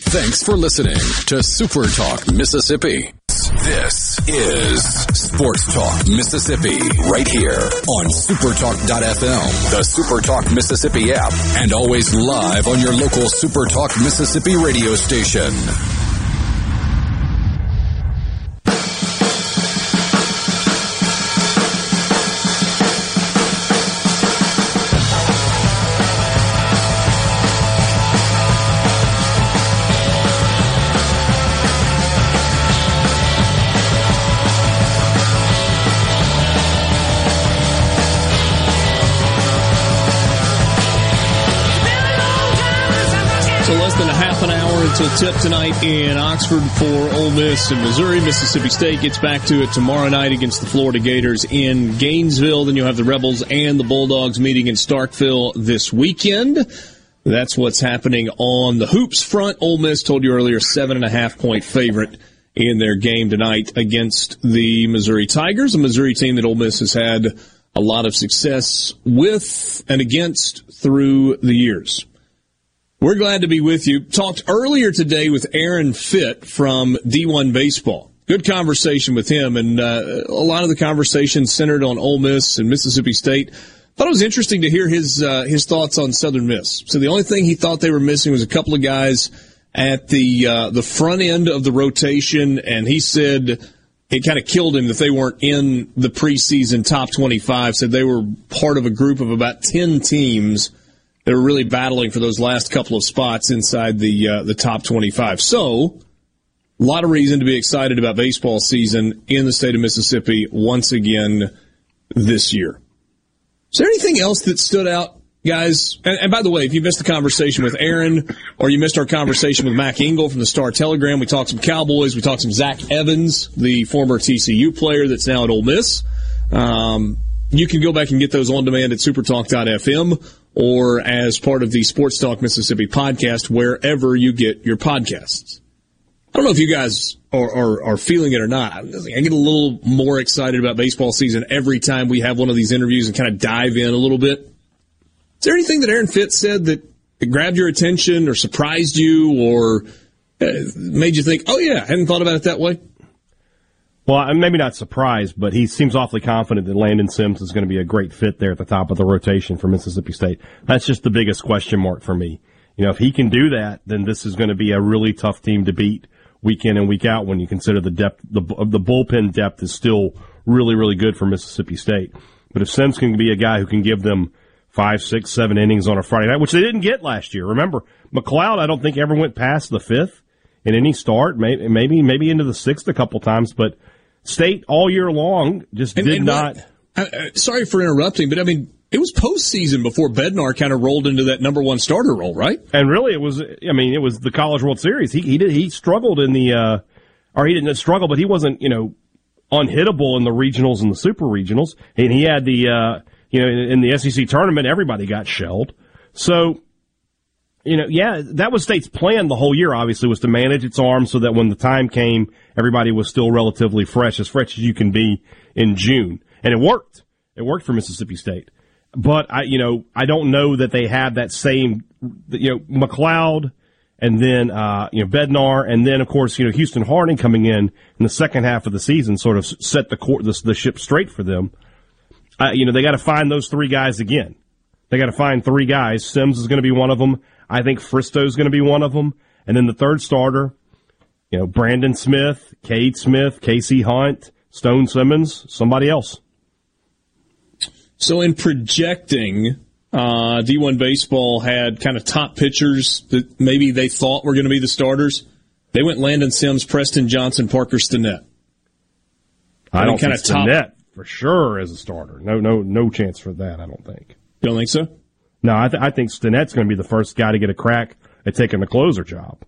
Thanks for listening to Super Talk Mississippi. This is Sports Talk Mississippi, right here on supertalk.fm, the Super Talk Mississippi app, and always live on your local Super Talk Mississippi radio station. Until tip tonight in Oxford for Ole Miss and Missouri. Mississippi State gets back to it tomorrow night against the Florida Gators in Gainesville. Then you'll have the Rebels and the Bulldogs meeting in Starkville this weekend. That's what's happening on the hoops front. Ole Miss, told you earlier, 7.5-point favorite in their game tonight against the Missouri Tigers, a Missouri team that Ole Miss has had a lot of success with and against through the years. We're glad to be with you. Talked earlier today with Aaron Fitt from D1 Baseball. Good conversation with him, and a lot of the conversation centered on Ole Miss and Mississippi State. Thought it was interesting to hear his thoughts on Southern Miss. So the only thing he thought they were missing was a couple of guys at the front end of the rotation, and he said it kind of killed him that they weren't in the preseason top 25, said they were part of a group of about 10 teams that were really battling for those last couple of spots inside the top 25. So a lot of reason to be excited about baseball season in the state of Mississippi once again this year. Is there anything else that stood out, guys? And by the way, if you missed the conversation with Aaron or you missed our conversation with Mac Engel from the Star-Telegram, we talked some Cowboys, we talked some Zach Evans, the former TCU player that's now at Ole Miss. You can go back and get those on demand at supertalk.fm or as part of the Sports Talk Mississippi podcast, wherever you get your podcasts. I don't know if you guys are feeling it or not. I get a little more excited about baseball season every time we have one of these interviews and kind of dive in a little bit. Is there anything that Aaron Fitt said that grabbed your attention or surprised you or made you think, oh, yeah, I hadn't thought about it that way? Well, I'm maybe not surprised, but he seems awfully confident that Landon Sims is going to be a great fit there at the top of the rotation for Mississippi State. That's just the biggest question mark for me. You know, if he can do that, then this is going to be a really tough team to beat week in and week out when you consider the depth, the bullpen depth is still really, really good for Mississippi State. But if Sims can be a guy who can give them 5, 6, 7 innings on a Friday night, which they didn't get last year. Remember, McLeod, I don't think ever went past the 5th in any start, maybe into the 6th a couple times, but State all year long just did not. Sorry for interrupting, but I mean, it was postseason before Bednar kind of rolled into that number one starter role, right? And really, it was the College World Series. He struggled in the, or he didn't struggle, but he wasn't, you know, unhittable in the regionals and the super regionals. And he had the, in the SEC tournament, everybody got shelled. So, that was State's plan the whole year, obviously, was to manage its arm so that when the time came, everybody was still relatively fresh as you can be in June. And it worked. It worked for Mississippi State. But, I don't know that they have that same, McLeod and then, Bednar and then, of course, Houston Harding coming in the second half of the season sort of set the ship straight for them. They got to find those three guys again. They got to find three guys. Sims is going to be one of them. I think Fristo's going to be one of them. And then the third starter, Brandon Smith, Cade Smith, Casey Hunt, Stone Simmons, somebody else. So in projecting, D1 Baseball had kind of top pitchers that maybe they thought were going to be the starters. They went Landon Sims, Preston Johnson, Parker Stinnett. I don't think Stinnett for sure as a starter. No chance for that, I don't think. You don't think so? No, I think Stinnett's going to be the first guy to get a crack at taking the closer job.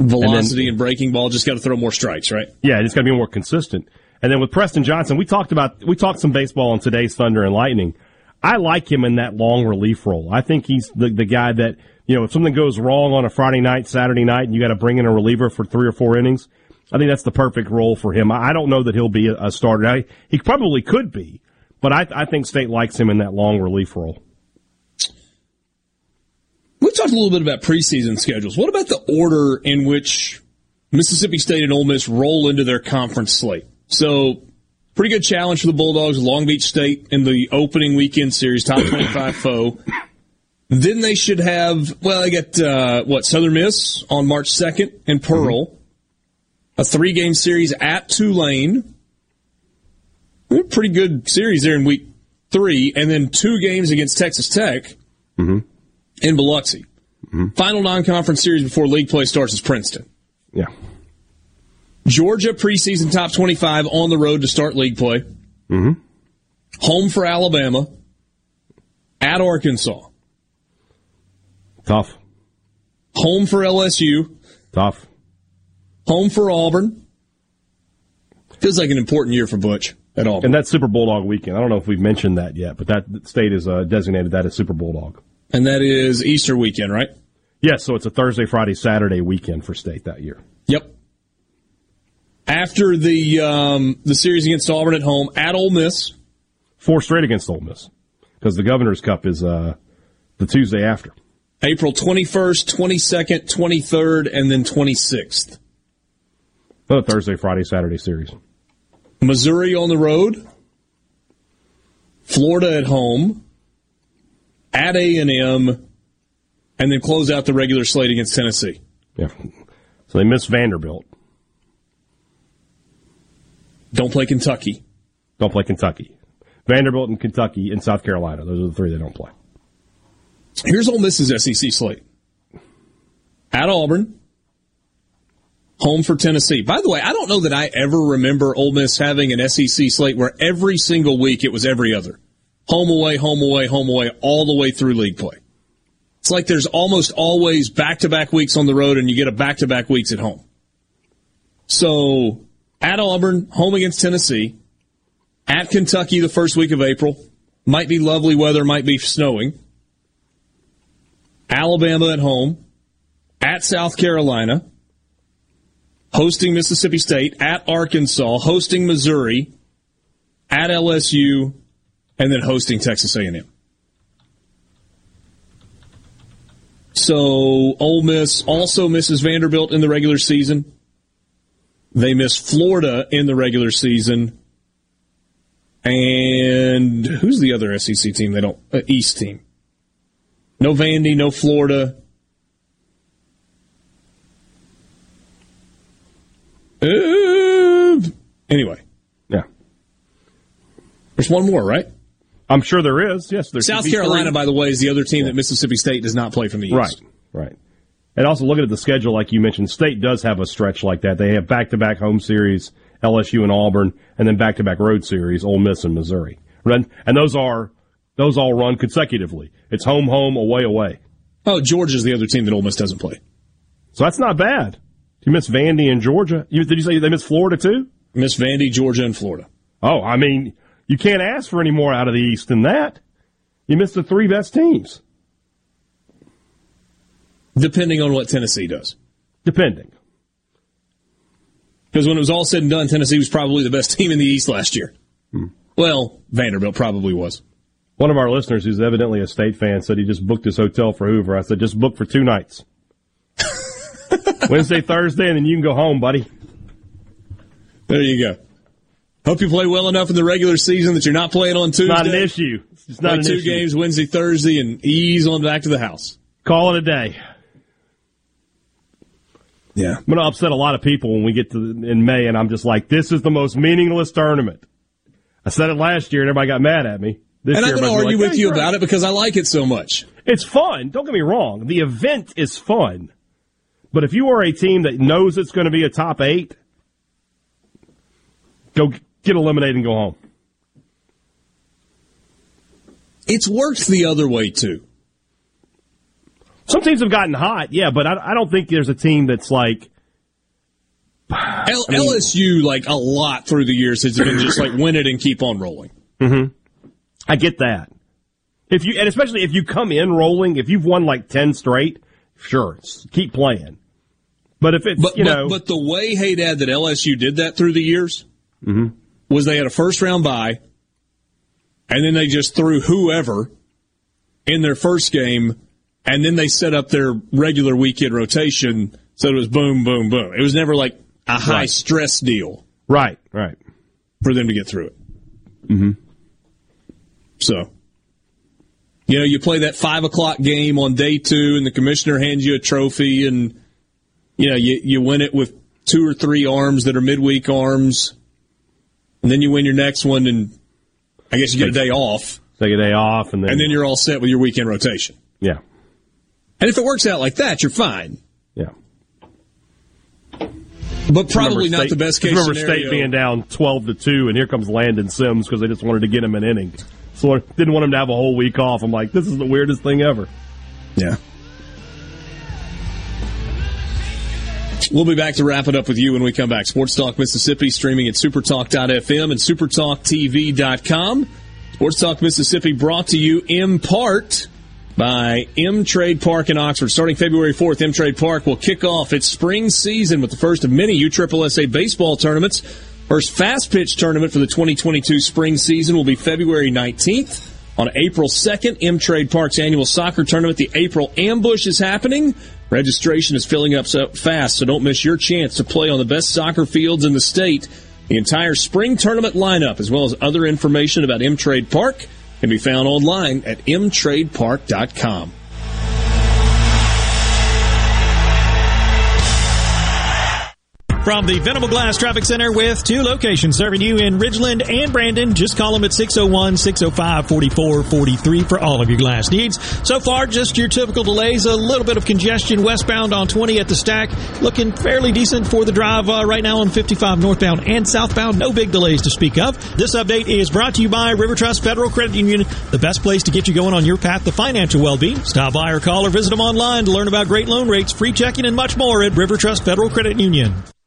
Velocity and breaking ball, just got to throw more strikes, right? Yeah, it's got to be more consistent. And then with Preston Johnson, we talked some baseball on today's Thunder and Lightning. I like him in that long relief role. I think he's the guy that, if something goes wrong on a Friday night, Saturday night, and you got to bring in a reliever for 3 or 4 innings, I think that's the perfect role for him. I don't know that he'll be a starter. He probably could be, but I think State likes him in that long relief role. We talked a little bit about preseason schedules. What about the order in which Mississippi State and Ole Miss roll into their conference slate? So, pretty good challenge for the Bulldogs, Long Beach State in the opening weekend series, top 25 foe. Then they should have, they got, Southern Miss on March 2nd and Pearl. Mm-hmm. A 3-game series at Tulane. A pretty good series there in week 3. And then 2 games against Texas Tech in Biloxi. Mm-hmm. Final non-conference series before league play starts is Princeton. Yeah. Georgia preseason top 25 on the road to start league play. Mm-hmm. Home for Alabama. At Arkansas. Tough. Home for LSU. Tough. Home for Auburn. Feels like an important year for Butch at Auburn. And that's Super Bulldog weekend. I don't know if we've mentioned that yet, but that State is designated that as Super Bulldog. And that is Easter weekend, right? Yes, so it's a Thursday, Friday, Saturday weekend for State that year. Yep. After the series against Auburn at home, at Ole Miss. 4 straight against Ole Miss, because the Governor's Cup is the Tuesday after. April 21st, 22nd, 23rd, and then 26th. The Thursday, Friday, Saturday series. Missouri on the road. Florida at home. At A&M. And then close out the regular slate against Tennessee. Yeah. So they miss Vanderbilt. Don't play Kentucky. Don't play Kentucky. Vanderbilt and Kentucky and South Carolina. Those are the three they don't play. Here's Ole Miss's SEC slate. At Auburn. Home for Tennessee. By the way, I don't know that I ever remember Ole Miss having an SEC slate where every single week it was every other. Home, away, home, away, home, away, all the way through league play. It's like there's almost always back-to-back weeks on the road and you get a back-to-back weeks at home. So, at Auburn, home against Tennessee. At Kentucky the first week of April. Might be lovely weather, might be snowing. Alabama at home, at South Carolina, hosting Mississippi State, at Arkansas, hosting Missouri, at LSU, and then hosting Texas A&M. So Ole Miss also misses Vanderbilt in the regular season. They miss Florida in the regular season. And who's the other SEC team they don't, East team? No Vandy, no Florida. Anyway. Yeah. There's one more, right? I'm sure there is. Yes, there's South Carolina, by the way, is the other team that Mississippi State does not play from the East. Right. And also looking at the schedule, like you mentioned, State does have a stretch like that. They have back-to-back home series, LSU and Auburn, and then back-to-back road series, Ole Miss and Missouri. And those all run consecutively. It's home, home, away, away. Oh, Georgia's the other team that Ole Miss doesn't play. So that's not bad. You miss Vandy and Georgia. Did you say they miss Florida too? Miss Vandy, Georgia, and Florida. Oh, I mean, you can't ask for any more out of the East than that. You miss the three best teams. Depending on what Tennessee does. Depending. Because when it was all said and done, Tennessee was probably the best team in the East last year. Hmm. Well, Vanderbilt probably was. One of our listeners, who's evidently a State fan, said he just booked his hotel for Hoover. I said, just book for two nights. Wednesday, Thursday, and then you can go home, buddy. There you go. Hope you play well enough in the regular season that you're not playing on Tuesday. Not an issue. It's not an issue. Play two games Wednesday, Thursday, and ease on back to the house. Call it a day. Yeah. I'm going to upset a lot of people when we get to in May, and I'm just like, this is the most meaningless tournament. I said it last year, and everybody got mad at me. And I'm going to argue with you about it because I like it so much. It's fun. Don't get me wrong. The event is fun. But if you are a team that knows it's going to be a top eight, go get eliminated and go home. It's worked the other way, too. Some teams have gotten hot, yeah, but I don't think there's a team that's like... LSU, like a lot through the years, has been just like win it and keep on rolling. Mm-hmm. I get that. And especially if you come in rolling, if you've won like 10 straight, sure, keep playing. But if it's, But the way, Haydad, that LSU did that through the years mm-hmm. was they had a first-round bye, and then they just threw whoever in their first game, and then they set up their regular weekend rotation, so it was boom, boom, boom. It was never like a high-stress deal. Right. For them to get through it. Mm-hmm. So, you play that 5 o'clock game on day two, and the commissioner hands you a trophy, and, you win it with two or three arms that are midweek arms, and then you win your next one, and I guess you get a day off. Take a day off. And then you're all set with your weekend rotation. Yeah. And if it works out like that, you're fine. Yeah. But probably not the best case scenario. Remember State being down 12-2, and here comes Landon Sims because they just wanted to get him an inning. So I didn't want him to have a whole week off. I'm like, this is the weirdest thing ever. Yeah. We'll be back to wrap it up with you when we come back. Sports Talk Mississippi, streaming at supertalk.fm and supertalktv.com. Sports Talk Mississippi brought to you in part by M-Trade Park in Oxford. Starting February 4th, M-Trade Park will kick off its spring season with the first of many USSSA baseball tournaments. First fast pitch tournament for the 2022 spring season will be February 19th On April 2nd, M-Trade Park's annual soccer tournament, the April Ambush, is happening. Registration is filling up so fast, so don't miss your chance to play on the best soccer fields in the state. The entire spring tournament lineup, as well as other information about M-Trade Park, can be found online at mtradepark.com. From the Venable Glass Traffic Center with two locations serving you in Ridgeland and Brandon. Just call them at 601-605-4443 for all of your glass needs. So far, just your typical delays. A little bit of congestion westbound on 20 at the Stack. Looking fairly decent for the drive right now on 55 northbound and southbound. No big delays to speak of. This update is brought to you by River Trust Federal Credit Union, the best place to get you going on your path to financial well-being. Stop by or call or visit them online to learn about great loan rates, free checking, and much more at River Trust Federal Credit Union.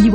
You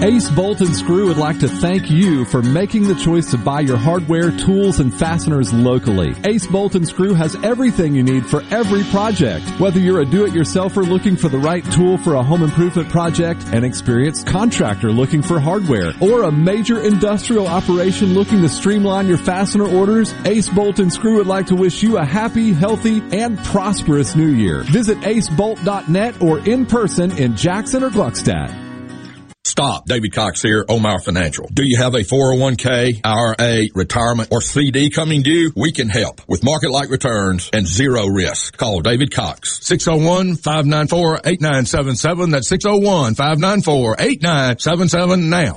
Ace Bolt and Screw would like to thank you for making the choice to buy your hardware, tools, and fasteners locally. Ace Bolt and Screw has everything you need for every project. Whether you're a do-it-yourselfer looking for the right tool for a home improvement project, an experienced contractor looking for hardware, or a major industrial operation looking to streamline your fastener orders, Ace Bolt and Screw would like to wish you a happy, healthy, and prosperous new year. Visit acebolt.net or in person in Jackson or Gluckstadt. Stop. David Cox here, Omar Financial. Do you have a 401k, IRA, retirement, or CD coming due? We can help with market-like returns and zero risk. Call David Cox, 601-594-8977. That's 601-594-8977 now.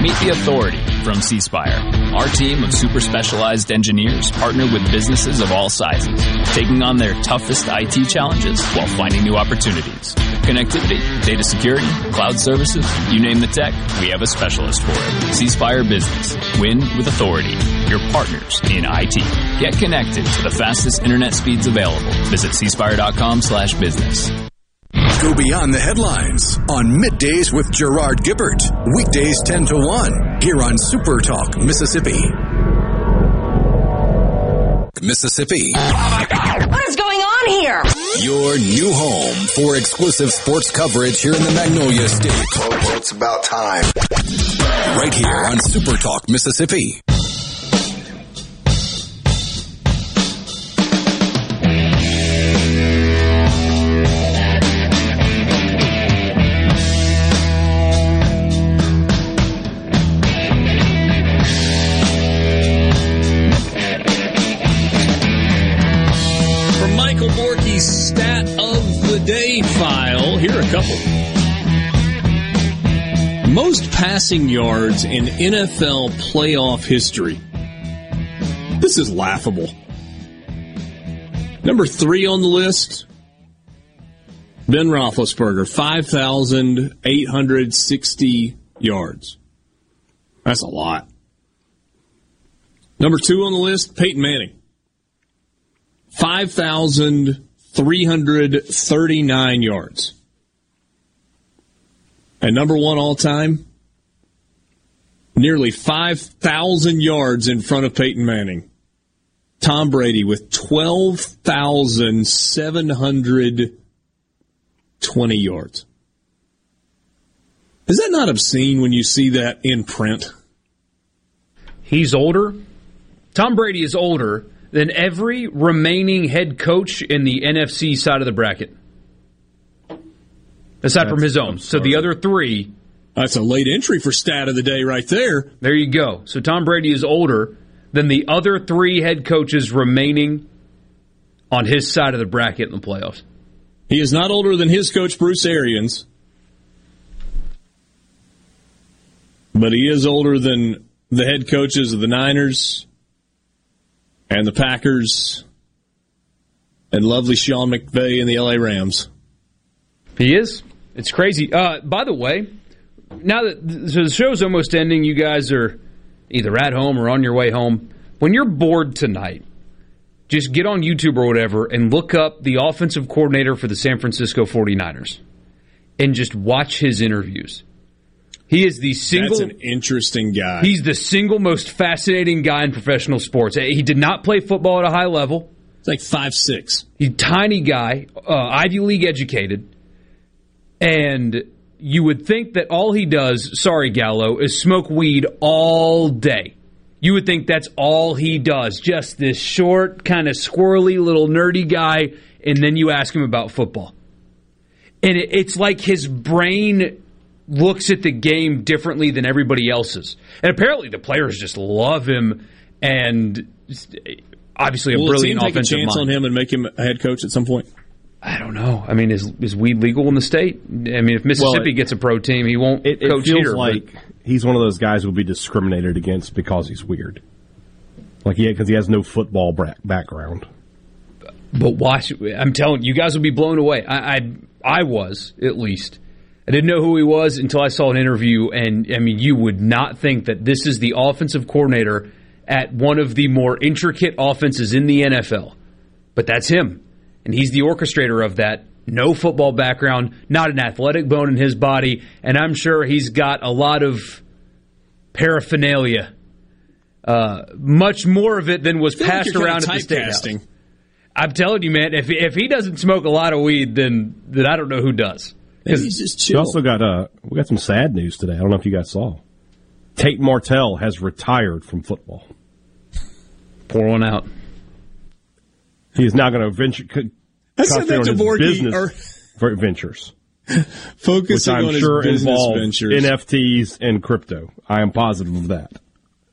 Meet the authority from CSpire. Our team of super specialized engineers partner with businesses of all sizes, taking on their toughest IT challenges while finding new opportunities. Connectivity, data security, cloud services, you name the tech, we have a specialist for it. CSpire Business. Win with authority. Your partners in IT. Get connected to the fastest internet speeds available. Visit cspire.com/business. Go beyond the headlines on Middays with Gerard Gibbert. Weekdays 10 to 1 here on Super Talk Mississippi. Mississippi. Oh my God. What is going on here? Your new home for exclusive sports coverage here in the Magnolia State. Oh, it's about time. Right here on Super Talk Mississippi. passing yards in NFL playoff history. This is laughable. Number 3 on the list, Ben Roethlisberger, 5,860 yards. That's a lot. Number 2 on the list, Peyton Manning, 5,339 yards. And number 1 all time, nearly 5,000 yards in front of Peyton Manning, Tom Brady with 12,720 yards. Is that not obscene when you see that in print? He's older. Tom Brady is older than every remaining head coach in the NFC side of the bracket. Aside from his own. So the other 3. That's a late entry for stat of the day right there. There you go. So Tom Brady is older than the other 3 head coaches remaining on his side of the bracket in the playoffs. He is not older than his coach, Bruce Arians. But he is older than the head coaches of the Niners and the Packers and lovely Sean McVay and the LA Rams. He is. It's crazy. By the way, now that the show's almost ending, you guys are either at home or on your way home. When you're bored tonight, just get on YouTube or whatever and look up the offensive coordinator for the San Francisco 49ers and just watch his interviews. He is the single... That's an interesting guy. He's the single most fascinating guy in professional sports. He did not play football at a high level. It's like 5'6". He's a tiny guy, Ivy League educated, and you would think that all he does, sorry Gallo, is smoke weed all day. You would think that's all he does, just this short, kind of squirrely little nerdy guy, and then you ask him about football. And it's like his brain looks at the game differently than everybody else's. And apparently the players just love him, and obviously a brilliant offensive mind. Will the team take a chance on him and make him a head coach at some point? I don't know. I mean, is weed legal in the state? I mean, if Mississippi gets a pro team, he won't coach here. It feels like he's one of those guys who will be discriminated against because he's weird. Like, yeah, because he has no football background. But watch, I'm telling you, you guys will be blown away. I was, at least. I didn't know who he was until I saw an interview, and, I mean, you would not think that this is the offensive coordinator at one of the more intricate offenses in the NFL. But that's him, and he's the orchestrator of that. No football background, not an athletic bone in his body, and I'm sure he's got a lot of paraphernalia. Much more of it than was passed around at the Statehouse. I'm telling you, man, if he doesn't smoke a lot of weed, then I don't know who does. He's just chill. We also got we got some sad news today. I don't know if you guys saw. Tate Martell has retired from football. Pour one out. He is now going to venture. I said that to Borgie. Ventures, focusing on his business ventures, NFTs and crypto. I am positive of that.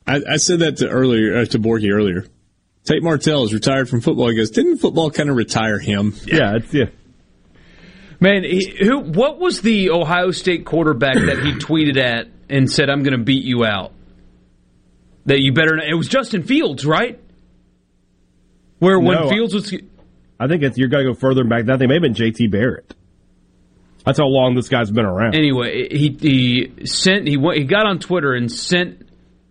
I said that to Borgie earlier. Tate Martell is retired from football. He goes, didn't football kind of retire him? Yeah. Man, what was the Ohio State quarterback that he tweeted at and said, "I'm going to beat you out"? That you better. It was Justin Fields, right? Where when Fields was, I think you're going to go further back. That they may have been J.T. Barrett. That's how long this guy's been around. Anyway, he got on Twitter and sent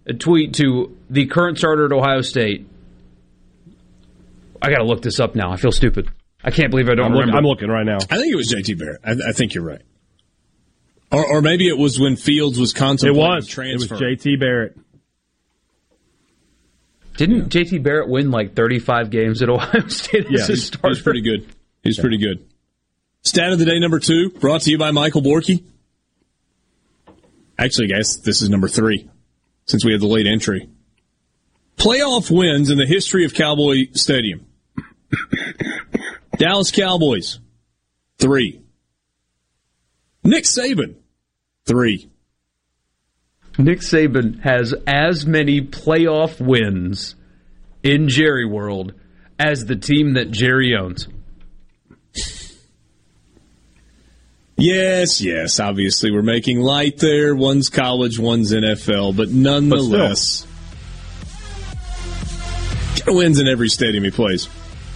a tweet to the current starter at Ohio State. I got to look this up now. I feel stupid. I can't believe I don't remember. I'm looking right now. I think it was J.T. Barrett. I think you're right. Or maybe it was when Fields was contemplating transfer. It was J.T. Barrett. Didn't J.T. Barrett win like 35 games at Ohio State as a starter? He's pretty good. He's pretty good. Stat of the day number 2, brought to you by Michael Borky. Actually, guys, this is number 3, since we had the late entry. Playoff wins in the history of Cowboy Stadium. Dallas Cowboys, 3. Nick Saban, 3. Nick Saban has as many playoff wins in Jerry World as the team that Jerry owns. Yes. Obviously, we're making light there. One's college, one's NFL, but nonetheless, wins in every stadium he plays.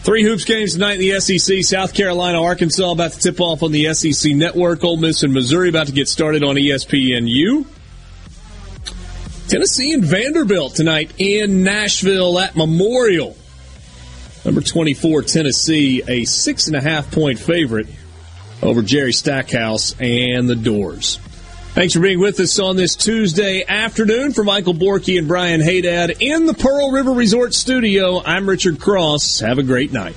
3 hoops games tonight in the SEC. South Carolina, Arkansas about to tip off on the SEC Network. Ole Miss and Missouri about to get started on ESPNU. Tennessee and Vanderbilt tonight in Nashville at Memorial. Number 24, Tennessee, a 6.5-point favorite over Jerry Stackhouse and the Doors. Thanks for being with us on this Tuesday afternoon. For Michael Borky and Brian Haydad in the Pearl River Resort Studio, I'm Richard Cross. Have a great night.